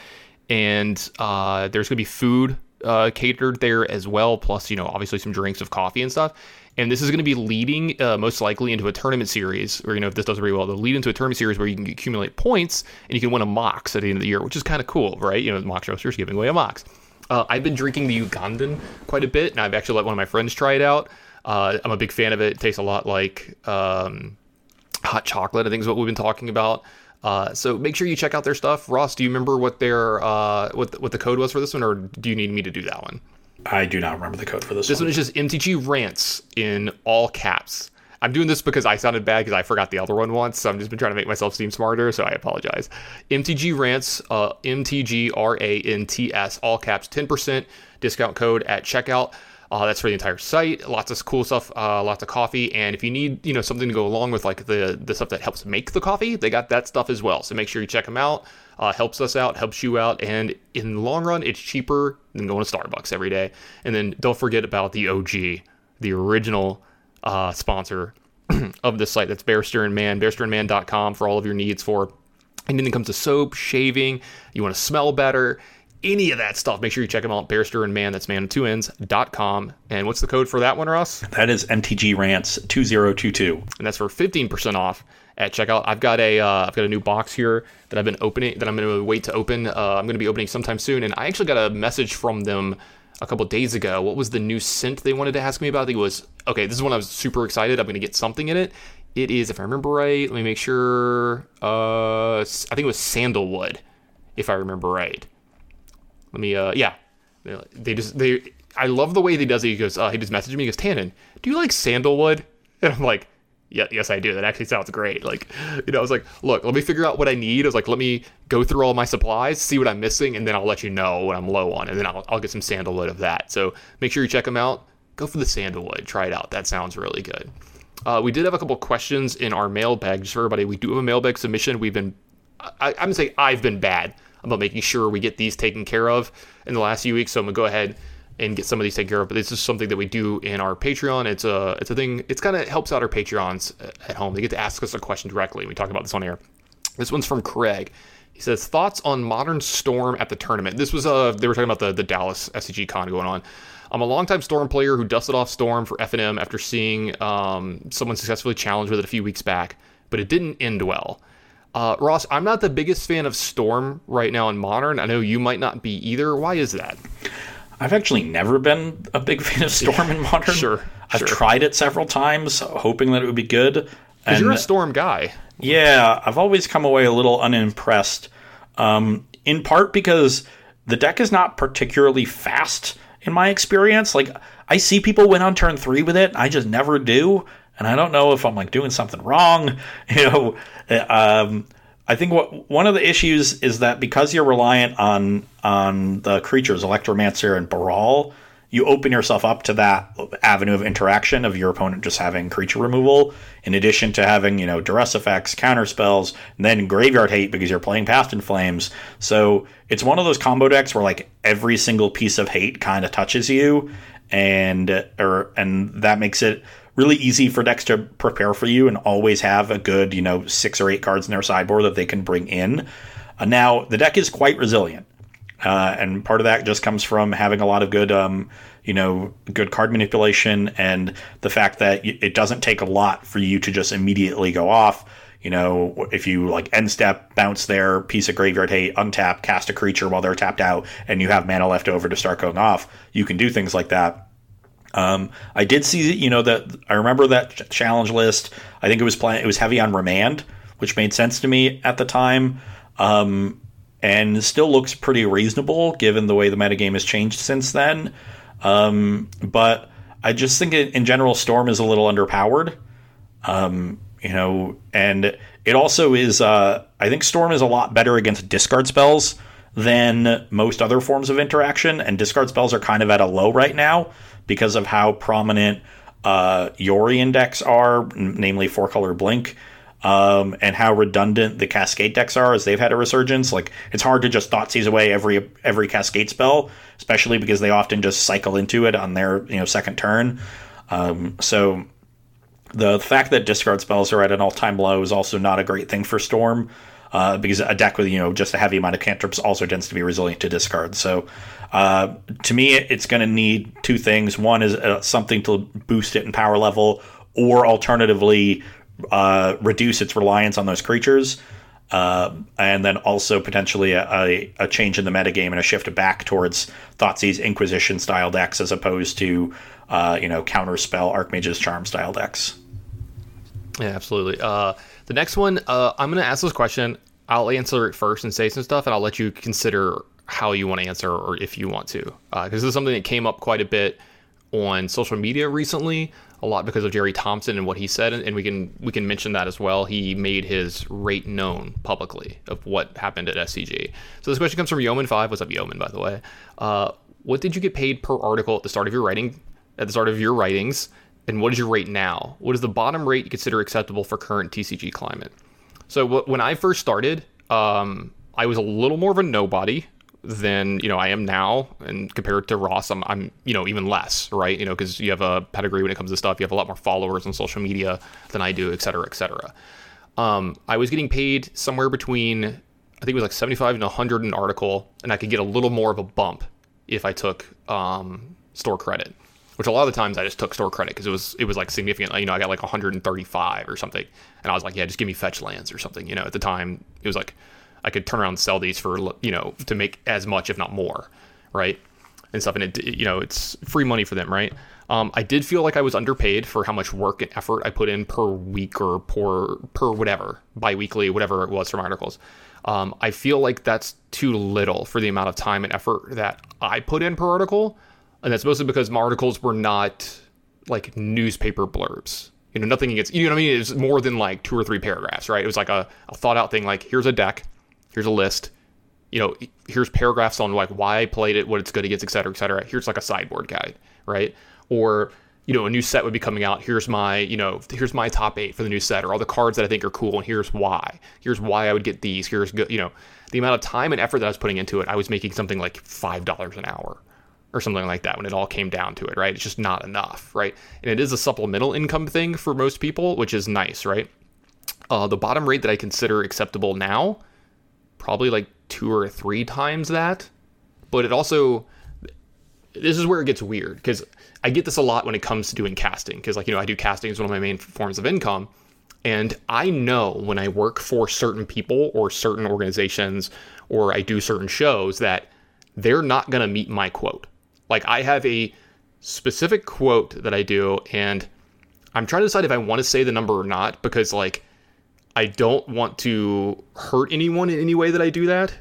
And uh, there's going to be food uh, catered there as well, plus you know obviously some drinks of coffee and stuff. And this is going to be leading uh, most likely into a tournament series, or, you know, if this does really well, they'll lead into a tournament series where you can accumulate points and you can win a Mox at the end of the year, which is kind of cool, right? You know, the Mox Roasters giving away a Mox. Uh, I've been drinking the Ugandan quite a bit, and I've actually let one of my friends try it out. Uh, I'm a big fan of it. It tastes a lot like um, hot chocolate, I think is what we've been talking about. Uh, so make sure you check out their stuff. Ross, do you remember what their uh, what the, what the code was for this one, or do you need me to do that one? I do not remember the code for this one. This one is just M T G Rants in all caps. I'm doing this because I sounded bad because I forgot the other one once, so I've just been trying to make myself seem smarter, so I apologize. M T G Rants, uh, M T G R A N T S, all caps, ten percent discount code at checkout. Uh, that's for the entire site. Lots of cool stuff, uh, lots of coffee, and if you need you know something to go along with like the, the stuff that helps make the coffee, they got that stuff as well, so make sure you check them out. Uh, helps us out, helps you out, and in the long run, it's cheaper than going to Starbucks every day. And then don't forget about the O G, the original uh, sponsor of the site. That's Bear Stern Man, bear stern man dot com for all of your needs for anything that comes to soap, shaving, you want to smell better, any of that stuff. Make sure you check them out, Bear Stern Man, that's man with two ends dot com. And what's the code for that one, Ross? That is M T G Rants two thousand twenty-two. And that's for fifteen percent off at checkout. I've got a, uh, I've got a new box here that I've been opening, that I'm going to wait to open. Uh, I'm going to be opening sometime soon. And I actually got a message from them a couple days ago. What was the new scent they wanted to ask me about? I think it was, okay, this is when I was super excited. I'm going to get something in it. It is, if I remember right, let me make sure. Uh, I think it was sandalwood, if I remember right. Let me, uh, yeah. They just, they, I love the way he does it. He goes, uh, he just messaged me. He goes, Tannen, do you like sandalwood? And I'm like, yeah, yes, I do. That actually sounds great. Like, you know, I was like, look, let me figure out what I need. I was like, let me go through all my supplies, see what I'm missing, and then I'll let you know what I'm low on. And then I'll, I'll get some sandalwood of that. So make sure you check them out. Go for the sandalwood. Try it out. That sounds really good. Uh, we did have a couple questions in our mailbag. Just for everybody, we do have a mailbag submission. We've been, I, I'm going to say I've been bad about making sure we get these taken care of in the last few weeks. So I'm going to go ahead and get some of these taken care of. But this is something that we do in our Patreon. It's a, it's a thing. It's kind of helps out our Patreons at home. They get to ask us a question directly. We talk about this on air. This one's from Craig. He says, thoughts on Modern Storm at the tournament. This was, uh, they were talking about the, the Dallas S C G con going on. I'm a longtime Storm player who dusted off Storm for F N M after seeing um, someone successfully challenged with it a few weeks back, but it didn't end well. Uh, Ross, I'm not the biggest fan of Storm right now in Modern. I know you might not be either. Why is that? I've actually never been a big fan of Storm in Modern. Sure. I've sure. tried it several times, hoping that it would be good. Because you're a Storm guy. Yeah, I've always come away a little unimpressed, um, in part because the deck is not particularly fast. In my experience, like, I see people win on turn three with it. I just never do. And I don't know if I'm, like, doing something wrong. You know, um, I think what one of the issues is that because you're reliant on on the creatures, Electromancer and Baral, you open yourself up to that avenue of interaction of your opponent just having creature removal, in addition to having, you know, duress effects, counter spells, and then graveyard hate because you're playing Past in Flames. So it's one of those combo decks where, like, every single piece of hate kind of touches you, and or and that makes it really easy for decks to prepare for you and always have a good, you know, six or eight cards in their sideboard that they can bring in. Uh, now, the deck is quite resilient. Uh, and part of that just comes from having a lot of good, um, you know, good card manipulation, and the fact that it doesn't take a lot for you to just immediately go off. You know, if you, like, end step, bounce their piece of graveyard hate, untap, cast a creature while they're tapped out, and you have mana left over to start going off, you can do things like that. Um, I did see, you know, that I remember that challenge list. I think it was playing. It was heavy on Remand, which made sense to me at the time. Um, And still looks pretty reasonable given the way the metagame has changed since then. Um, but I just think it, in general, Storm is a little underpowered. Um, you know, and it also is, uh, I think Storm is a lot better against discard spells than most other forms of interaction. And discard spells are kind of at a low right now because of how prominent uh, Yori index are, namely four color blink. Um, and how redundant the Cascade decks are as they've had a resurgence. Like, it's hard to just Thoughtseize away every every Cascade spell, especially because they often just cycle into it on their, you know, second turn. Um, so the fact that discard spells are at an all-time low is also not a great thing for Storm, uh, because a deck with, you know, just a heavy amount of cantrips also tends to be resilient to discard. So uh, to me, it's going to need two things. One is uh, something to boost it in power level, or alternatively Uh, reduce its reliance on those creatures, uh, and then also potentially a, a, a change in the metagame and a shift back towards Thoughtseize Inquisition style decks as opposed to uh, you know, Counterspell, Archmage's Charm style decks. Yeah, absolutely. Uh, the next one, uh, I'm going to ask this question. I'll answer it first and say some stuff, and I'll let you consider how you want to answer or if you want to, because uh, this is something that came up quite a bit on social media recently, a lot because of Jerry Thompson and what he said, and, and we can we can mention that as well. He made his rate known publicly of what happened at S C G. So this question comes from Yeoman five. What's up, Yeoman, by the way? Uh, what did you get paid per article at the start of your writing, at the start of your writings, and what is your rate now? What is the bottom rate you consider acceptable for current T C G climate? So w- when I first started, um, I was a little more of a nobody than, you know, I am now, and compared to Ross, I'm, I'm, you know, even less, right? You know, because you have a pedigree when it comes to stuff. You have a lot more followers on social media than I do, et cetera, et cetera. Um, I was getting paid somewhere between, I think it was like seventy-five and a hundred an article, and I could get a little more of a bump if I took um, store credit, which a lot of the times I just took store credit because it was it was like significant. You know, I got like one hundred thirty-five or something, and I was like, yeah, just give me fetch lands or something. You know, at the time it was like I could turn around and sell these for, you know, to make as much if not more, right? And stuff, and it, you know, it's free money for them, right? Um, I did feel like I was underpaid for how much work and effort I put in per week or per per whatever, biweekly, whatever it was for my articles. Um, I feel like that's too little for the amount of time and effort that I put in per article, and that's mostly because my articles were not like newspaper blurbs. You know, nothing against, you know what I mean? It was more than like two or three paragraphs, right? It was like a, a thought out thing, like here's a deck, here's a list, you know, here's paragraphs on like why I played it, what it's good against, et cetera, et cetera. Here's like a sideboard guide, right? Or, you know, a new set would be coming out. Here's my, you know, here's my top eight for the new set, or all the cards that I think are cool, and here's why. Here's why I would get these. Here's, you know, the amount of time and effort that I was putting into it. I was making something like five dollars an hour or something like that when it all came down to it, right? It's just not enough, right? And it is a supplemental income thing for most people, which is nice, right? Uh, the bottom rate that I consider acceptable now, probably like two or three times that. But it also, this is where it gets weird, because I get this a lot when it comes to doing casting, because, like, you know, I do casting as one of my main forms of income, and I know when I work for certain people or certain organizations, or I do certain shows, that they're not going to meet my quote. Like, I have a specific quote that I do, and I'm trying to decide if I want to say the number or not, because, like, I don't want to hurt anyone in any way that I do that,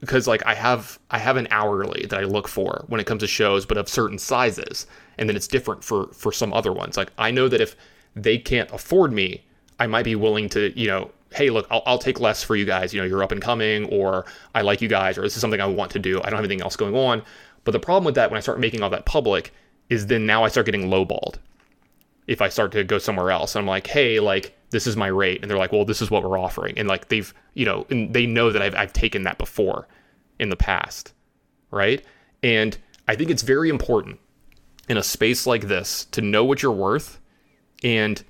because like I have I have an hourly that I look for when it comes to shows, but of certain sizes, and then it's different for for some other ones. Like, I know that if they can't afford me, I might be willing to, you know, hey, look, I'll, I'll take less for you guys. You know, you're up and coming, or I like you guys, or this is something I want to do. I don't have anything else going on. But the problem with that, when I start making all that public, is then now I start getting lowballed. If I start to go somewhere else, I'm like, hey, like, this is my rate. And they're like, well, this is what we're offering. And like, they've, you know, and they know that I've, I've taken that before in the past, right? And I think it's very important in a space like this to know what you're worth. And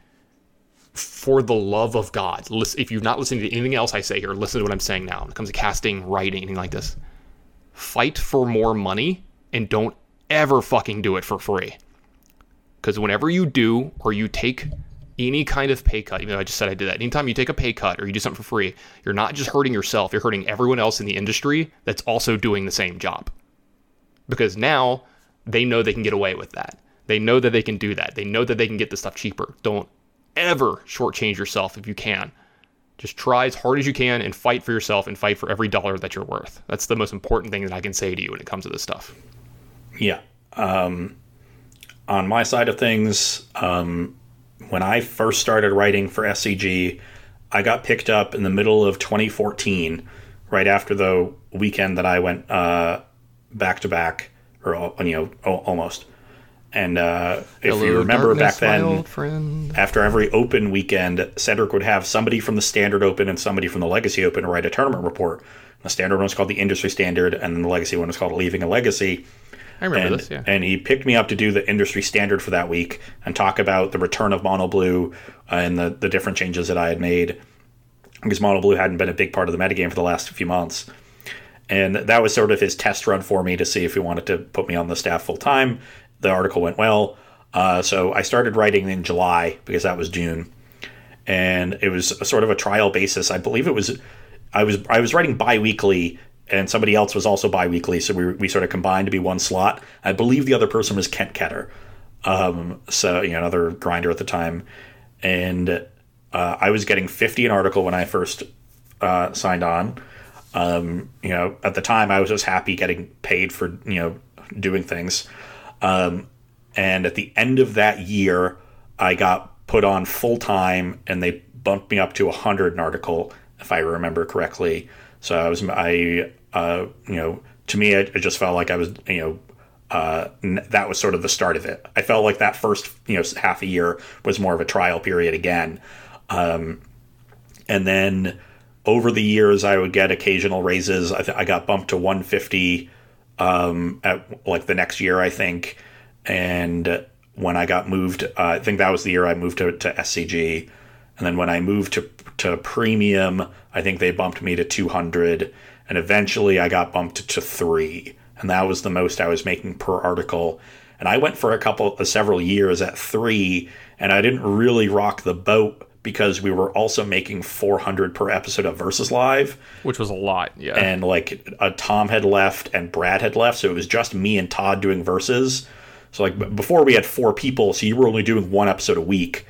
for the love of God, listen, if you're not listening to anything else I say here, listen to what I'm saying now. When it comes to casting, writing, anything like this, fight for more money, and don't ever fucking do it for free. Because whenever you do, or you take any kind of pay cut, even though I just said I did that, anytime you take a pay cut or you do something for free, you're not just hurting yourself, you're hurting everyone else in the industry that's also doing the same job. Because now they know they can get away with that. They know that they can do that. They know that they can get this stuff cheaper. Don't ever shortchange yourself if you can. Just try as hard as you can and fight for yourself and fight for every dollar that you're worth. That's the most important thing that I can say to you when it comes to this stuff. Yeah. Um, on my side of things, um, when I first started writing for S C G, I got picked up in the middle of twenty fourteen, right after the weekend that I went uh, back-to-back, or, you know, almost. And uh, if Hello, you remember darkness, back then, after every Open weekend, Cedric would have somebody from the Standard Open and somebody from the Legacy Open write a tournament report. The Standard one was called the Industry Standard, and then the Legacy one was called Leaving a Legacy. I remember and, this, yeah. And he picked me up to do the Industry Standard for that week and talk about the return of Mono Blue uh, and the, the different changes that I had made, because Mono Blue hadn't been a big part of the metagame for the last few months. And that was sort of his test run for me to see if he wanted to put me on the staff full time. The article went well. Uh, so I started writing in July, because that was June. And it was a sort of a trial basis. I believe it was I was I was writing bi-weekly, and somebody else was also bi-weekly, so we we sort of combined to be one slot. I believe the other person was Kent Ketter, um, so, you know, another grinder at the time. And uh, I was getting fifty an article when I first uh, signed on. Um, you know, at the time, I was just happy getting paid for, you know, doing things. Um, and at the end of that year, I got put on full time, and they bumped me up to one hundred an article, if I remember correctly. So I was I. Uh, you know, to me, it, it just felt like I was, you know, uh, n- that was sort of the start of it. I felt like that first, you know, half a year was more of a trial period again. Um, and then over the years, I would get occasional raises. I, th- I got bumped to one fifty um, at like the next year, I think. And when I got moved, uh, I think that was the year I moved to, to S C G. And then when I moved to to premium, I think they bumped me to two hundred. And eventually I got bumped to three. And that was the most I was making per article. And I went for a couple of several years at three, and I didn't really rock the boat because we were also making four hundred per episode of Versus Live. Which was a lot, yeah. And like uh, Tom had left and Brad had left, so it was just me and Todd doing Versus. So like before we had four people, so you were only doing one episode a week.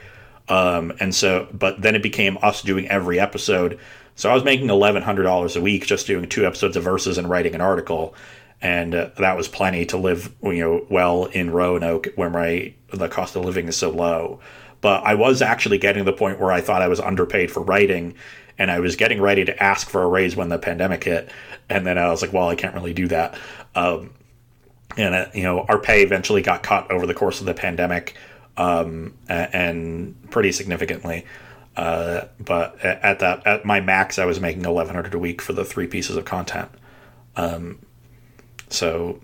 Um, and so, but then it became us doing every episode. So I was making eleven hundred dollars a week just doing two episodes of Versus and writing an article. And uh, that was plenty to live, you know, well in Roanoke, where my the cost of living is so low. But I was actually getting to the point where I thought I was underpaid for writing, and I was getting ready to ask for a raise when the pandemic hit. And then I was like, well, I can't really do that. Um, and, uh, you know, our pay eventually got cut over the course of the pandemic, um, and pretty significantly. Uh, but at that, at my max, I was making eleven hundred dollars a week for the three pieces of content. Um, so,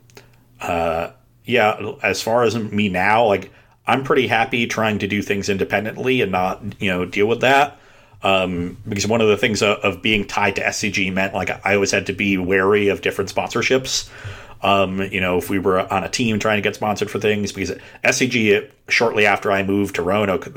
uh, yeah, as far as me now, like, I'm pretty happy trying to do things independently and not, you know, deal with that. Um, because one of the things of, of being tied to S C G meant, like, I always had to be wary of different sponsorships. Um, you know, if we were on a team trying to get sponsored for things, because S C G, it, shortly after I moved to Roanoke,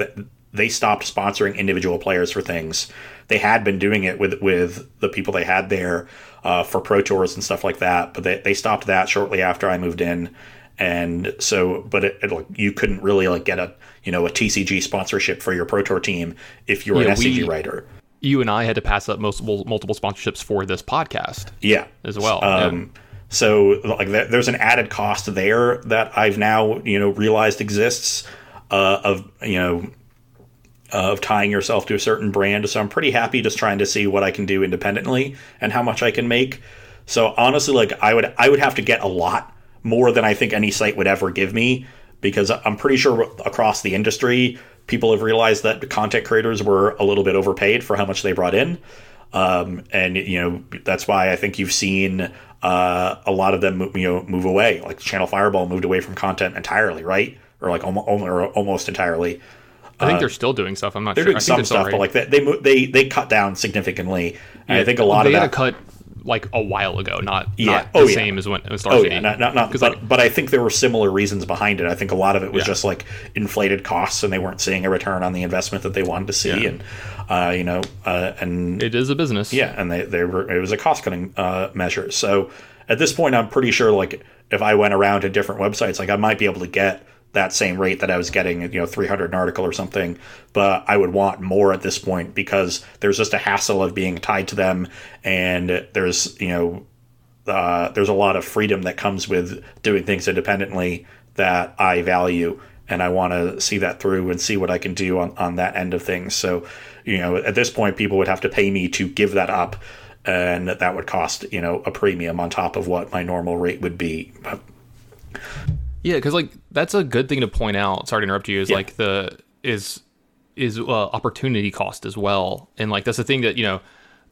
they stopped sponsoring individual players for things. They had been doing it with, with the people they had there uh, for pro tours and stuff like that. But they, they stopped that shortly after I moved in. And so, but it, it, you couldn't really like get a, you know, a T C G sponsorship for your Pro Tour team if you were yeah, an S C G we, writer. You and I had to pass up multiple multiple sponsorships for this podcast. Yeah, as well. Um, yeah. So like, there's an added cost there that I've now you know realized exists uh, of you know of tying yourself to a certain brand. So I'm pretty happy just trying to see what I can do independently and how much I can make. So honestly, like I would I would have to get a lot. More than I think any site would ever give me, because I'm pretty sure across the industry, people have realized that content creators were a little bit overpaid for how much they brought in. Um, and, you know, that's why I think you've seen uh, a lot of them, you know, move away. Like Channel Fireball moved away from content entirely, right? Or like almost, or almost entirely. I think uh, they're still doing stuff. I'm not they're sure. Doing I think they're doing some stuff, already. But like they, they they they cut down significantly. And yeah, I think a lot of that... Cut- like a while ago, not, yeah. not the oh, yeah. same as when it was started. Oh, yeah. not, not, not, but, like, but I think there were similar reasons behind it. I think a lot of it was yeah. just like inflated costs, and they weren't seeing a return on the investment that they wanted to see. Yeah. And, uh, you know, uh, and it is a business. Yeah. And they, they were, it was a cost cutting uh, measure. So at this point, I'm pretty sure like if I went around to different websites, like I might be able to get that same rate that I was getting, you know, three hundred an article or something, but I would want more at this point because there's just a hassle of being tied to them. And there's, you know, uh, there's a lot of freedom that comes with doing things independently that I value. And I want to see that through and see what I can do on, on that end of things. So, you know, at this point, people would have to pay me to give that up, and that would cost, you know, a premium on top of what my normal rate would be. But, yeah, because like that's a good thing to point out. Sorry to interrupt you. Is yeah. like the is is uh, opportunity cost as well, and like that's the thing that you know,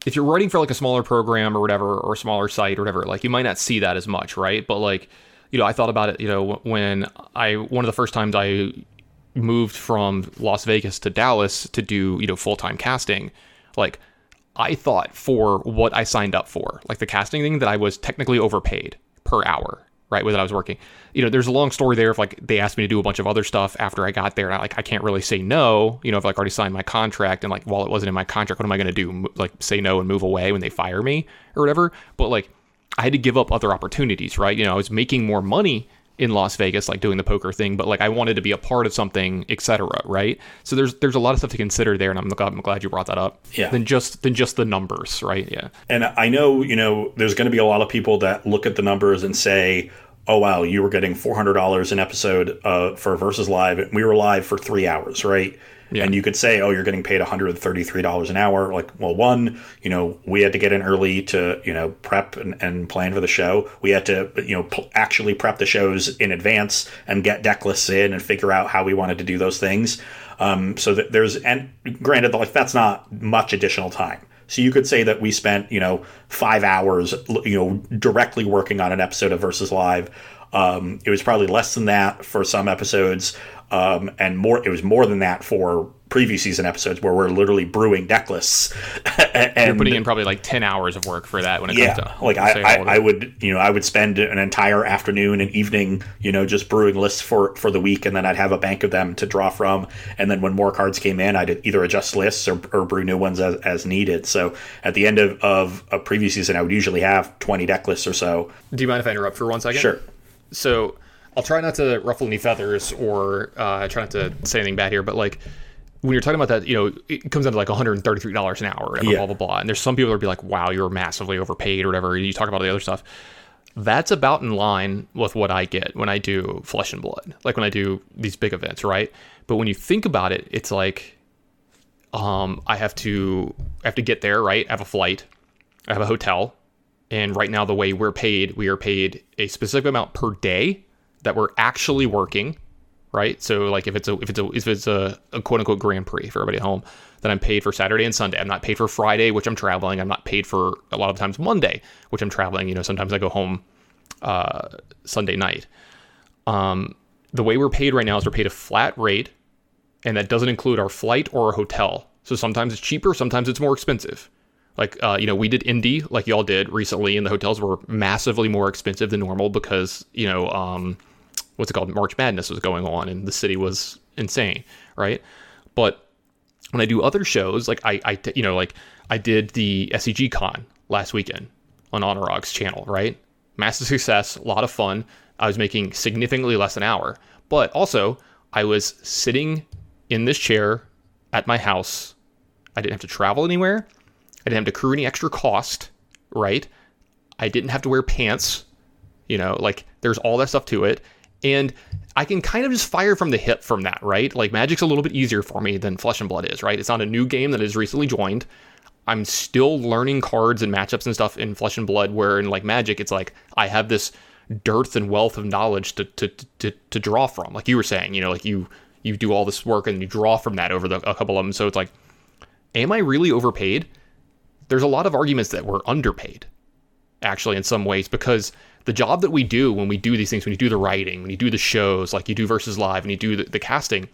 if you're writing for like a smaller program or whatever, or a smaller site or whatever, like you might not see that as much, right? But like, you know, I thought about it. You know, when I one of the first times I moved from Las Vegas to Dallas to do you know full time casting, like I thought for what I signed up for, like the casting thing, that I was technically overpaid per hour. Right, with that I was working, you know, there's a long story there of like they asked me to do a bunch of other stuff after I got there, and I like I can't really say no, you know, if like already signed my contract, and like while it wasn't in my contract, what am I going to do? Like say no and move away when they fire me or whatever? But like I had to give up other opportunities, right? You know, I was making more money in Las Vegas, like doing the poker thing, but like I wanted to be a part of something, et cetera. Right? So there's there's a lot of stuff to consider there, and I'm glad I'm glad you brought that up. Yeah. Than just than just the numbers, right? Yeah. And I know you know there's going to be a lot of people that look at the numbers and say, oh, wow, you were getting four hundred dollars an episode uh, for Versus Live. We were live for three hours, right? Yeah. And you could say, oh, you're getting paid one hundred thirty-three dollars an hour. Like, well, one, you know, we had to get in early to, you know, prep and, and plan for the show. We had to, you know, p- actually prep the shows in advance and get deck lists in and figure out how we wanted to do those things. Um, so that there's, and granted, like that's not much additional time. So you could say that we spent, you know, five hours, you know, directly working on an episode of Versus Live. Um, it was probably less than that for some episodes, um, and more. It was more than that for previous season episodes where we're literally brewing deck lists. And you're putting in probably like ten hours of work for that when it yeah, comes to like I, I, I would, you know, I would spend an entire afternoon and evening, you know, just brewing lists for, for the week, and then I'd have a bank of them to draw from. And then when more cards came in, I'd either adjust lists or, or brew new ones as, as needed. So at the end of, of a previous season, I would usually have twenty deck lists or so. Do you mind if I interrupt for one second? Sure. So I'll try not to ruffle any feathers or uh, try not to say anything bad here, but like, when you're talking about that, you know, it comes down to like one hundred thirty-three dollars an hour, whatever, yeah. blah, blah, blah. And there's some people that would be like, wow, you're massively overpaid or whatever. And you talk about all the other stuff. That's about in line with what I get when I do Flesh and Blood, like when I do these big events, right? But when you think about it, it's like, um, I have to, I have to get there, right? I have a flight, I have a hotel. And right now, the way we're paid, we are paid a specific amount per day that we're actually working. Right. So like if it's a if it's a if it's a, a quote unquote Grand Prix for everybody at home, then I'm paid for Saturday and Sunday. I'm not paid for Friday, which I'm traveling. I'm not paid for a lot of times Monday, which I'm traveling. You know, sometimes I go home uh, Sunday night. Um, the way we're paid right now is we're paid a flat rate, and that doesn't include our flight or our hotel. So sometimes it's cheaper. Sometimes it's more expensive. Like, uh, you know, we did Indy like y'all did recently, and the hotels were massively more expensive than normal because, you know, um, what's it called? March Madness was going on and the city was insane. Right. But when I do other shows, like I, I you know, like I did the S E G Con last weekend on Honorog's channel, right? Massive success. A lot of fun. I was making significantly less an hour, but also I was sitting in this chair at my house. I didn't have to travel anywhere. I didn't have to accrue any extra cost. Right. I didn't have to wear pants, you know, like there's all that stuff to it. And I can kind of just fire from the hip from that, right? Like Magic's a little bit easier for me than Flesh and Blood is, right? It's not a new game that is recently joined. I'm still learning cards and matchups and stuff in Flesh and Blood, where in like Magic, it's like I have this dearth and wealth of knowledge to to to to draw from. Like you were saying, you know, like you you do all this work and you draw from that over the, a couple of them. So it's like, am I really overpaid? There's a lot of arguments that we're underpaid, actually, in some ways, because the job that we do when we do these things, when you do the writing, when you do the shows, like you do Versus Live and you do the, the casting,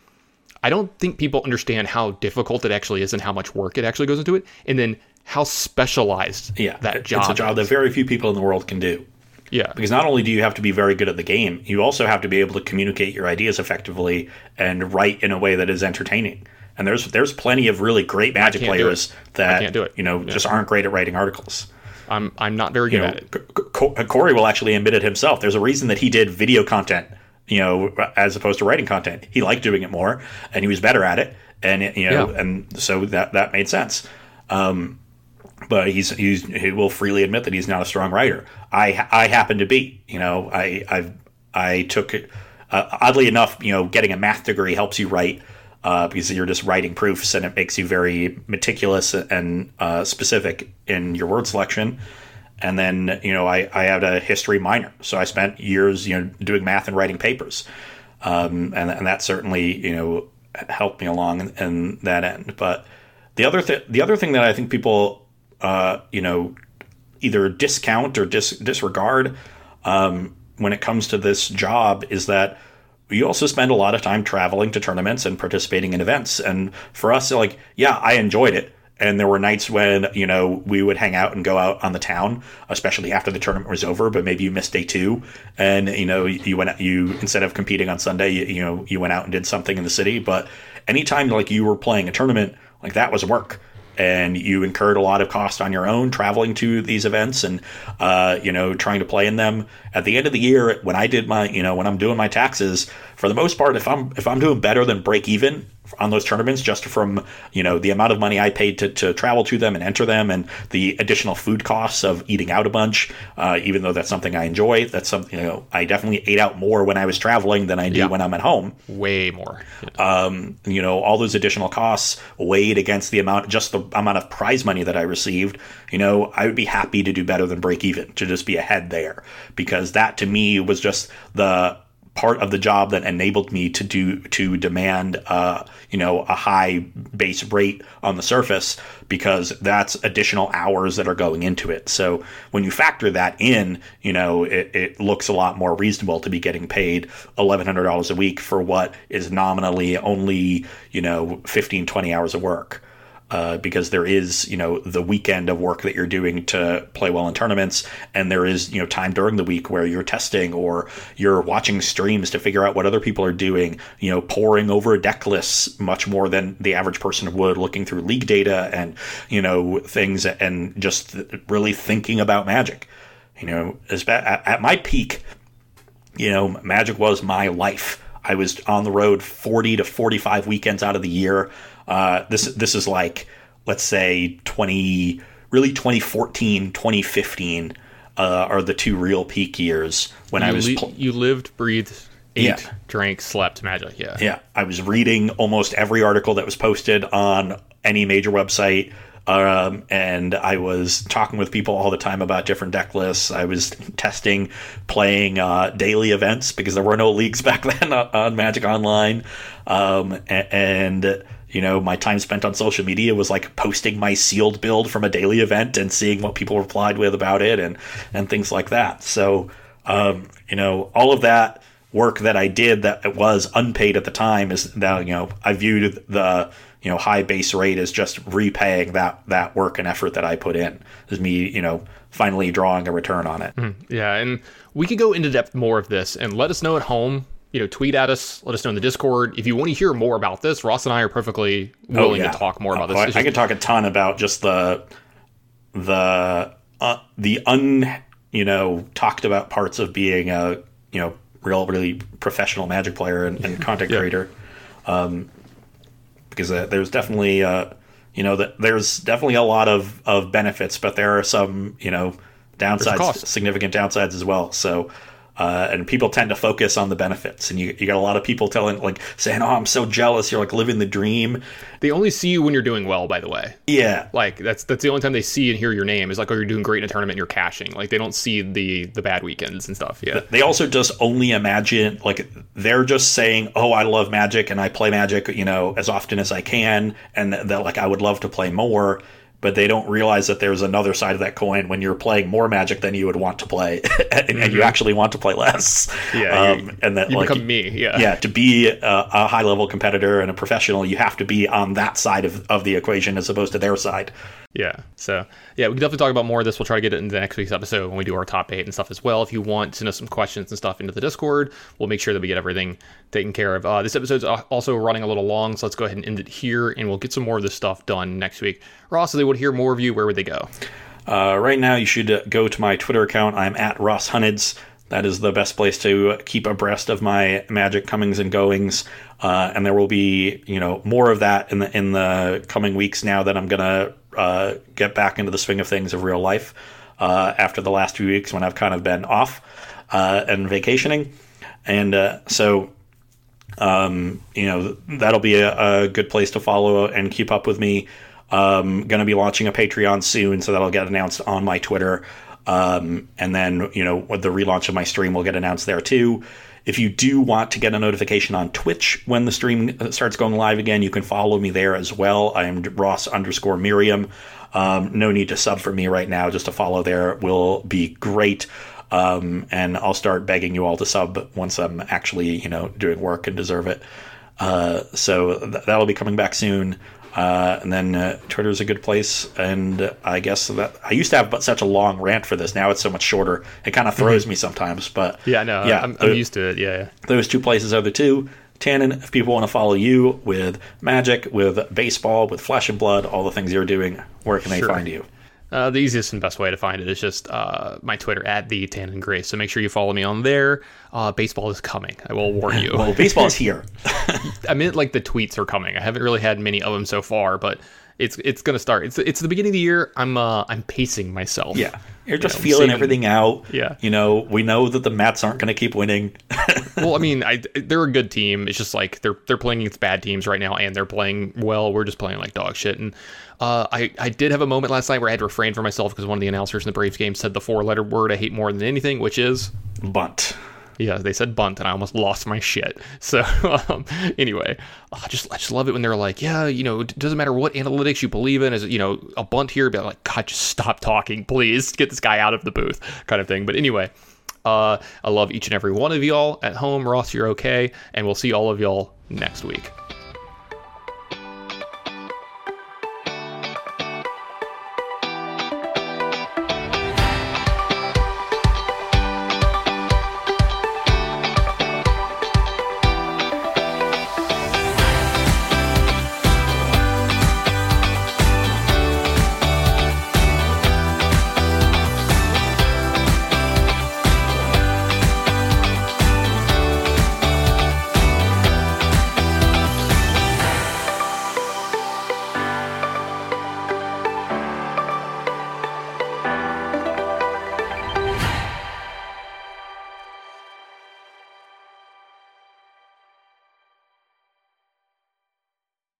I don't think people understand how difficult it actually is and how much work it actually goes into it. And then how specialized yeah, that job is. It's a job is. that very few people in the world can do. Yeah. Because not only do you have to be very good at the game, you also have to be able to communicate your ideas effectively and write in a way that is entertaining. And there's there's plenty of really great Magic players that, you know, yeah. just aren't great at writing articles. I'm I'm not very good you know, at it. C- C- Corey will actually admit it himself. There's a reason that he did video content, you know, as opposed to writing content. He liked doing it more, and he was better at it, and it, you know, yeah. and so that that made sense. Um, but he's, he's he will freely admit that he's not a strong writer. I I happen to be, you know, I I've, I took uh, oddly enough, you know, getting a math degree helps you write. Uh, because you're just writing proofs and it makes you very meticulous and uh, specific in your word selection. And then, you know, I, I had a history minor. So I spent years, you know, doing math and writing papers. Um, and, and that certainly, you know, helped me along in, in that end. But the other, th- the other thing that I think people, uh, you know, either discount or dis- disregard um, when it comes to this job is that you also spend a lot of time traveling to tournaments and participating in events. And for us, like, yeah, I enjoyed it. And there were nights when, you know, we would hang out and go out on the town, especially after the tournament was over. But maybe you missed day two and, you know, you went out, you instead of competing on Sunday, you, you know, you went out and did something in the city. But anytime like you were playing a tournament, like that was work. And you incurred a lot of cost on your own traveling to these events and, uh, you know, trying to play in them. At the end of the year, when I did my, you know, when I'm doing my taxes, for the most part, if I'm if I'm doing better than break even on those tournaments, just from, you know, the amount of money I paid to, to travel to them and enter them and the additional food costs of eating out a bunch, uh, even though that's something I enjoy, that's something, you know, I definitely ate out more when I was traveling than I do yeah. when I'm at home. Way more. Yeah. Um, you know, all those additional costs weighed against the amount, just the amount of prize money that I received. You know, I would be happy to do better than break even, to just be ahead there, because that to me was just the part of the job that enabled me to do to demand uh, you know, a high base rate on the surface, because that's additional hours that are going into it. So when you factor that in, you know, it, it looks a lot more reasonable to be getting paid eleven hundred dollars a week for what is nominally only, you know, fifteen, twenty hours of work. Uh, because there is, you know, the weekend of work that you're doing to play well in tournaments, and there is, you know, time during the week where you're testing or you're watching streams to figure out what other people are doing, you know, poring over deck lists much more than the average person would, looking through league data and, you know, things, and just really thinking about Magic. You know, as ba- at my peak, you know, Magic was my life. I was on the road forty to forty-five weekends out of the year. Uh, this this is like, let's say, twenty, really twenty fourteen, twenty fifteen uh, are the two real peak years when you I was... Li- pl- you lived, breathed, ate, yeah. drank, slept Magic, yeah. Yeah, I was reading almost every article that was posted on any major website, um, and I was talking with people all the time about different deck lists. I was testing, playing uh, daily events, because there were no leagues back then on Magic Online, um, and... and you know, my time spent on social media was like posting my sealed build from a daily event and seeing what people replied with about it and, and things like that. So, um, you know, all of that work that I did that was unpaid at the time is now, you know, I viewed the, you know, high base rate as just repaying that, that work and effort that I put in. It's me, you know, finally drawing a return on it. Mm, yeah. And we could go into depth more of this, and let us know at home. You know, tweet at us, let us know in the Discord. If you want to hear more about this, Ross and I are perfectly willing oh, yeah. to talk more about oh, this. I, just... I could talk a ton about just the, the, uh, the un, you know, talked about parts of being a, you know, real, really professional Magic player and, and content yeah. creator. Um, because uh, there's definitely, uh, you know, the, there's definitely a lot of, of benefits, but there are some, you know, downsides, significant downsides as well. So, Uh, and people tend to focus on the benefits, and you you got a lot of people telling, like, saying, "Oh, I'm so jealous. You're like living the dream." They only see you when you're doing well, by the way. Yeah, like that's that's the only time they see and hear your name is like, "Oh, you're doing great in a tournament. And you're cashing." Like they don't see the the bad weekends and stuff. Yeah, they also just only imagine, like they're just saying, "Oh, I love Magic and I play Magic, you know, as often as I can," and that, that like I would love to play more. But they don't realize that there's another side of that coin when you're playing more Magic than you would want to play, and, mm-hmm. and you actually want to play less. Yeah, um, you, and that you like, become me. Yeah, yeah. To be a, a high-level competitor and a professional, you have to be on that side of, of the equation as opposed to their side. Yeah. So yeah, we can definitely talk about more of this. We'll try to get it in the next week's episode when we do our top eight and stuff as well. If you want to know some questions and stuff into the Discord, we'll make sure that we get everything taken care of. Uh, this episode's also running a little long, so let's go ahead and end it here, and we'll get some more of this stuff done next week. Ross, so they would hear more of you, where would they go? Uh, right now, you should go to my Twitter account. I'm at Ross Hunnids. That is the best place to keep abreast of my Magic comings and goings. Uh, and there will be, you know, more of that in the in the coming weeks now that I'm going to uh, get back into the swing of things of real life uh, after the last few weeks when I've kind of been off uh, and vacationing. And uh, so, um, you know, that'll be a, a good place to follow and keep up with me. Um, going to be launching a Patreon soon, so that'll get announced on my Twitter. Um, and then, you know, the relaunch of my stream will get announced there too. If you do want to get a notification on Twitch when the stream starts going live again, you can follow me there as well. I am Ross underscore Merriam. Um, no need to sub for me right now. Just a follow there will be great. Um, and I'll start begging you all to sub once I'm actually, you know, doing work and deserve it. Uh, so th- that'll be coming back soon. Uh, and then uh, Twitter is a good place, and uh, I guess that I used to have but such a long rant for this. Now it's so much shorter. It kind of throws me sometimes, but yeah, no, yeah, I'm, I'm those, used to it. Yeah, yeah, those two places are the two. Tannen, if people want to follow you with Magic, with baseball, with Flesh and Blood, all the things you're doing, where can they sure. find you? Uh, the easiest and best way to find it is just uh, my Twitter at the Tannen Grace. So make sure you follow me on there. Uh, baseball is coming. I will warn you. Well, baseball is here. I meant like the tweets are coming. I haven't really had many of them so far, but it's it's gonna start. It's it's the beginning of the year. I'm uh, I'm pacing myself. Yeah, you're just you know, feeling saving, everything out. Yeah, you know we know that the Mets aren't gonna keep winning. Well, I mean, I they're a good team. It's just like they're they're playing against bad teams right now, and they're playing well. We're just playing like dog shit. And Uh, I, I did have a moment last night where I had to refrain from myself because one of the announcers in the Braves game said the four-letter word I hate more than anything, which is... bunt. Yeah, they said bunt, and I almost lost my shit. So um, anyway, I just I just love it when they're like, yeah, you know, it doesn't matter what analytics you believe in, is, you know, a bunt here, but like, God, just stop talking, please, get this guy out of the booth, kind of thing. But anyway, uh, I love each and every one of y'all at home. Ross, you're okay, and we'll see all of y'all next week.